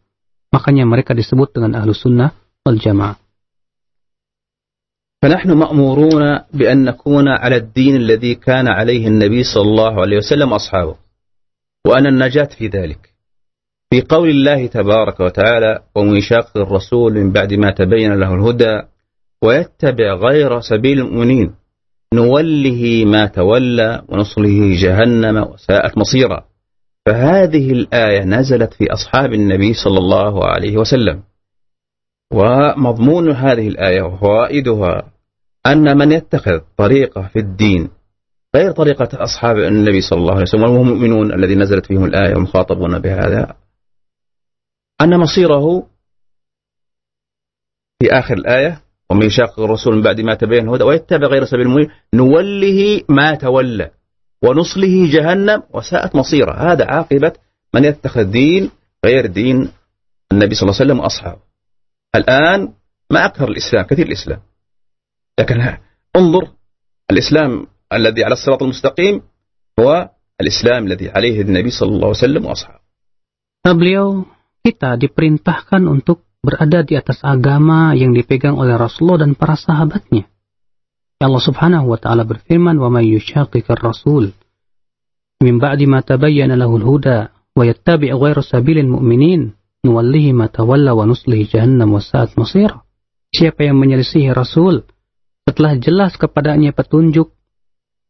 Makanya mereka disebut dengan ahlu sunnah wal jamaah. فَنَحْنُ مَأْمُورُونَ بِأَنْ نَكُونَ عَلَى الدِّينِ الَّذِي كَانَ عَلَيْهِ النَّبِيُّ صَلَّى اللَّهُ عَلَيْهِ وَسَلَّمَ أَصْحَابُهُ وَأَنَا النَّجَاةُ فِي ذَلِكَ فِي قَوْلِ اللَّهِ تَبَارَكَ وَتَعَالَى وَمَنْ يُشَاقِقِ الرَّسُولَ مِنْ بَعْدِ مَا تَبَيَّنَ لَهُ الْهُدَى وَيَتَّبِعْ غَيْرَ سَبِيلِ الْمُؤْمِنِينَ نُوَلِّهِ مَا تَوَلَّى وَنُصْلِهِ جَهَنَّمَ وَسَاءَتْ مَصِيرًا. فهذه الآية نزلت في أصحاب النبي صلى الله عليه وسلم. ومضمون هذه الآية وفوائدها أن من يتخذ طريقة في الدين غير طريقة أصحاب النبي صلى الله عليه وسلم وهم مؤمنون الذي نزلت فيهم الآية ومخاطبون بهذا أن مصيره في آخر الآية ومن يشاقق الرسول بعد ما تبين هدى ويتبع غير سبيل المؤمنين نوله ما تولى ونصله جهنم وساءت مصيره. هذا عاقبة من يتخذ دين غير دين النبي صلى الله عليه وسلم وأصحابه. الآن ما أكثر الإسلام، كثير الإسلام، لكن انظر الإسلام الذي على الصراط المستقيم هو الإسلام الذي عليه النبي صلى الله عليه وسلم وأصحابه. Beliau, kita diperintahkan untuk berada di atas agama yang dipegang oleh Rasulullah dan para sahabatnya. Allah Subhanahu wa taala berfirman, "Wa may yushaqiqir rasul min ba'di ma tabayyana lahul huda wa yattabi' ghayra sabilil mu'minin nuwallihi ma tawalla wa nuslihi jahannam wa sa'at masira." Siapa yang menyelisihi Rasul setelah jelas kepadanya petunjuk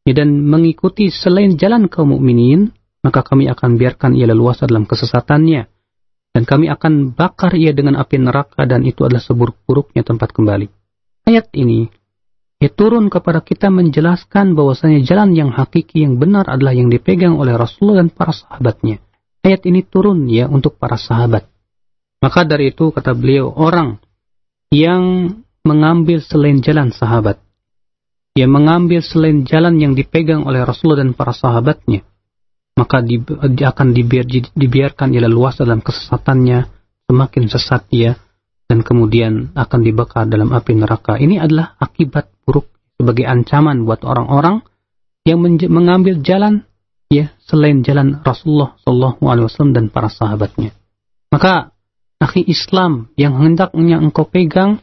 dan mengikuti selain jalan kaum mukminin, maka kami akan biarkan ia leluasa dalam kesesatannya dan kami akan bakar ia dengan api neraka dan itu adalah seburuk-buruknya tempat kembali. Ayat ini turun kepada kita menjelaskan bahwasanya jalan yang hakiki yang benar adalah yang dipegang oleh Rasulullah dan para sahabatnya. Ayat ini turun untuk para sahabat. Maka dari itu kata beliau, orang yang mengambil selain jalan sahabat, yang mengambil selain jalan yang dipegang oleh Rasulullah dan para sahabatnya, maka akan dibiarkan ia leluasa dalam kesesatannya, semakin sesat dan kemudian akan dibakar dalam api neraka. Ini adalah akibat buruk sebagai ancaman buat orang-orang yang mengambil jalan selain jalan Rasulullah Sallallahu Alaihi Wasallam dan para sahabatnya. Maka akhi, Islam yang hendaknya engkau pegang,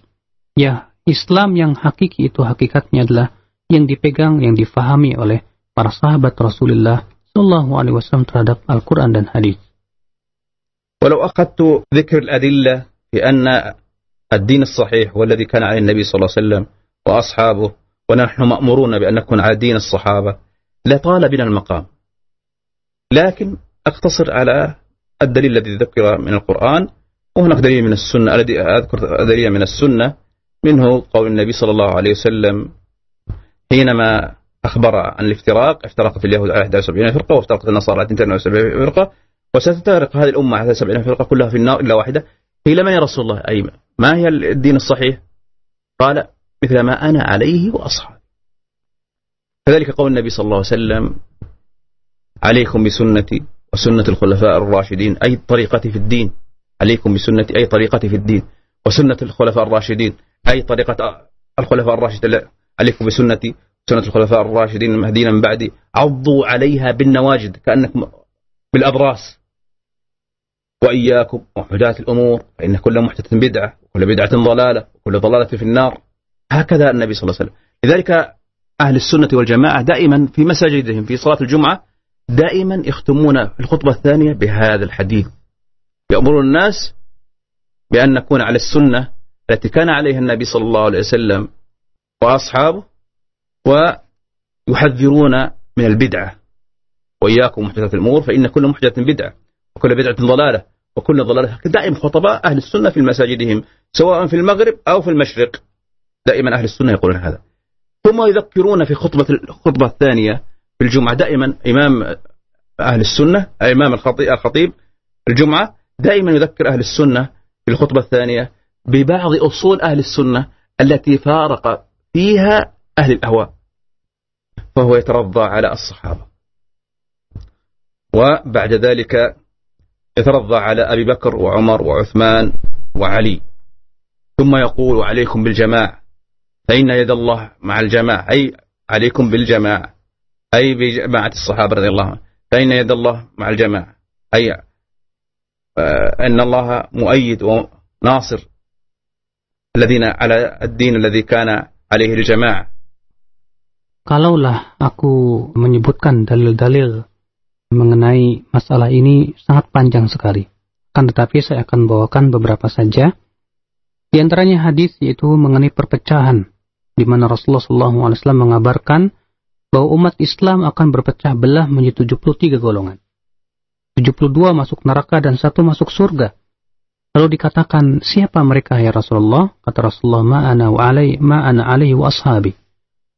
Islam yang hakiki itu hakikatnya adalah yang dipegang, yang difahami oleh para sahabat Rasulullah Sallallahu Alaihi Wasallam terhadap Al-Quran dan hadis. ولو أخذت ذكر الأدلة بأن الدين الصحيح والذي كان عليه النبي صلى الله عليه وسلم وأصحابه ونحن مأمورون بأن نكون على دين الصحابة لطال بنا المقام، لكن أقتصر على الدليل الذي ذكر من القرآن. وهناك دليل من السنة، الذي أذكر دليل من السنة منه قول النبي صلى الله عليه وسلم حينما أخبر عن الافتراق: افترقت اليهود على 71 فرقة وافترقت النصارى على 72 فرقة وستفترق هذه الأمة على 70 فرقة كلها في النار إلا واحدة. قيل: من يا رسول الله؟ أي ما هي الدين الصحيح؟ قال: مثل ما أنا عليه وأصحابي. كذلك قول النبي صلى الله عليه وسلم: عليكم بسنتي وسنة الخلفاء الراشدين، أي طريقتي في الدين. عليكم بسنتي أي طريقتي في الدين، وسنة الخلفاء الراشدين أي طريقة الخلفاء الراشدين. عليكم بسنتي سنة الخلفاء الراشدين المهديين من بعدي، عضوا عليها بالنواجد كأنكم بالأبراس. وإياكم محدثات الأمور، فإن كل محدث بدعة وكل بدعة ضلالة وكل ضلالة في النار. هكذا النبي صلى الله عليه وسلم. لذلك أهل السنة والجماعة دائما في مساجدهم في صلاة الجمعة دائما يختمون في الخطبة الثانية بهذا الحديث، يأمرون الناس بأن نكون على السنة التي كان عليها النبي صلى الله عليه وسلم وأصحابه، ويحذرون من البدعة. وإياكم محدثات الأمور، فإن كل محدثة بدعة وكل بدعة ضلالة وكل ضلالة. دائما خطباء أهل السنة في مساجدهم سواء في المغرب أو في المشرق، دائما أهل السنة يقولون هذا. ثم يذكرون في الخطبة الثانية في الجمعة دائما إمام أهل السنة، إمام الخطيب الجمعة دائما يذكر أهل السنة في الخطبة الثانية ببعض أصول أهل السنة التي فارق فيها أهل الأهواء، فهو يترضى على الصحابة، وبعد ذلك يترضى على أبي بكر وعمر وعثمان وعلي، ثم يقول: عليكم بالجماعة فإن يد الله مع الجماعة، أي عليكم بالجماعة أي بجماعة الصحابة رضي الله عنهم، فإن يد الله مع الجماعة، أي أن الله مؤيد وناصر الذين على الدين الذي كان عليه الجماعة. Kalaulah aku menyebutkan dalil-dalil mengenai masalah ini sangat panjang sekali. Akan tetapi saya akan bawakan beberapa saja. Di antaranya hadis yaitu mengenai perpecahan, di mana Rasulullah SAW mengabarkan bahwa umat Islam akan berpecah belah menjadi 73 golongan. 72 masuk neraka dan 1 masuk surga. Lalu dikatakan, siapa mereka ya Rasulullah? Kata Rasulullah, ma'ana alaihi wa ashabi.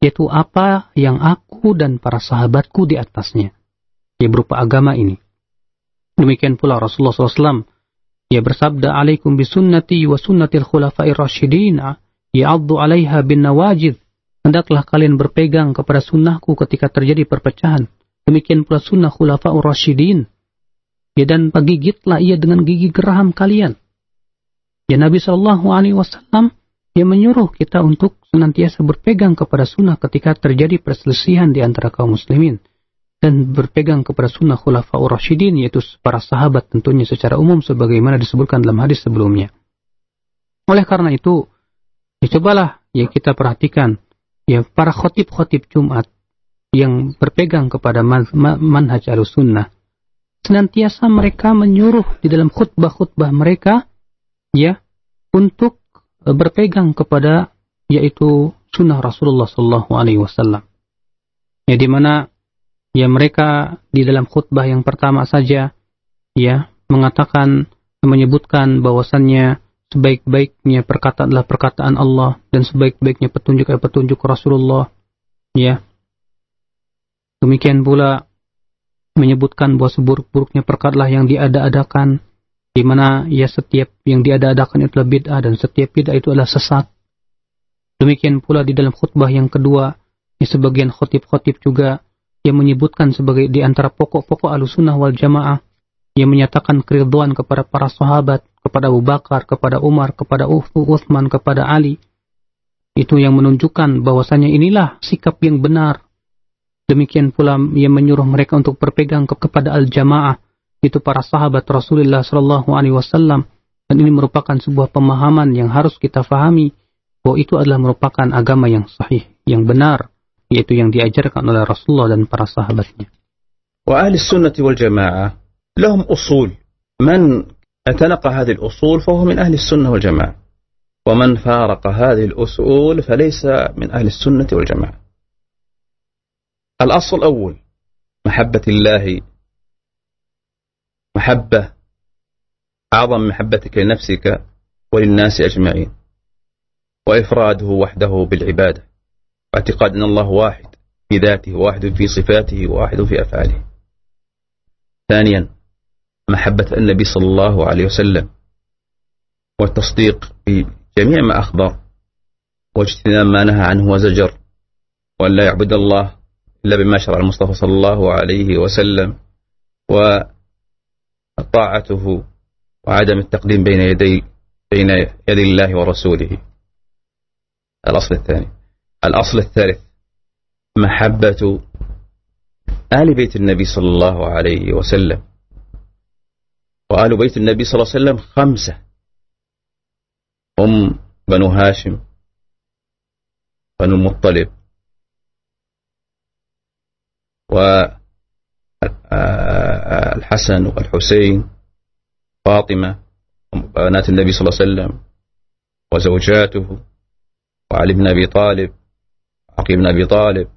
Yaitu apa yang aku dan para sahabatku di atasnya. Ia berupa agama ini. Demikian pula Rasulullah SAW. Ia bersabda, alaikum bisunnati wa sunnatil khulafa'ir rasyidin. Ya'addu alaiha bin nawajid. Hendaklah kalian berpegang kepada sunnahku ketika terjadi perpecahan. Demikian pula sunnah khulafa'ur rasyidin. Ya, dan pegigitlah ia dengan gigi geraham kalian. Ya, Nabi SAW yang menyuruh kita untuk senantiasa berpegang kepada sunnah ketika terjadi perselisihan di antara kaum muslimin. Dan berpegang kepada sunnah khulafaur rasyidin, yaitu para sahabat tentunya secara umum sebagaimana disebutkan dalam hadis sebelumnya. Oleh karena itu, ya cobalah ya kita perhatikan ya para khotib-khotib Jumat yang berpegang kepada manhaj al-sunnah. Senantiasa mereka menyuruh di dalam khutbah-khutbah mereka ya untuk berpegang kepada yaitu sunnah Rasulullah sallallahu alaihi wasallam. Ya, di mana ya mereka di dalam khutbah yang pertama saja ya mengatakan menyebutkan bahwasannya sebaik-baiknya perkataan adalah perkataan Allah dan sebaik-baiknya petunjuk adalah petunjuk Rasulullah ya. Demikian pula menyebutkan bahwa seburuk-buruknya perkatalah yang diada-adakan, di mana ya setiap yang diada-adakan itu adalah bid'ah dan setiap bid'ah itu adalah sesat. Demikian pula di dalam khutbah yang kedua, ya sebagian khotib-khotib juga yang menyebutkan sebagai di antara pokok-pokok Ahlussunnah wal Jamaah yang menyatakan keridhaan kepada para sahabat, kepada Abu Bakar, kepada Umar, kepada Uthman, kepada Ali. Itu yang menunjukkan bahwasanya inilah sikap yang benar. Demikian pula yang menyuruh mereka untuk berpegang kepada al-jamaah, itu para sahabat Rasulullah SAW. Dan ini merupakan sebuah pemahaman yang harus kita fahami, bahwa itu adalah merupakan agama yang sahih, yang benar, yaitu yang diajarkan oleh Rasulullah dan para sahabatnya. Wa ahli sunnati wal jamaah lahum usul. Man تلقى هذه الأصول فهو من أهل السنة والجماعة، ومن فارق هذه الأصول فليس من أهل السنة والجماعة. الأصل الأول محبة الله، محبة أعظم محبتك لنفسك وللناس أجمعين، وإفراده وحده بالعبادة، واعتقاد أن الله واحد في ذاته واحد في صفاته واحد في أفعاله. ثانيا محبة النبي صلى الله عليه وسلم والتصديق بجميع ما أخبر، واجتناب ما نهى عنه وزجر، وأن لا يعبد الله إلا بما شرع المصطفى صلى الله عليه وسلم، وطاعته وعدم التقديم بين يدي الله ورسوله. الأصل الثاني. الأصل الثالث محبة آل بيت النبي صلى الله عليه وسلم، وآل بيت النبي صلى الله عليه وسلم خمسة، هم بنو هاشم، بنو المطلب، والحسن والحسين، فاطمة بنات النبي صلى الله عليه وسلم وزوجاته، وعلي بن أبي طالب، عقيل بن أبي طالب،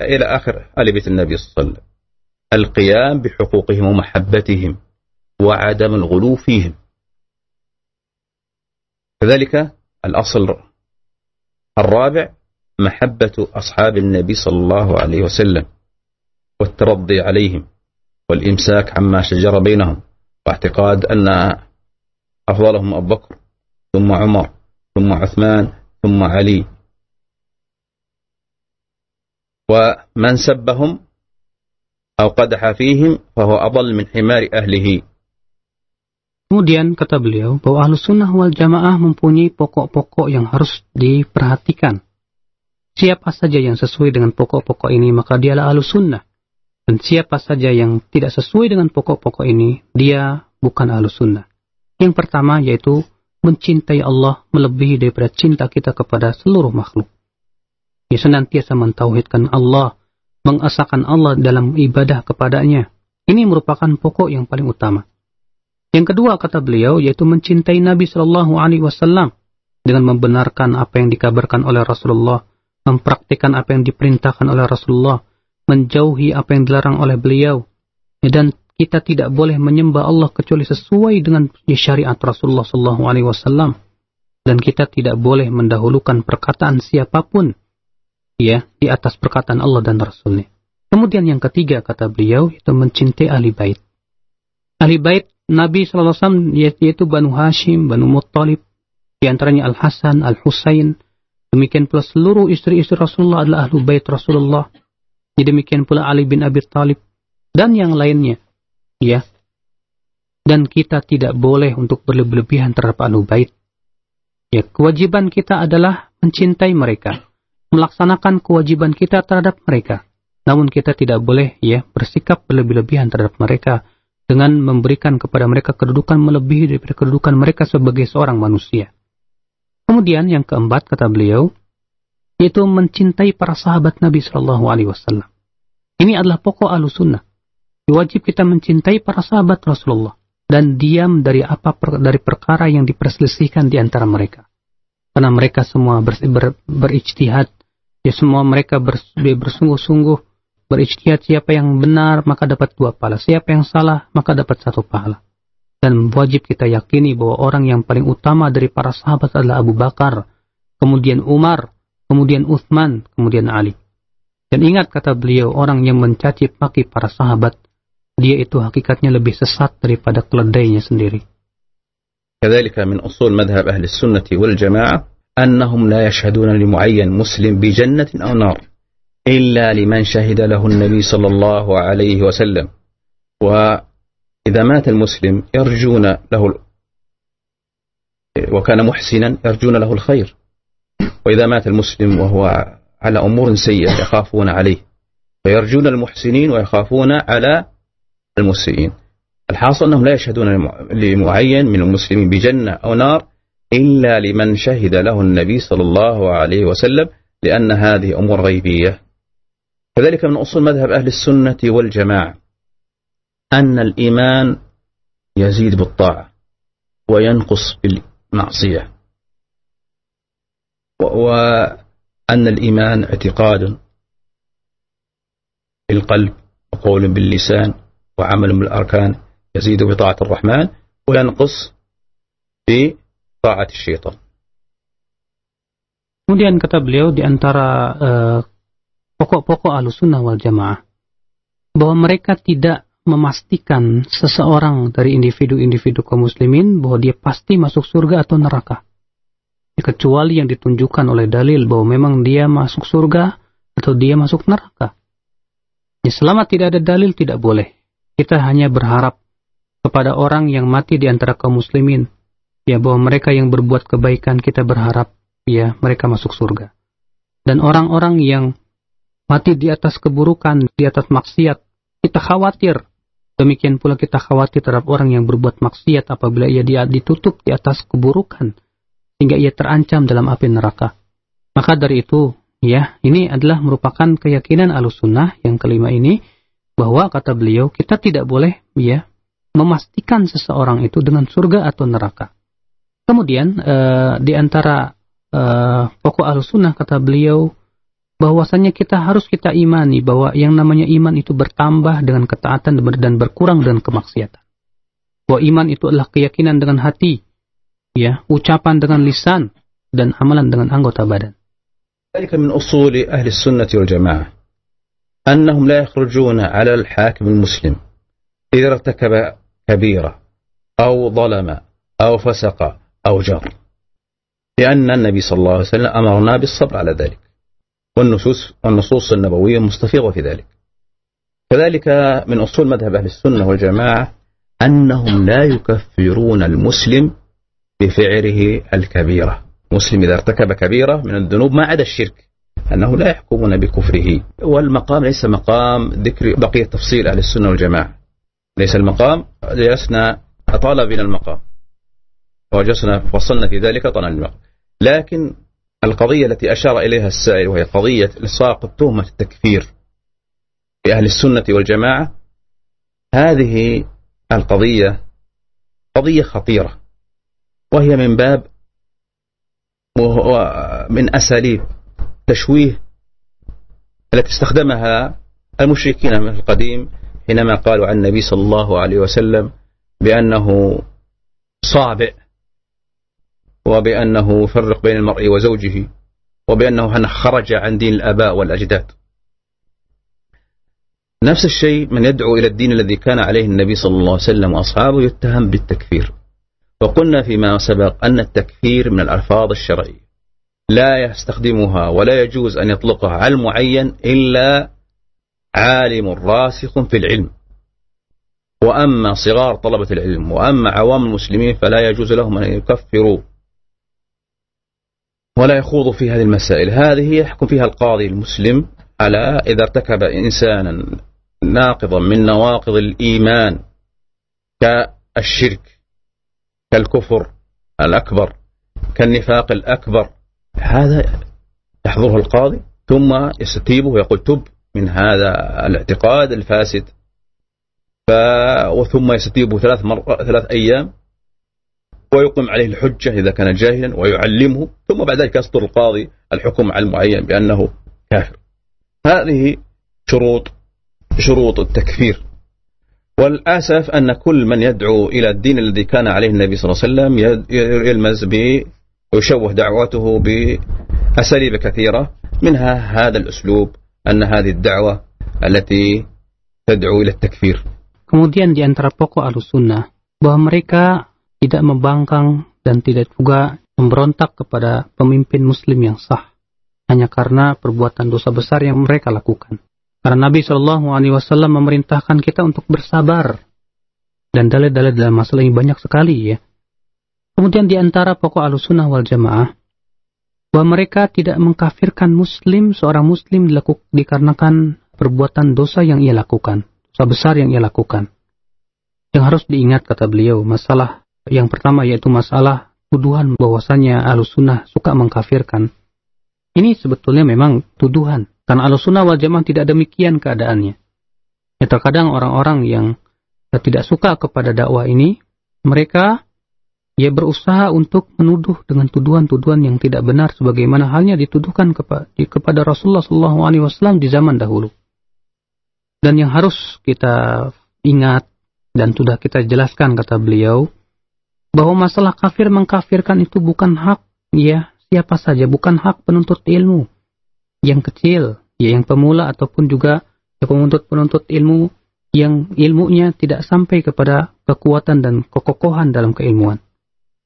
إلى آخر آل بيت النبي صلى الله عليه وسلم. القيام بحقوقهم ومحبتهم وعدم الغلو فيهم. كذلك الأصل الرابع محبة أصحاب النبي صلى الله عليه وسلم والترضي عليهم والإمساك عما شجر بينهم، واعتقاد أن أفضلهم أبو بكر ثم عمر ثم عثمان ثم علي، ومن سبهم أو قدح فيهم فهو أضل من حمار أهله. Kemudian kata beliau bahwa Ahlussunnah wal Jamaah mempunyai pokok-pokok yang harus diperhatikan. Siapa saja yang sesuai dengan pokok-pokok ini maka dialah Ahlussunnah, dan siapa saja yang tidak sesuai dengan pokok-pokok ini dia bukan Ahlussunnah. Yang pertama yaitu mencintai Allah melebihi daripada cinta kita kepada seluruh makhluk. Ia senantiasa mentauhidkan Allah, mengesahkan Allah dalam ibadah kepadanya. Ini merupakan pokok yang paling utama. Yang kedua kata beliau yaitu mencintai Nabi Shallallahu Alaihi Wasallam dengan membenarkan apa yang dikabarkan oleh Rasulullah, mempraktikkan apa yang diperintahkan oleh Rasulullah, menjauhi apa yang dilarang oleh beliau, dan kita tidak boleh menyembah Allah kecuali sesuai dengan syariat Rasulullah Shallallahu Alaihi Wasallam, dan kita tidak boleh mendahulukan perkataan siapapun ya di atas perkataan Allah dan Rasulnya. Kemudian yang ketiga kata beliau yaitu mencintai ahli bait. Ahli bait Nabi Shallallahu Alaihi Wasallam yaitu Banu Hashim, Banu Muttalib, di antaranya Al-Hasan, Al-Husain. Demikian pula seluruh istri-istri Rasulullah adalah ahlu bait Rasulullah. Demikian pula Ali bin Abi Thalib dan yang lainnya. Ya. Dan kita tidak boleh untuk berlebihan terhadap ahlu bait. Ya, kewajiban kita adalah mencintai mereka, melaksanakan kewajiban kita terhadap mereka. Namun kita tidak boleh ya bersikap berlebih-lebihan terhadap mereka, dengan memberikan kepada mereka kedudukan melebihi daripada kedudukan mereka sebagai seorang manusia. Kemudian yang keempat kata beliau, yaitu mencintai para sahabat Nabi Shallallahu Alaihi Wasallam. Ini adalah pokok Ahlussunnah. Wajib kita mencintai para sahabat Rasulullah dan diam dari perkara yang diperselisihkan di antara mereka. Karena mereka semua berijtihad, ya semua mereka bersungguh-sungguh berijtihad, siapa yang benar maka dapat 2 pahala, siapa yang salah maka dapat 1 pahala. Dan wajib kita yakini bahwa orang yang paling utama dari para sahabat adalah Abu Bakar, kemudian Umar, kemudian Uthman, kemudian Ali. Dan ingat kata beliau, orang yang mencaci maki para sahabat, dia itu hakikatnya lebih sesat daripada keledainya sendiri. Kedalika min usul madhab ahli sunnati wal jamaah annahum la yashhaduna li muayyan muslim bi jannatin aw nar إلا لمن شهد له النبي صلى الله عليه وسلم، وإذا مات المسلم يرجون له وكان محسنا يرجون له الخير، وإذا مات المسلم وهو على أمور سيئة يخافون عليه فيرجون المحسنين ويخافون على المسيئين. الحاصل أنهم لا يشهدون لمعين من المسلمين بجنة أو نار إلا لمن شهد له النبي صلى الله عليه وسلم، لأن هذه أمور غيبية. كذلك من أصول مذهب أهل السنة والجماعة أن الإيمان يزيد بالطاعة وينقص بالمعصية، وأن الإيمان اعتقاد بالقلب وقول باللسان وعمل بالأركان يزيد بطاعة الرحمن وينقص بطاعة الشيطان. Kemudian kata beliau di antara pokok-pokok Ahlussunnah wal Jamaah bahwa mereka tidak memastikan seseorang dari individu-individu kaum muslimin bahwa dia pasti masuk surga atau neraka, kecuali yang ditunjukkan oleh dalil bahwa memang dia masuk surga atau dia masuk neraka. Ya, selama tidak ada dalil tidak boleh. Kita hanya berharap kepada orang yang mati di antara kaum muslimin, ya, bahwa mereka yang berbuat kebaikan kita berharap ya, mereka masuk surga. Dan orang-orang yang mati di atas keburukan, di atas maksiat, kita khawatir. Demikian pula kita khawatir terhadap orang yang berbuat maksiat apabila ia ditutup di atas keburukan, hingga ia terancam dalam api neraka. Maka dari itu, ya, ini adalah merupakan keyakinan Ahlussunnah yang kelima ini, bahwa kata beliau, kita tidak boleh ya, memastikan seseorang itu dengan surga atau neraka. Kemudian, di antara pokok Ahlussunnah kata beliau bahwasanya kita imani bahwa yang namanya iman itu bertambah dengan ketaatan dan berkurang dengan kemaksiatan. Bahwa iman itu adalah keyakinan dengan hati, ya, ucapan dengan lisan dan amalan dengan anggota badan. Dalika min usuli ahli sunnati wal jamaah annahum la yakhrujuna 'ala al-hakim al-muslim idza irtakaba kabira aw zalama aw fasaqa aw jara. لأن النبي صلى الله عليه وسلم أمرنا بالصبر على ذلك والنصوص النبوية مستفيضة في ذلك. كذلك من أصول مذهب أهل السنة والجماعة أنهم لا يكفرون المسلم بفعله الكبيرة. مسلم إذا ارتكب كبيرة من الذنوب ما عدا الشرك أنه لا يحكمون بكفره. والمقام ليس مقام ذكر بقية تفصيل أهل السنة والجماعة، ليس المقام جلسنا أطال بنا المقام وجلسنا وصلنا في ذلك طال المقام. لكن القضية التي أشار إليها السائل وهي قضية إلصاق تهمة التكفير في أهل السنة والجماعة، هذه القضية قضية خطيرة، وهي من باب ومن أساليب تشويه التي استخدمها المشركين من القديم حينما قالوا عن النبي صلى الله عليه وسلم بأنه صابئ وبأنه فرق بين المرء وزوجه وبأنه خرج عن دين الآباء والأجداد. نفس الشيء من يدعو إلى الدين الذي كان عليه النبي صلى الله عليه وسلم وأصحابه يتهم بالتكفير. وقلنا فيما سبق أن التكفير من الألفاظ الشرعية لا يستخدمها ولا يجوز أن يطلقها على المعين إلا عالم راسخ في العلم، وأما صغار طلبة العلم وأما عوام المسلمين فلا يجوز لهم أن يكفروا ولا يخوضوا في هذه المسائل. هذه يحكم فيها القاضي المسلم على إذا ارتكب إنسانا ناقضا من نواقض الإيمان كالشرك كالكفر الأكبر كالنفاق الأكبر، هذا يحضره القاضي ثم يستتيبه ويقول تب من هذا الاعتقاد الفاسد، وثم يستتيبه ثلاث أيام ويقوم عليه الحجة إذا كان جاهلا ويعلمه، ثم بعد ذلك يصدر القاضي الحكم على المعين بأنه كافر. هذه شروط التكفير. والأسف أن كل من يدعو إلى الدين الذي كان عليه النبي صلى الله عليه وسلم يلمز ويشوه دعوته بأساليب كثيرة، منها هذا الأسلوب أن هذه الدعوة التي تدعو إلى التكفير. Kemudian di antara pokok Ahlussunnah bahwa mereka tidak membangkang dan tidak juga memberontak kepada pemimpin muslim yang sah hanya karena perbuatan dosa besar yang mereka lakukan. Karena Nabi SAW memerintahkan kita untuk bersabar dan dalil-dalil dalam masalah ini banyak sekali, ya. Kemudian di antara pokok Ahlussunnah wal Jamaah bahwa mereka tidak mengkafirkan muslim, seorang muslim dikarenakan perbuatan dosa yang ia lakukan. Dosa besar yang ia lakukan. Yang harus diingat kata beliau, masalah yang pertama yaitu masalah tuduhan bahwasanya Ahlussunnah suka mengkafirkan. Ini sebetulnya memang tuduhan, karena Ahlussunnah wal Jamaah tidak demikian keadaannya. Ya, terkadang orang-orang yang tidak suka kepada dakwah ini, mereka berusaha untuk menuduh dengan tuduhan-tuduhan yang tidak benar sebagaimana halnya dituduhkan kepada Rasulullah SAW di zaman dahulu. Dan yang harus kita ingat dan sudah kita jelaskan, kata beliau, bahwa masalah kafir mengkafirkan itu bukan hak siapa saja, bukan hak penuntut ilmu yang kecil, yang pemula ataupun juga penuntut ilmu yang ilmunya tidak sampai kepada kekuatan dan kekokohan dalam keilmuan.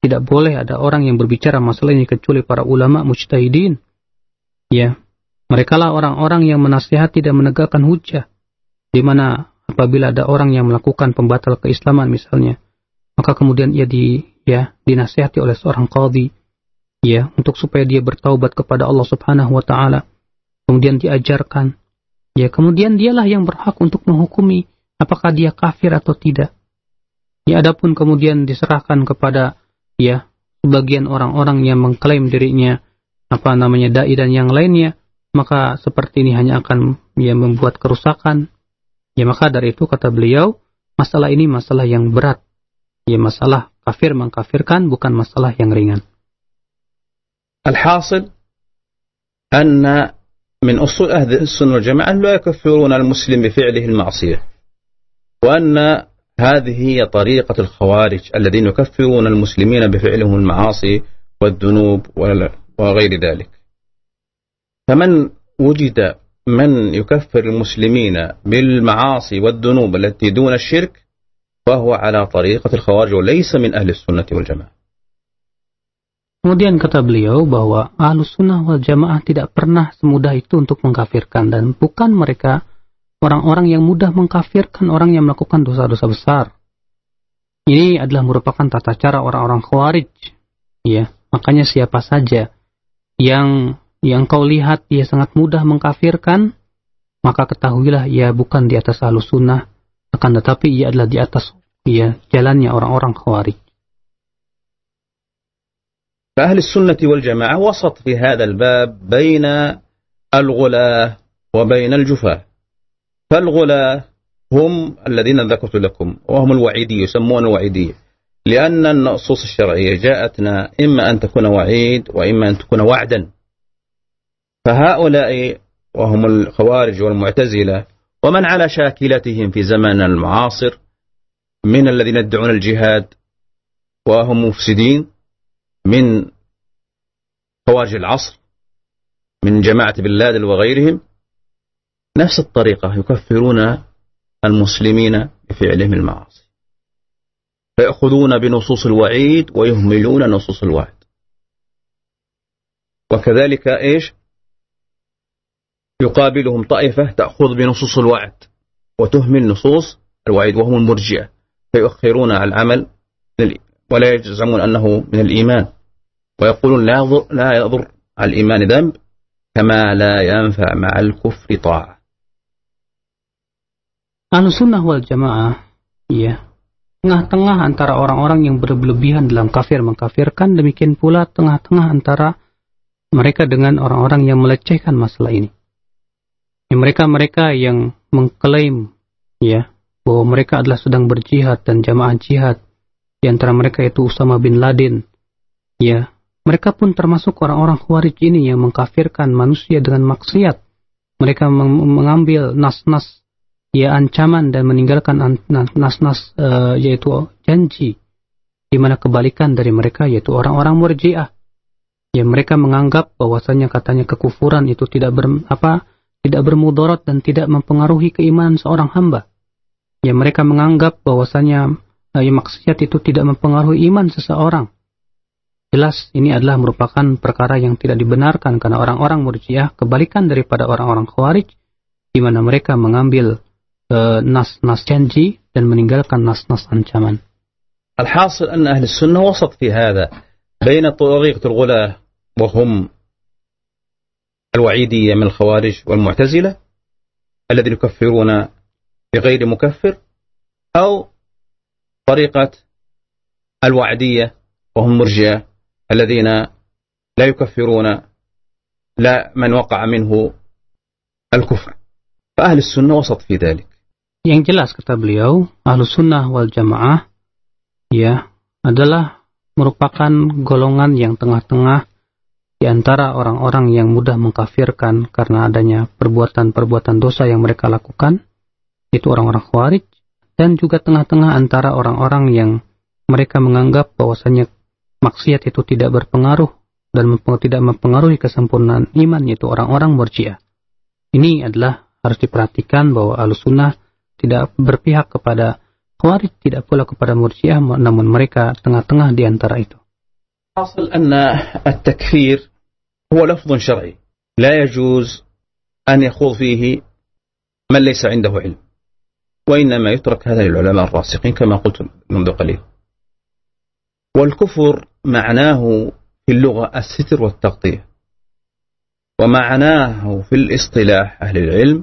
Tidak boleh ada orang yang berbicara masalah ini kecuali para ulama mujtahidin. Merekalah orang-orang yang menasihati dan menegakkan hujjah. Di mana apabila ada orang yang melakukan pembatal keislaman misalnya, maka kemudian ia dinasihati oleh seorang qadhi, untuk supaya dia bertaubat kepada Allah Subhanahu wa taala. Kemudian diajarkan, kemudian dialah yang berhak untuk menghukumi apakah dia kafir atau tidak. Adapun kemudian diserahkan kepada sebagian orang-orang yang mengklaim dirinya dai dan yang lainnya, maka seperti ini hanya akan membuat kerusakan. Maka dari itu, kata beliau, masalah ini masalah yang berat. Masalah kafir mengkafirkan bukan masalah yang ringan. Al-hasil anna من أصول أهل السنة والجماعة لا يكفرون المسلم بفعله المعصية وأن هذه هي طريقة الخوارج الذين يكفرون المسلمين بفعلهم المعاصي والذنوب وغير ذلك فمن وجد من يكفر المسلمين بالمعاصي والذنوب التي دون الشرك فهو على طريقة الخوارج وليس من أهل السنة والجماعة. Kemudian kata beliau bahwa Ahlus Sunnah wal Jamaah tidak pernah semudah itu untuk mengkafirkan, dan bukan mereka orang-orang yang mudah mengkafirkan orang yang melakukan dosa-dosa besar. Ini adalah merupakan tata cara orang-orang Khawarij. Makanya siapa saja yang kau lihat sangat mudah mengkafirkan, maka ketahuilah bukan di atas Ahlus Sunnah, akan tetapi ia adalah di atas jalannya orang-orang Khawarij. فأهل السنة والجماعة وسط في هذا الباب بين الغلاة وبين الجفاة. فالغلاة هم الذين ذكرت لكم وهم الوعيدية، يسمون الوعيدية لأن النصوص الشرعية جاءتنا إما أن تكون وعيد وإما أن تكون وعدا. فهؤلاء وهم الخوارج والمعتزلة ومن على شاكلتهم في زمن المعاصر من الذين يدعون الجهاد وهم مفسدين من خوارج العصر من جماعة بن لادن وغيرهم نفس الطريقة يكفرون المسلمين بفعلهم المعاصي فيأخذون بنصوص الوعيد ويهملون نصوص الوعد وكذلك يقابلهم طائفة تأخذ بنصوص الوعد وتهمل نصوص الوعيد وهم المرجئة فيؤخرون على العمل ولا يجزمون أنه من الإيمان ويقولون لا يضر على الإيمان ذنب كما لا ينفع مع الكفر طاعة. Ahlussunnah wal Jamaah tengah-tengah antara orang-orang yang berlebihan dalam kafir mengkafirkan, demikian pula tengah-tengah antara mereka dengan orang-orang yang melecehkan masalah ini. Mereka-mereka yang mengklaim bahwa mereka adalah sedang berjihad dan jamaah jihad, di antara mereka itu Usama bin Laden. Mereka pun termasuk orang-orang Khawarij ini yang mengkafirkan manusia dengan maksiat. Mereka mengambil nas-nas ancaman dan meninggalkan nas-nas yaitu janji, di mana kebalikan dari mereka yaitu orang-orang Murji'ah. Mereka menganggap bahwasanya katanya kekufuran itu tidak bermudarat dan tidak mempengaruhi keimanan seorang hamba. Mereka menganggap bahwasanya maksiat itu tidak mempengaruhi iman seseorang. Jelas ini adalah merupakan perkara yang tidak dibenarkan, karena orang-orang Murji'ah kebalikan daripada orang-orang Khawarij, di mana mereka mengambil nas-nas janji dan meninggalkan nas-nas ancaman. Al-hasil anna ahli sunnah wasat fi hadha baina tariqatul ghulah wa hum al-wa'idiyya min al-khawarij wal mu'tazilah alladhi yukaffiruna bi ghairi mukaffir atau طريقة الوعدية وهم مرجئة الذين لا يكفرون لا من وقع منه الكفر فأهل السنة وسط في ذلك Yang jelas kata beliau, Ahlus Sunnah wal Jamaah ya adalah merupakan golongan yang tengah-tengah di antara orang-orang yang mudah mengkafirkan karena adanya perbuatan-perbuatan dosa yang mereka lakukan, itu orang-orang Khawarij, dan juga tengah-tengah antara orang-orang yang mereka menganggap bahwasanya maksiat itu tidak berpengaruh dan tidak mempengaruhi kesempurnaan iman, yaitu orang-orang Murji'ah. Ini adalah harus diperhatikan bahwa Ahlussunnah tidak berpihak kepada Khawarij, tidak pula kepada Murji'ah, namun mereka tengah-tengah di antara itu. Hasil anna at-takfir huwa lafdhun syar'i la yajuz an yakhudh fihi man laysa 'indahu 'ilm wa innama yutrak hadha lil 'ulama ar-rasiqin kama qultu منذ قليل. والكفر معناه في اللغة الستر والتغطية ومعناه في الاصطلاح أهل العلم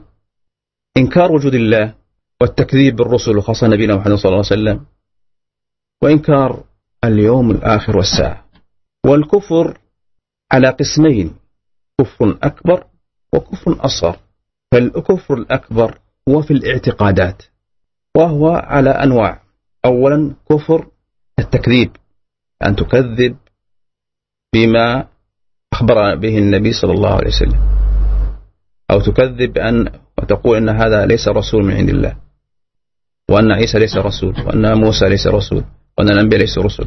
إنكار وجود الله والتكذيب بالرسل وخاصة نبينا محمد صلى الله عليه وسلم وإنكار اليوم الآخر والساعة. والكفر على قسمين، كفر أكبر وكفر أصغر. فالكفر الأكبر هو في الاعتقادات وهو على أنواع. أولا كفر التكذيب، أن تكذب بما أخبر به النبي صلى الله عليه وسلم أو تكذب أن وتقول أن هذا ليس رسول من عند الله وأن عيسى ليس رسول وأن موسى ليس رسول وأن الأنبياء ليس رسول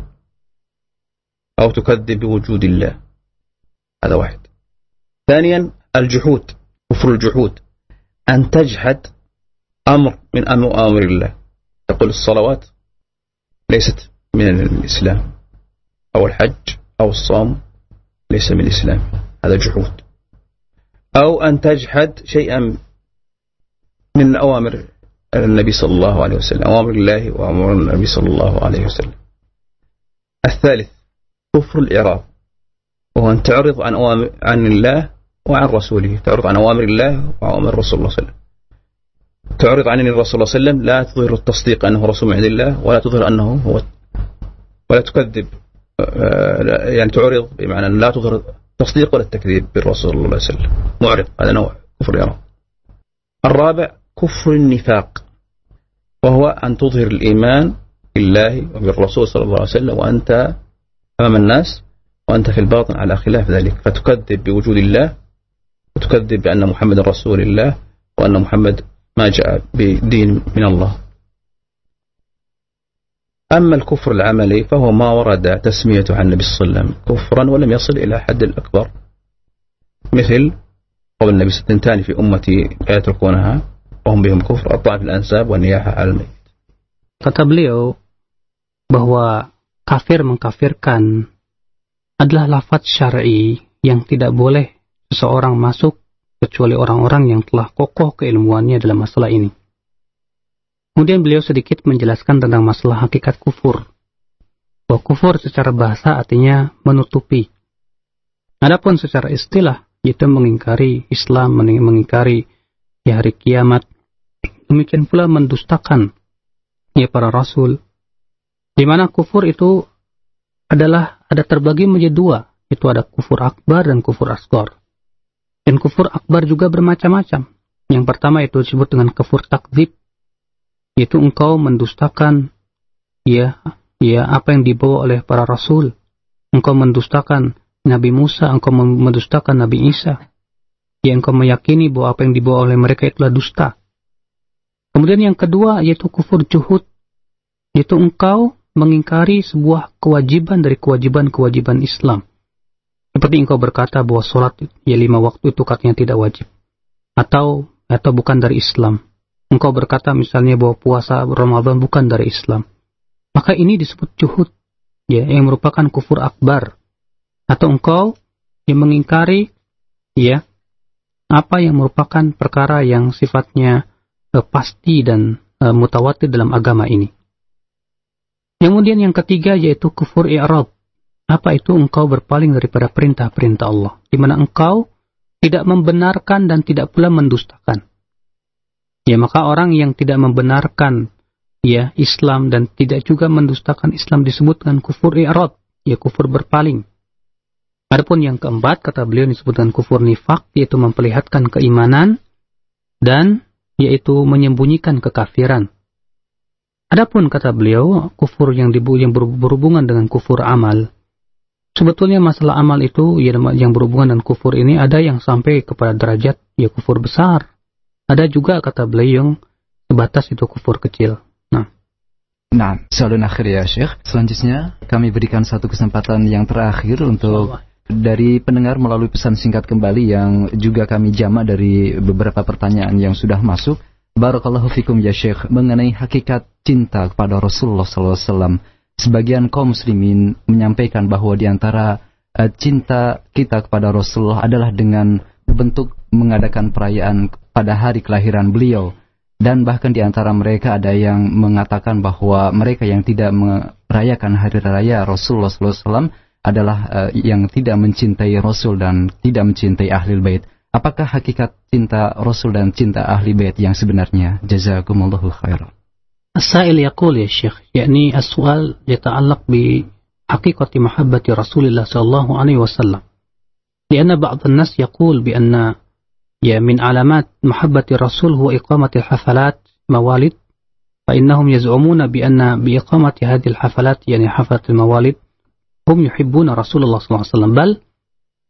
أو تكذب بوجود الله. هذا واحد. ثانيا الجحود، كفر الجحود، أن تجحد أمر من أوامر الله، تقول الصلوات ليست من الإسلام أو الحج أو الصوم ليس من الإسلام، هذا جحود. أو أن تجحد شيئا من أوامر النبي صلى الله عليه وسلم، أوامر الله وأوامر النبي صلى الله عليه وسلم. الثالث كفر الإعراض، وهو أن تعرض عن الله وعن رسوله، تعرض عن أوامر الله وأوامر رسول الله صلى الله عليه وسلم، تعرض عن الرسول صلى الله عليه وسلم، لا تظهر التصديق أنه رسول من عند الله ولا تظهر أنه هو، ولا تكذب، يعني تعرض بمعنى لا تظهر التصديق ولا التكذيب بالرسول صلى الله عليه وسلم، معرض، هذا نوع كفر إعراض. الرابع كفر النفاق، وهو أن تظهر الإيمان بالله وبالرسول صلى الله عليه وسلم وأنت أمام الناس وأنت في الباطن على خلاف ذلك، فتكذب بوجود الله وتكذب بأن محمد رسول الله وأن محمد ما جاء بدين من الله. أما الكفر العملي فهو ما ورد تسميته عن النبي صلى الله عليه وسلم كفرا ولم يصل إلى حد الأكبر، مثل قول النبي ستنتان في أمتي لا يتركونها وهم بهم كفر، الطعن في الأنساب والنياحة على الميت. Kata beliau bahwa kafir mengkafirkan adalah lafaz syar'i yang tidak boleh seseorang masuk kecuali orang-orang yang telah kokoh keilmuannya dalam masalah ini. Kemudian beliau sedikit menjelaskan tentang masalah hakikat kufur. Bahwa kufur secara bahasa artinya menutupi. Adapun secara istilah yaitu mengingkari Islam, mengingkari ya hari kiamat. Demikian pula mendustakan ya para rasul. Di mana kufur itu adalah ada terbagi menjadi dua, itu ada kufur akbar dan kufur asghar. Dan kufur akbar juga bermacam-macam. Yang pertama itu disebut dengan kufur takdzib, yaitu engkau mendustakan ya apa yang dibawa oleh para rasul. Engkau mendustakan Nabi Musa, engkau mendustakan Nabi Isa. Ya, engkau meyakini bahwa apa yang dibawa oleh mereka itulah dusta. Kemudian yang kedua yaitu kufur juhud, yaitu engkau mengingkari sebuah kewajiban dari kewajiban-kewajiban Islam. Seperti engkau berkata bahwa sholat ya 5 waktu itu katanya tidak wajib. Atau bukan dari Islam. Engkau berkata misalnya bahwa puasa Ramadan bukan dari Islam. Maka ini disebut juhud, ya, yang merupakan kufur akbar. Atau engkau yang mengingkari ya apa yang merupakan perkara yang sifatnya pasti dan mutawatir dalam agama ini. Kemudian yang ketiga yaitu kufur i'rad. Apa itu engkau berpaling daripada perintah-perintah Allah, di mana engkau tidak membenarkan dan tidak pula mendustakan. Ya, maka orang yang tidak membenarkan ya Islam dan tidak juga mendustakan Islam disebut dengan kufur i'rad, ya kufur berpaling. Adapun yang keempat kata beliau disebut dengan kufur nifaq, yaitu memperlihatkan keimanan dan yaitu menyembunyikan kekafiran. Adapun kata beliau, kufur yang berhubungan dengan kufur amal. Sebetulnya masalah amal itu yang berhubungan dengan kufur ini ada yang sampai kepada derajat ya kufur besar. Ada juga kata beliau yang sebatas itu kufur kecil. Nah, salun akhir ya Syekh. Selanjutnya kami berikan satu kesempatan yang terakhir untuk dari pendengar melalui pesan singkat kembali yang juga kami jamak dari beberapa pertanyaan yang sudah masuk. Barakallahu fikum ya Syekh, mengenai hakikat cinta kepada Rasulullah sallallahu alaihi wasallam. Sebagian kaum muslimin menyampaikan bahwa di antara cinta kita kepada Rasulullah adalah dengan bentuk mengadakan perayaan pada hari kelahiran beliau, dan bahkan di antara mereka ada yang mengatakan bahwa mereka yang tidak merayakan hari raya Rasulullah sallallahu alaihi wasallam adalah yang tidak mencintai Rasul dan tidak mencintai Ahlul Bait. Apakah hakikat cinta Rasul dan cinta Ahli Bait yang sebenarnya? Jazakumullahu khairan. As-sa'il yaqul ya Syekh, yakni as-su'al yata'allaq bi haqiqati mahabbati Rasulillah sallallahu alaihi wasallam. Karena ba'd an-nas yaqul bi anna ya min alamat mahabbati Rasul huwa iqamati hafalat mawalid, fa innahum yaz'umuna bi anna bi iqamati hadhihi al-hafalat yani hafalat al-mawalid hum yuhibbuna Rasulullah sallallahu alaihi wasallam, bal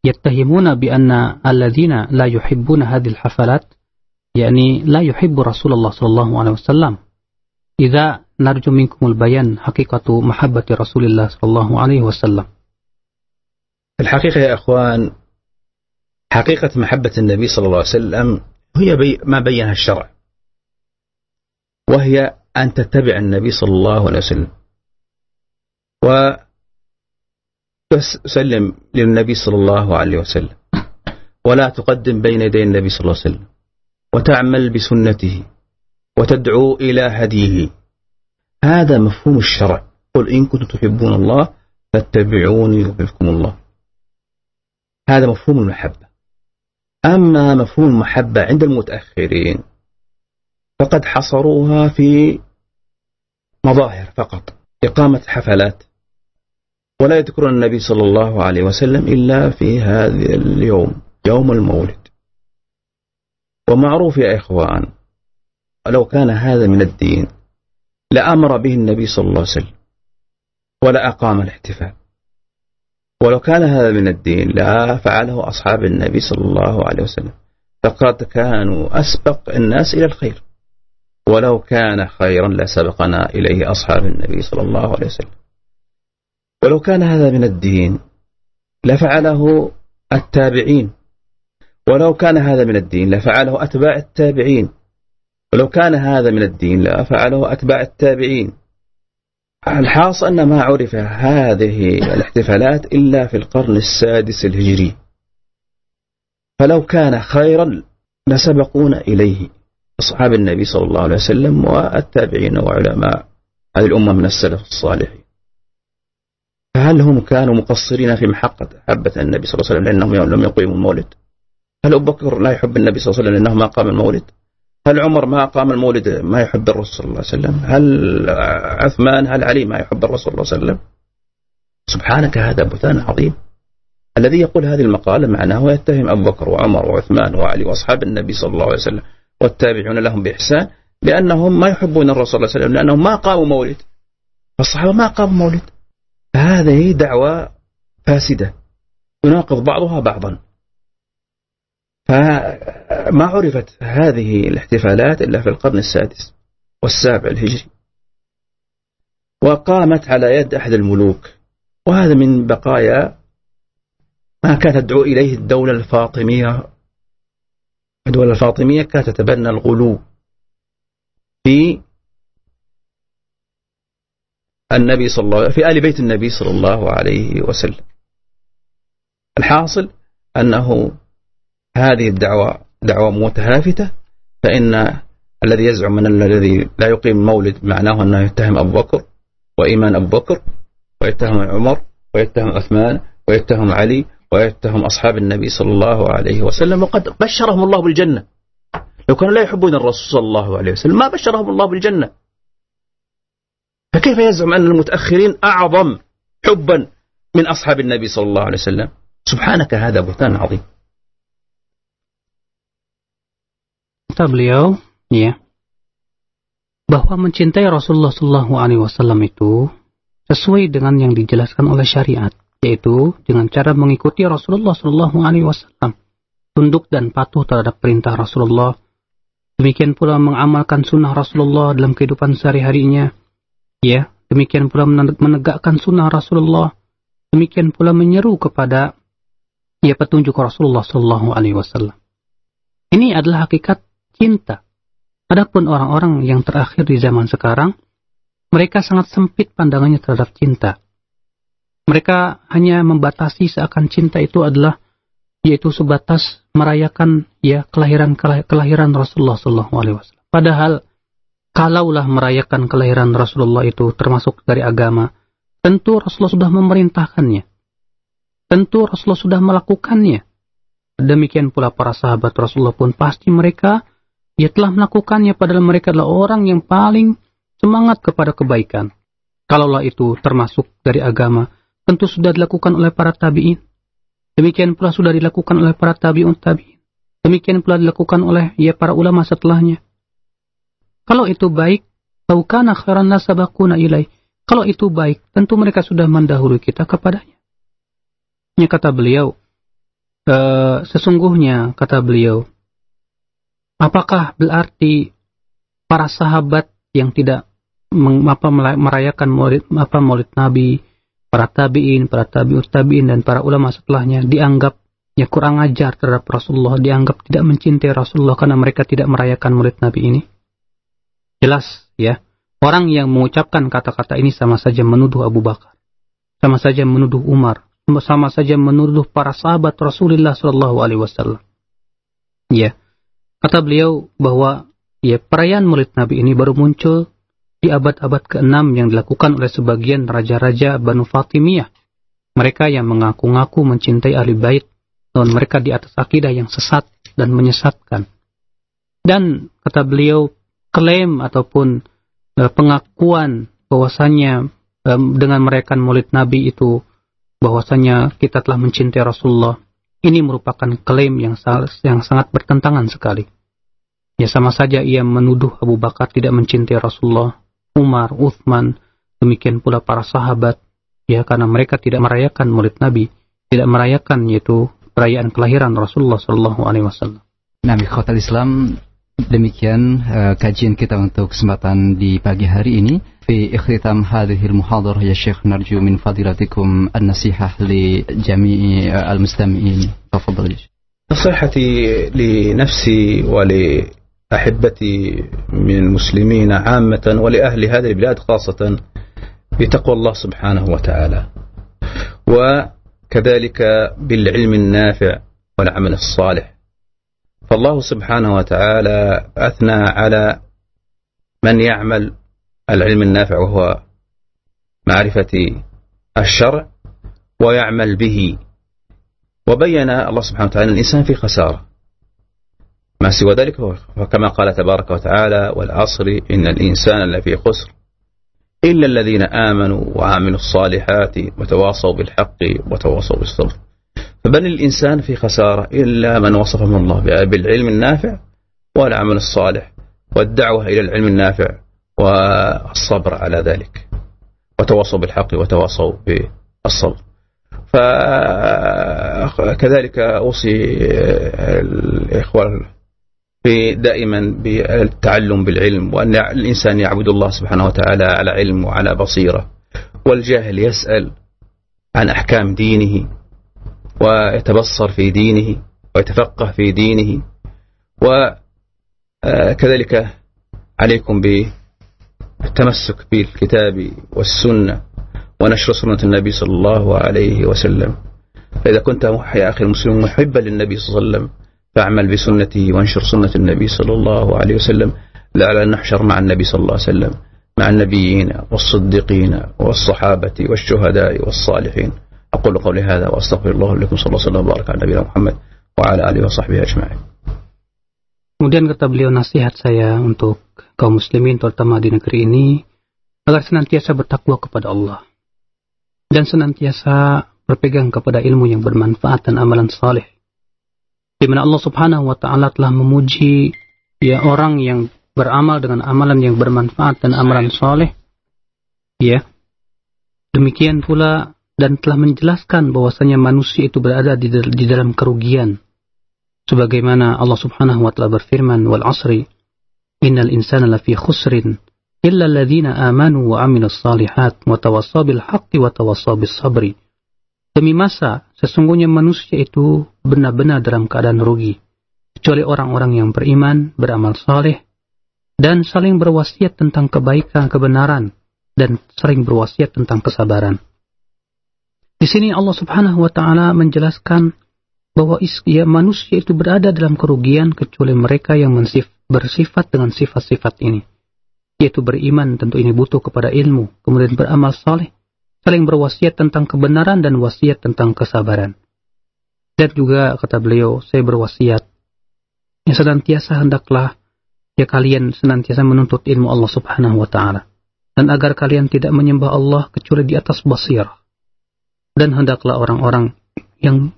yattahimuna bi anna alladhina la yuhibbuna hadhihi al-hafalat yani la yuhibbu Rasulullah sallallahu alaihi wasallam. Idza narju minkumul bayan haqiqatu mahabbati Rasulillah sallallahu alaihi wasallam. الحقيقة يا اخوان حقيقة محبة النبي صلى الله عليه وسلم هي ما بينها الشرع، وهي ان تتبع النبي صلى الله عليه وسلم وتسلم للنبي صلى الله عليه وسلم ولا تقدم بين يدي النبي صلى الله عليه وسلم وتعمل بسنته وتدعو إلى هديه. هذا مفهوم الشرع. قل إن كنتم تحبون الله فاتبعوني يحببكم الله. هذا مفهوم المحبة. أما مفهوم المحبة عند المتأخرين فقد حصروها في مظاهر فقط، إقامة الحفلات، ولا يذكرون النبي صلى الله عليه وسلم إلا في هذا اليوم، يوم المولد. ومعروف يا إخوان لو كان هذا من الدين لأمر به النبي صلى الله عليه وسلم ولا أقام الاحتفال، ولو كان هذا من الدين لا فعله أصحاب النبي صلى الله عليه وسلم، فقد كانوا أسبق الناس إلى الخير، ولو كان خيرا لسبقنا إليه أصحاب النبي صلى الله عليه وسلم، ولو كان هذا من الدين لفعله التابعين، ولو كان هذا من الدين لفعله أتباع التابعين، ولو كان هذا من الدين لا فعله أتباع التابعين. الحاصل أن ما عرف هذه الاحتفالات إلا في القرن السادس الهجري، فلو كان خيرا لسبقونا إليه أصحاب النبي صلى الله عليه وسلم والتابعين وعلماء هذه الأمة من السلف الصالحين. فهل هم كانوا مقصرين في محبة النبي صلى الله عليه وسلم لأنهم لم يقيموا المولد؟ هل أبو بكر لا يحب النبي صلى الله عليه وسلم لأنه ما قام المولد؟ هل عمر ما قام المولد ما يحب الرسول صلى الله عليه وسلم؟ هل عثمان هل علي ما يحب الرسول صلى الله عليه وسلم؟ سبحانك هذا بهتان عظيم. الذي يقول هذه المقالة معناه يتهم أبو بكر وعمر وعثمان وعلي وأصحاب النبي صلى الله عليه وسلم والتابعون لهم بإحسان بأنهم ما يحبون الرسول صلى الله عليه وسلم لأنهم ما قاموا مولد، فالصحابة ما قاموا مولد. هذه دعوة فاسدة يناقض بعضها بعضا. فما عرفت هذه الاحتفالات إلا في القرن السادس والسابع الهجري، وقامت على يد أحد الملوك، وهذا من بقايا ما كانت تدعو إليه الدولة الفاطمية. الدولة الفاطمية كانت تتبنى الغلو في النبي صلى الله في آل بيت النبي صلى الله عليه وسلم. الحاصل أنه هذه الدعوة دعوة متهافتة، فإن الذي يزعم أن الذي لا يقيم مولد معناه أنه يتهم أبو بكر وإيمان أبو بكر ويتهم عمر ويتهم عثمان ويتهم علي ويتهم أصحاب النبي صلى الله عليه وسلم، وقد بشرهم الله بالجنة. لو كانوا لا يحبون الرسول صلى الله عليه وسلم ما بشرهم الله بالجنة، فكيف يزعم أن المتأخرين أعظم حبا من أصحاب النبي صلى الله عليه وسلم؟ سبحانك هذا بهتان عظيم. Kata beliau maksudnya bahwa mencintai Rasulullah SAW itu sesuai dengan yang dijelaskan oleh syariat, yaitu dengan cara mengikuti Rasulullah SAW, tunduk dan patuh terhadap perintah Rasulullah, demikian pula mengamalkan sunnah Rasulullah dalam kehidupan sehari-harinya, ya, demikian pula menegakkan sunnah Rasulullah, demikian pula menyeru kepada ya petunjuk Rasulullah SAW. Ini adalah hakikat cinta. Adapun orang-orang yang terakhir di zaman sekarang, mereka sangat sempit pandangannya terhadap cinta. Mereka hanya membatasi seakan cinta itu adalah yaitu sebatas merayakan ya kelahiran Rasulullah SAW. Padahal kalaulah merayakan kelahiran Rasulullah itu termasuk dari agama, tentu Rasulullah sudah memerintahkannya. Tentu Rasulullah sudah melakukannya. Demikian pula para sahabat Rasulullah pun pasti mereka ya telah melakukannya, padahal mereka adalah orang yang paling semangat kepada kebaikan. Kalaulah itu termasuk dari agama, tentu sudah dilakukan oleh para tabi'in. Demikian pula sudah dilakukan oleh para tabi'un tabi'in. Demikian pula dilakukan oleh ya para ulama setelahnya. Kalau itu baik, laukana khairan nasabakuna ilaih. Kalau itu baik, tentu mereka sudah mendahului kita kepadanya. Ya, kata beliau, sesungguhnya kata beliau, apakah berarti para sahabat yang tidak merayakan maulid Nabi, para tabi'in dan para ulama setelahnya dianggap ya kurang ajar terhadap Rasulullah, dianggap tidak mencintai Rasulullah karena mereka tidak merayakan maulid Nabi ini? Jelas ya, orang yang mengucapkan kata-kata ini sama saja menuduh Abu Bakar, sama saja menuduh Umar, sama saja menuduh para sahabat Rasulullah SAW. Ya, kata beliau bahwa ya perayaan maulid Nabi ini baru muncul di abad-abad ke-6 yang dilakukan oleh sebagian raja-raja Banu Fatimiyah. Mereka yang mengaku-ngaku mencintai ahli bait, namun mereka di atas akidah yang sesat dan menyesatkan. Dan kata beliau, klaim ataupun pengakuan bahwasannya dengan merayakan maulid Nabi itu bahwasannya kita telah mencintai Rasulullah, ini merupakan klaim yang sangat bertentangan sekali. Ya, sama saja ia menuduh Abu Bakar tidak mencintai Rasulullah, Umar, Uthman, demikian pula para sahabat, ya, karena mereka tidak merayakan maulid Nabi, tidak merayakan yaitu perayaan kelahiran Rasulullah SAW. Nah, ikhwatul Islam, demikian kajian kita untuk kesempatan di pagi hari ini. Fi ikhtitam hadhil muhadarah ya Syekh, narju min fadilatikum an-nasihah li jami'i al-mustami'in. Tafadhal. Nasihati li nafsi wa li ahibbati min muslimin 'ammatan wa li ahli hadhihi al-bilad khasatan bi taqwa Allah subhanahu wa ta'ala wa kadhalika bil 'ilmi an-nafi' wal 'amal as-salih. فالله سبحانه وتعالى أثنى على من يعمل العلم النافع وهو معرفة الشرع ويعمل به، وبين الله سبحانه وتعالى الإنسان في خسارة ما سوى ذلك، فكما قال تبارك وتعالى والعصر إن الإنسان لفي خسر إلا الذين آمنوا وعملوا الصالحات وتواصوا بالحق وتواصوا بالصبر. فبل الإنسان في خسارة إلا من وصفهم الله بالعلم النافع والعمل الصالح والدعوة إلى العلم النافع والصبر على ذلك وتواصوا بالحق وتواصوا بالصبر. فكذلك أوصي الإخوة دائما بالتعلم بالعلم، وأن الإنسان يعبد الله سبحانه وتعالى على علم وعلى بصيرة، والجاهل يسأل عن أحكام دينه ويتبصر في دينه ويتفقه في دينه. وكذلك عليكم بالتمسك بالكتاب والسنة ونشر سنة النبي صلى الله عليه وسلم، فإذا كنت يا أخي المسلم محبا للنبي صلى الله عليه وسلم فاعمل بسنته وانشر سنة النبي صلى الله عليه وسلم لعلنا نحشر مع النبي صلى الله عليه وسلم، مع النبيين والصديقين والصحابة والشهداء والصالحين. أقول قولي هذا وأستغفر الله لكم صلى الله عليه وسلم وبارك على نبينا محمد وعلى آله وصحبه أجمعين. Kemudian kata beliau, nasihat saya untuk kaum muslimin terutama di negeri ini agar senantiasa bertakwa kepada Allah dan senantiasa berpegang kepada ilmu yang bermanfaat dan amalan saleh, di mana Allah Subhanahu wa taala telah memuji ya orang yang beramal dengan amalan yang bermanfaat dan amalan soleh. Ya. Demikian pula dan telah menjelaskan bahwasanya manusia itu berada di dalam kerugian. Sebagaimana Allah Subhanahu wa taala berfirman, "Wal 'asri, innal insana lafi khusrin, illa alladziina aamanu wa 'amilus shalihaat, wa tawassaw bil haqqi wa tawassaw bis sabri." Demi masa, sesungguhnya manusia itu benar-benar dalam keadaan rugi, kecuali orang-orang yang beriman, beramal saleh, dan saling berwasiat tentang kebaikan, kebenaran, dan sering berwasiat tentang kesabaran. Di sini Allah Subhanahu wa taala menjelaskan bahwa manusia itu berada dalam kerugian kecuali mereka yang bersifat dengan sifat-sifat ini, yaitu beriman, tentu ini butuh kepada ilmu, kemudian beramal saleh, saling berwasiat tentang kebenaran dan wasiat tentang kesabaran. Dan juga kata beliau, saya berwasiat yang senantiasa hendaklah ya kalian senantiasa menuntut ilmu Allah Subhanahu wa taala, dan agar kalian tidak menyembah Allah kecuali di atas basirah. Dan hendaklah orang-orang yang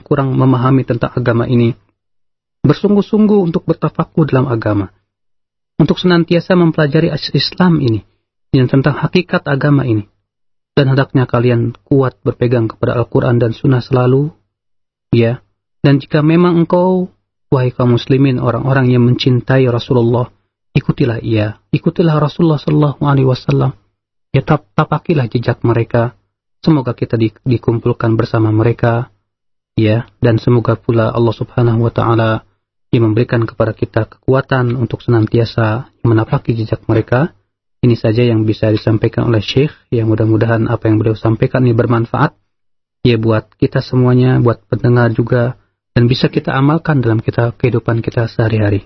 kurang memahami tentang agama ini bersungguh-sungguh untuk bertafakuh dalam agama, untuk senantiasa mempelajari Islam ini, yang tentang hakikat agama ini. Dan hendaknya kalian kuat berpegang kepada Al-Quran dan Sunnah selalu, ya. Dan jika memang engkau, wahai kaum muslimin, orang-orang yang mencintai Rasulullah, ikutilah ia, ikutilah Rasulullah Sallallahu Alaihi Wasallam, ya, tapakilah jejak mereka. Semoga kita dikumpulkan bersama mereka, ya, dan semoga pula Allah Subhanahu wa taala yang memberikan kepada kita kekuatan untuk senantiasa menapaki jejak mereka. Ini saja yang bisa disampaikan oleh Syekh, yang mudah-mudahan apa yang beliau sampaikan ini bermanfaat ya buat kita semuanya, buat pendengar juga, dan bisa kita amalkan dalam kehidupan kita sehari-hari.